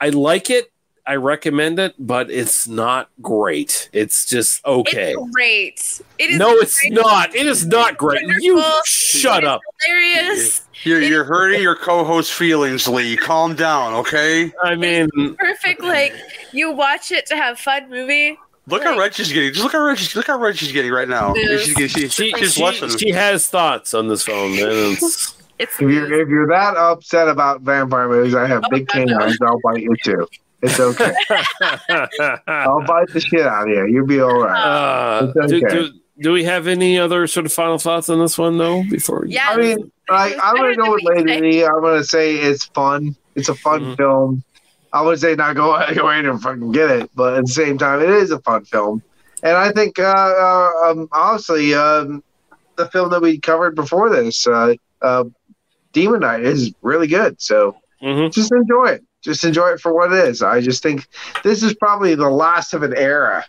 I like it. I recommend it, but it's not great. It's just okay. It's great. It is no, it's great. Not. It is not great. Wonderful. You shut up. Hilarious. You're hurting your co-host's feelings, Lee. Calm down, okay? I mean, it's perfect. Like, you watch it to have fun movie. Look how red she's getting. Just look how red she's getting right now. She has thoughts on this phone, man. If you're that upset about vampire movies, I have big canines. I'll bite you too. It's okay. I'll bite the shit out of you. You'll be all right. It's okay. Do we have any other sort of final thoughts on this one, though? Before, yeah. I mean, I'm gonna go with Lady. I'm gonna say it's fun. It's a fun film. I would say not go out of your way to fucking get it, but at the same time, it is a fun film. And I think, honestly, the film that we covered before this, Demon Knight, is really good. So just enjoy it. Just enjoy it for what it is. I just think this is probably the last of an era.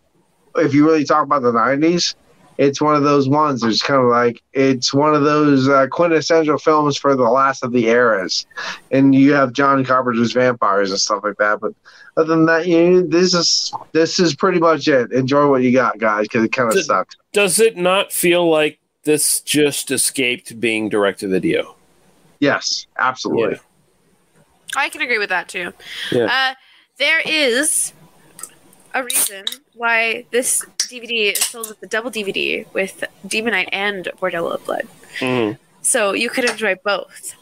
If you really talk about the 90s, it's one of those ones. It's kind of like, it's one of those quintessential films for the last of the eras. And you have John Carpenter's vampires and stuff like that. But other than that, this is pretty much it. Enjoy what you got, guys, because it kind of sucks. Does it not feel like this just escaped being direct-to-video? Yes, absolutely. Yeah. I can agree with that, too. Yeah. There is a reason why this DVD is sold as a double DVD with Demon Knight and Bordello of Blood. Mm. So you could enjoy both.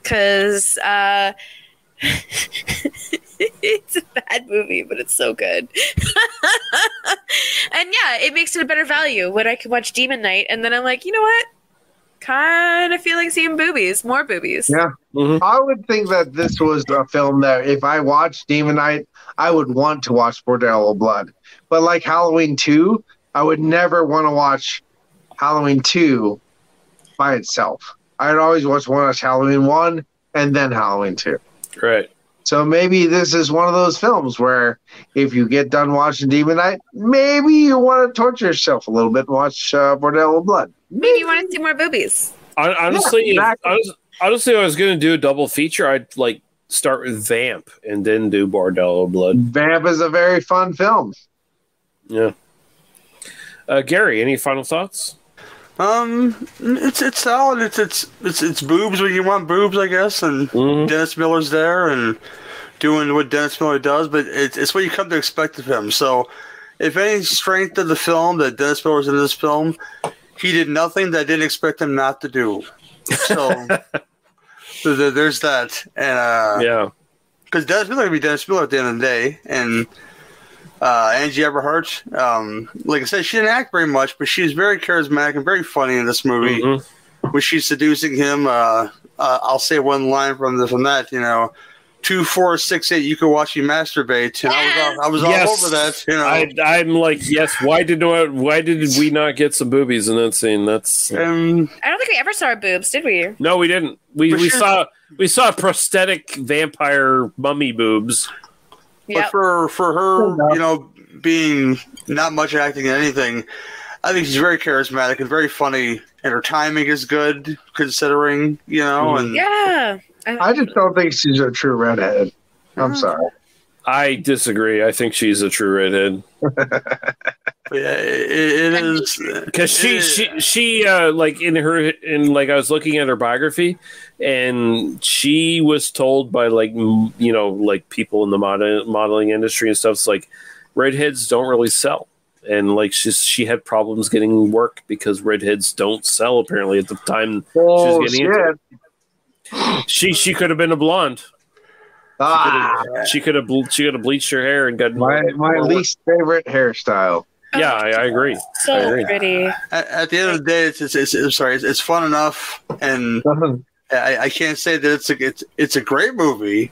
Because it's a bad movie, but it's so good. And yeah, it makes it a better value when I can watch Demon Knight and then I'm like, you know what? Kind of feeling seeing boobies, more boobies. Yeah. Mm-hmm. I would think that this was a film that if I watched Demon Knight, I would want to watch Bordello of Blood. But like Halloween 2, I would never want to watch Halloween 2 by itself. I'd always watch Halloween 1 and then Halloween 2. Right. So maybe this is one of those films where if you get done watching Demon Knight, maybe you want to torture yourself a little bit and watch Bordello of Blood. Maybe you want to see more boobies. Honestly, if I was going to do a double feature, I'd like start with Vamp and then do Bordello of Blood. Vamp is a very fun film. Yeah. Gary, any final thoughts? It's solid. It's boobs when you want boobs, I guess. And Dennis Miller's there and doing what Dennis Miller does, but it's what you come to expect of him. So, if any strength of the film that Dennis Miller's in this film, he did nothing that I didn't expect him not to do. So, there's that. And yeah, because Dennis Miller would be Dennis Miller at the end of the day, and. Angie Everhart, like I said, she didn't act very much, but she was very charismatic and very funny in this movie. When she's seducing him, I'll say one line from that, 2, 4, 6, 8. You can watch me masturbate. And I was all over that. I'm like, yes. Why did we not get some boobies in that scene? That's. I don't think we ever saw our boobs, did we? No, we didn't. We saw prosthetic vampire mummy boobs. But for her, being not much acting in anything, I think she's very charismatic and very funny, and her timing is good considering, and yeah. I just don't think she's a true redhead. I'm sorry. I disagree. I think she's a true redhead. It is because she like in I was looking at her biography, and she was told by people in the modeling industry and stuff. It's like redheads don't really sell, and like she had problems getting work because redheads don't sell apparently at the time. Oh, she was getting into it. She could have been a blonde. She could have bleached her hair and got my least favorite hairstyle. Yeah, I agree. So I agree. Pretty. At the end of the day, it's fun enough, and I can't say that it's a great movie,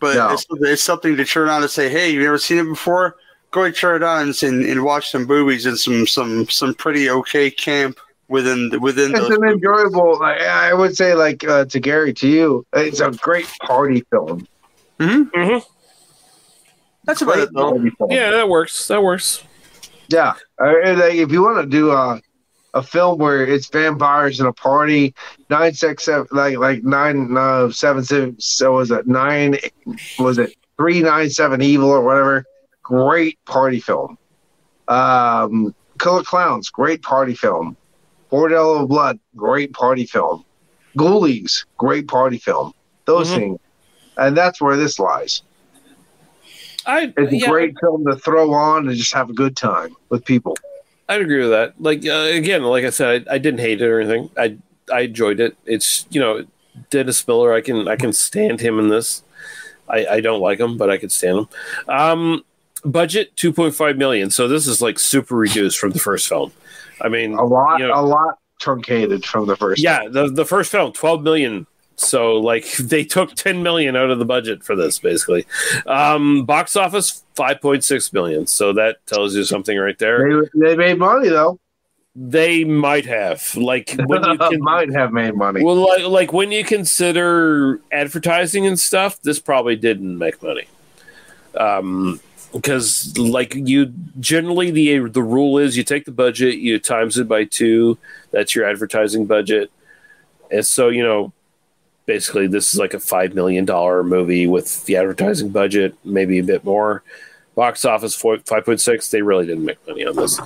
but it's something to turn on and say, hey, you've never seen it before? Go and turn it on and watch some boobies and some pretty okay camp. Within it's an enjoyable. I would say, to Gary, to you, it's a great party film. Mm-hmm. Mm-hmm. That's about it, though. Yeah, that works. Yeah, if you want to do a film where it's vampires and a party, 9, 6, 7, 9, 7, 6, so was it 9? Was it 397 Evil or whatever. Great party film. Killer Clowns, great party film. Bordello of Blood, great party film. Ghoulies, great party film. Those things. And that's where this lies. It's a great film to throw on and just have a good time with people. I'd agree with that. Like, again, like I said, I didn't hate it or anything. I enjoyed it. It's, you know, Dennis Miller, I can stand him in this. I don't like him, but I could stand him. Budget, $2.5 million. So this is like super reduced from the first film. I mean, a lot truncated from the first. Yeah, the first film, $12 million. So like they took $10 million out of the budget for this, basically. Box office, $5.6 million. So that tells you something right there. They made money though. They might have, like, when you might have made money. Well, like when you consider advertising and stuff, this probably didn't make money. Because, like, you generally the rule is you take the budget, you times it by 2. That's your advertising budget. And so, you know, basically this is like a $5 million movie with the advertising budget, maybe a bit more. Box office 5.6. They really didn't make money on this,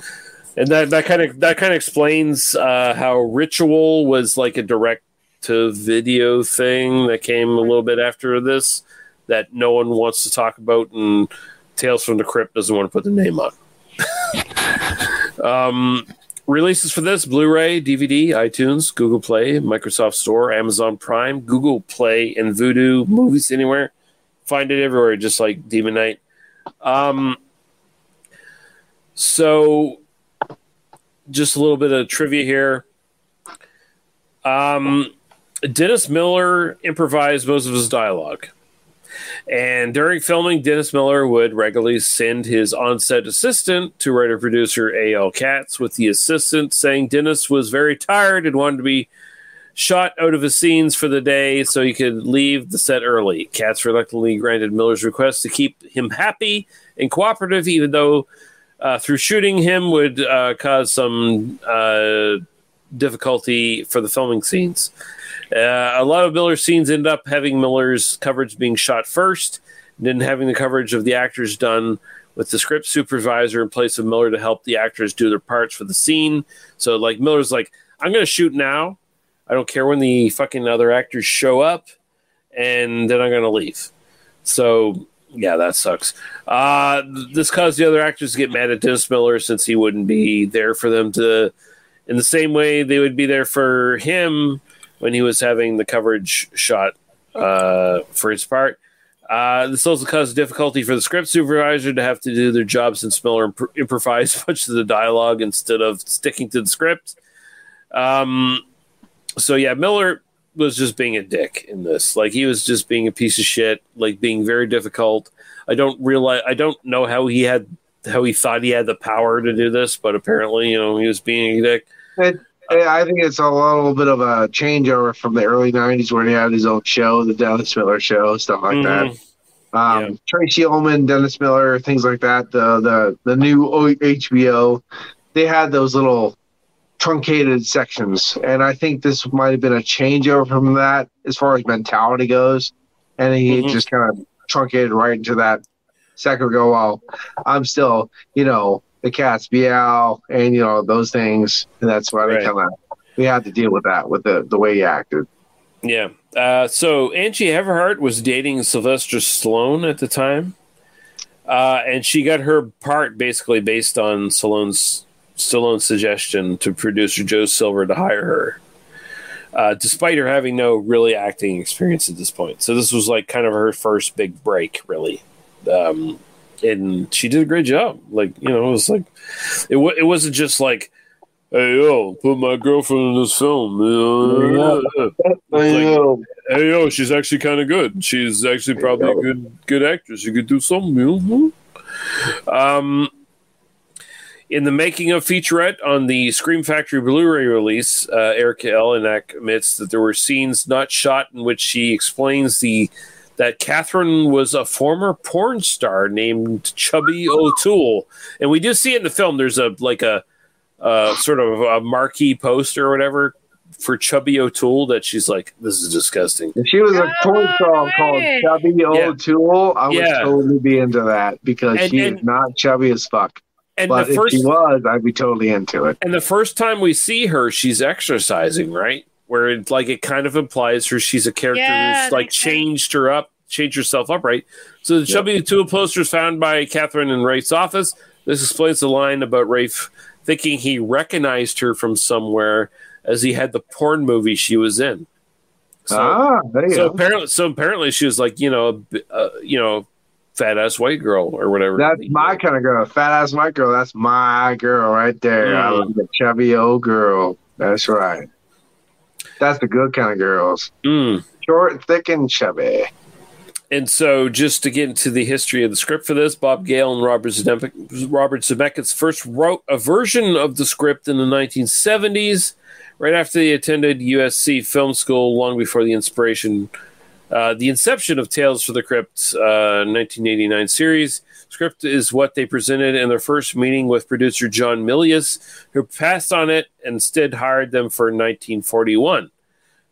and that kind of explains how Ritual was like a direct-to-video thing that came a little bit after this that no one wants to talk about and. Tales from the Crypt doesn't want to put the name on. Releases for this: Blu-ray, DVD, iTunes, Google Play, Microsoft Store, Amazon Prime, Google Play, and Vudu. Movies Anywhere. Find it everywhere, just like Demon Knight. So, just a little bit of trivia here. Dennis Miller improvised most of his dialogue. And during filming, Dennis Miller would regularly send his on-set assistant to writer-producer A.L. Katz with the assistant saying Dennis was very tired and wanted to be shot out of his scenes for the day so he could leave the set early. Katz reluctantly granted Miller's request to keep him happy and cooperative, even though through shooting him would cause some difficulty for the filming scenes. A lot of Miller's scenes end up having Miller's coverage being shot first, and then having the coverage of the actors done with the script supervisor in place of Miller to help the actors do their parts for the scene. So, like, Miller's like, I'm going to shoot now. I don't care when the fucking other actors show up, and then I'm going to leave. So, yeah, that sucks. This caused the other actors to get mad at Dennis Miller since he wouldn't be there for them to, in the same way they would be there for him when he was having the coverage shot for his part. This also caused difficulty for the script supervisor to have to do their job since Miller improvised much of the dialogue instead of sticking to the script. So, yeah, Miller was just being a dick in this. Like, he was just being a piece of shit, like, being very difficult. I don't know how he thought he had the power to do this, but apparently, you know, he was being a dick. I think it's a little bit of a changeover from the early 90s where he had his own show, the Dennis Miller Show, stuff like that. Yeah. Tracy Ullman, Dennis Miller, things like that. The new HBO, they had those little truncated sections. And I think this might have been a changeover from that as far as mentality goes. And he just kind of truncated right into that second go, well, I'm still, you know, the cat's meow, and, you know, those things. And that's why they come out. We had to deal with that, with the way he acted. Yeah. So Angie Everhart was dating Sylvester Stallone at the time. And she got her part basically based on Stallone's suggestion to producer Joe Silver to hire her, despite her having no really acting experience at this point. So this was like kind of her first big break, really. And she did a great job. Like, you know, it was like, it wasn't just like, hey, yo, put my girlfriend in this film. Like, hey, yo, she's actually kind of good. She's actually probably a good actress. She could do something. In the making of featurette on the Scream Factory Blu-ray release, Erika Eleniak admits that there were scenes not shot in which she explains that Catherine was a former porn star named Chubby O'Toole. And we do see in the film, there's a sort of a marquee poster or whatever for Chubby O'Toole that she's like, this is disgusting. If she was a toy song called Chubby O'Toole, I would totally be into that because she is not chubby as fuck. And but the first, if she was, I'd be totally into it. And the first time we see her, she's exercising, right? Where it, like, it kind of implies her she's a character who's like changed her up, changed herself up, right? So the Chubby O'Toole poster is found by Catherine in Rafe's office. This explains the line about Rafe thinking he recognized her from somewhere, as he had the porn movie she was in. So, apparently she was like, fat ass white girl or whatever. That's my kind of girl. Fat ass white girl. That's my girl right there. Mm. I love the chubby old girl. That's right. That's the good kind of girls. Mm. Short, thick, and chubby. And so, just to get into the history of the script for this, Bob Gale and Robert Zemeckis first wrote a version of the script in the 1970s, right after they attended USC Film School, long before the inception of Tales from the Crypt 1989 series. Script is what they presented in their first meeting with producer John Milius, who passed on it and instead hired them for 1941.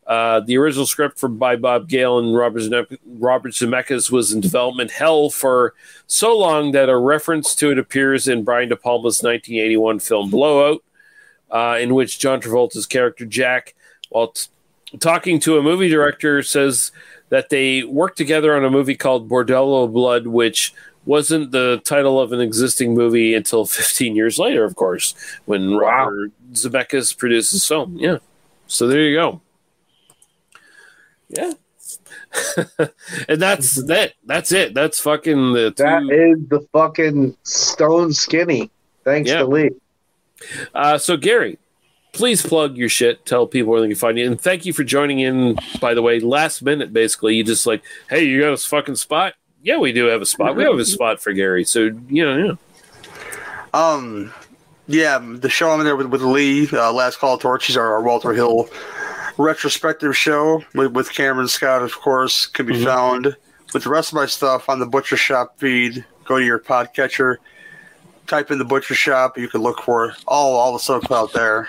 The original script by Bob Gale and Robert Zemeckis was in development hell for so long that a reference to it appears in Brian De Palma's 1981 film Blowout, in which John Travolta's character Jack, while talking to a movie director, says that they worked together on a movie called Bordello of Blood, which wasn't the title of an existing movie until 15 years later, of course, when Robert Zemeckis produced his film. Yeah. So there you go. Yeah. And that's that. That's it. That's fucking that is the fucking Stone Skinny. Thanks to Lee. So Gary, please plug your shit. Tell people where they can find you. And thank you for joining in, by the way, last minute, basically. You just like, hey, you got a fucking spot? Yeah, we do have a spot. We have a spot for Gary. So, the show I'm there with Lee, Last Call Torch, is our Walter Hill retrospective show with Cameron Scott, of course, can be found with the rest of my stuff on the Butcher Shop feed. Go to your podcatcher, type in the Butcher Shop. You can look for all the stuff out there.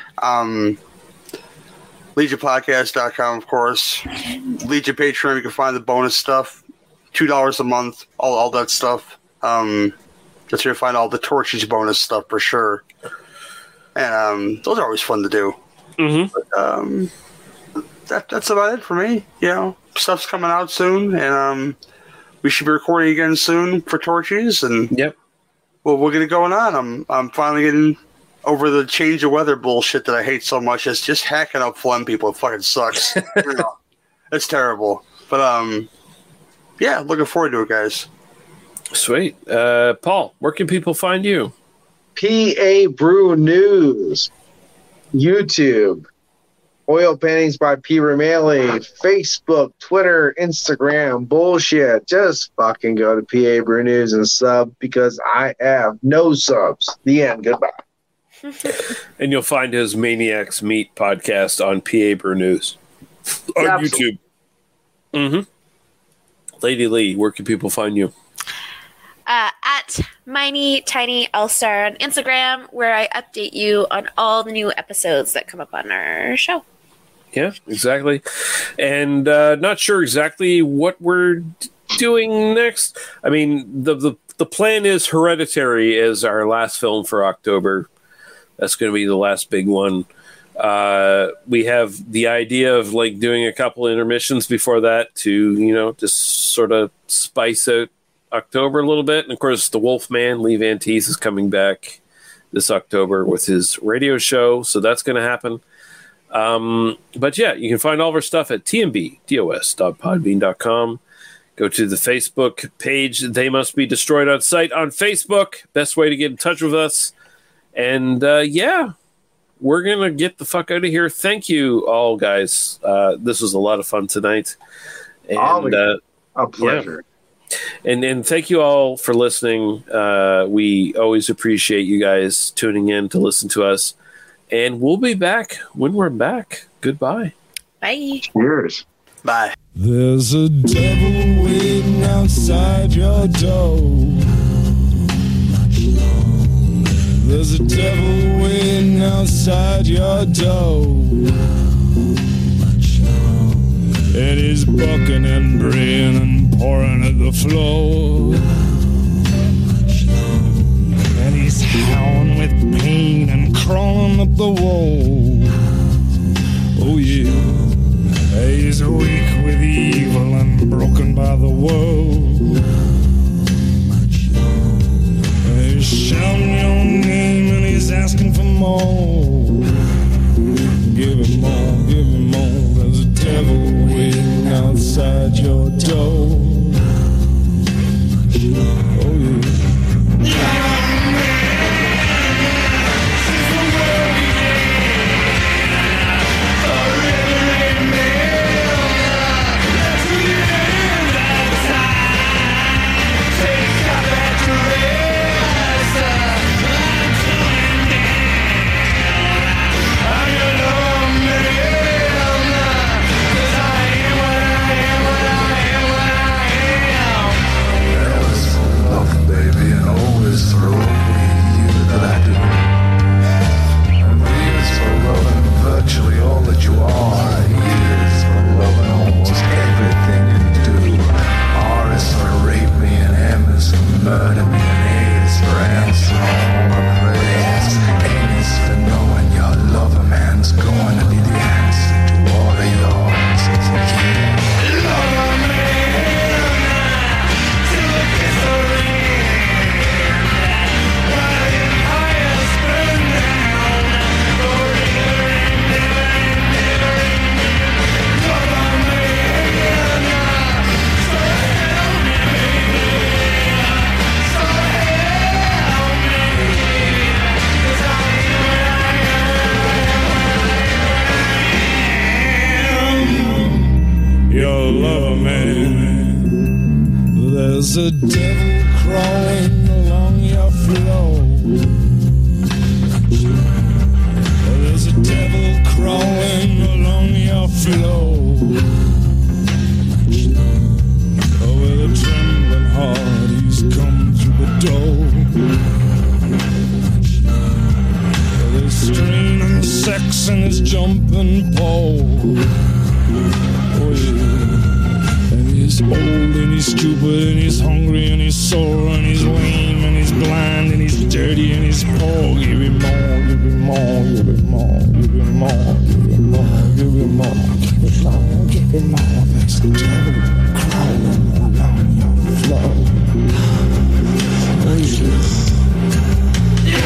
LegionPodcast.com, of course. Legion Patreon, you can find the bonus stuff. $2 a month, all that stuff. That's where you find all the Torchy's bonus stuff for sure. And those are always fun to do. Mm-hmm. But, that's about it for me. Stuff's coming out soon, and we should be recording again soon for Torchies. And well, we're gonna going on. I'm finally getting over the change of weather bullshit that I hate so much. It's just hacking up phlegm people. It fucking sucks. It's terrible. But looking forward to it, guys. Sweet. Paul, where can people find you? PA Brew News, YouTube. Oil Paintings by P. Romelli, Facebook, Twitter, Instagram, bullshit. Just fucking go to PA Brew News and sub, because I have no subs. The end. Goodbye. And you'll find his Maniacs Meat podcast on PA Brew News on YouTube. Mm-hmm. Lady Lee, where can people find you? At Miney Tiny All-Star on Instagram, where I update you on all the new episodes that come up on our show. Yeah, exactly. And not sure exactly what we're doing next. I mean, the plan is Hereditary is our last film for October. That's going to be the last big one. We have the idea of like doing a couple intermissions before that to, just sort of spice out October a little bit. And of course, the Wolfman, Lee Van Teese, is coming back this October with his radio show. So that's going to happen. But you can find all of our stuff at tmbdos.podbean.com. Go to the Facebook page, They Must Be Destroyed on Sight on Facebook. Best way to get in touch with us. And we're going to get the fuck out of here. Thank you all, guys. This was a lot of fun tonight. And a pleasure. And thank you all for listening. We always appreciate you guys tuning in to listen to us. And we'll be back when we're back. Goodbye. Bye. Cheers. Bye. There's a devil waiting outside your door. There's a devil waiting outside your door. It is bucking and braying and pouring at the flow. And he's howling with pain and crawling up the wall. Oh yeah, he's weak with evil and broken by the world. He's shouting your name and he's asking for more. Give him more, give him more. There's a devil waiting outside your door. Oh yeah, yeah. There's a devil crawling along your floor. There's a devil crawling along your floor. With a trembling heart, he's come through the door. There's strain and sex in his jumping paw. He's old and he's stupid and he's hungry and he's sore and he's lame and he's blind and he's dirty and he's poor. Give him more, give him more, give him more, give him more, give him more, give him more, give him more, give him more. There's a devil crawling along your floor. Yeah, yeah, yeah, yeah.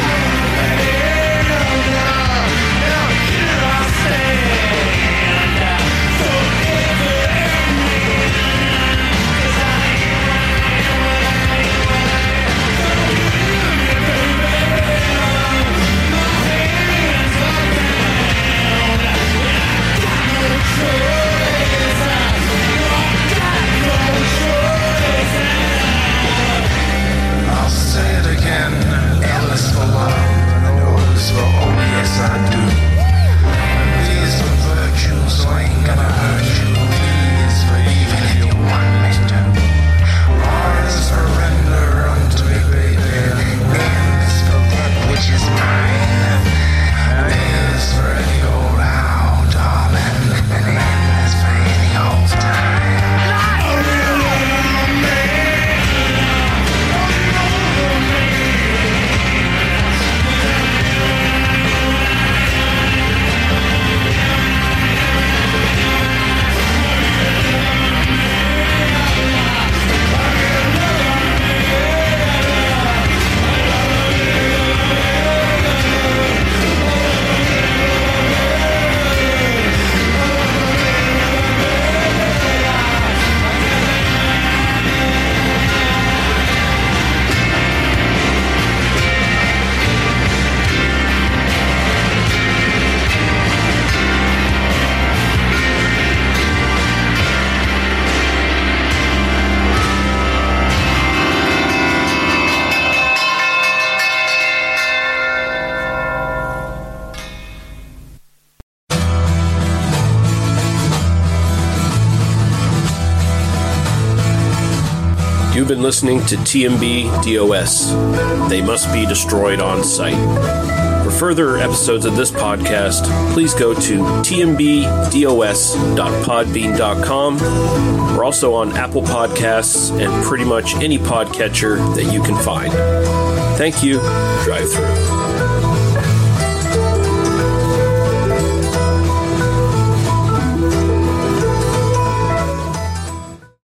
Been listening to TMB DOS. They Must Be Destroyed on Sight. For further episodes of this podcast, please go to tmbdos.podbean.com. We're also on Apple Podcasts and pretty much any podcatcher that you can find. Thank you. Drive through.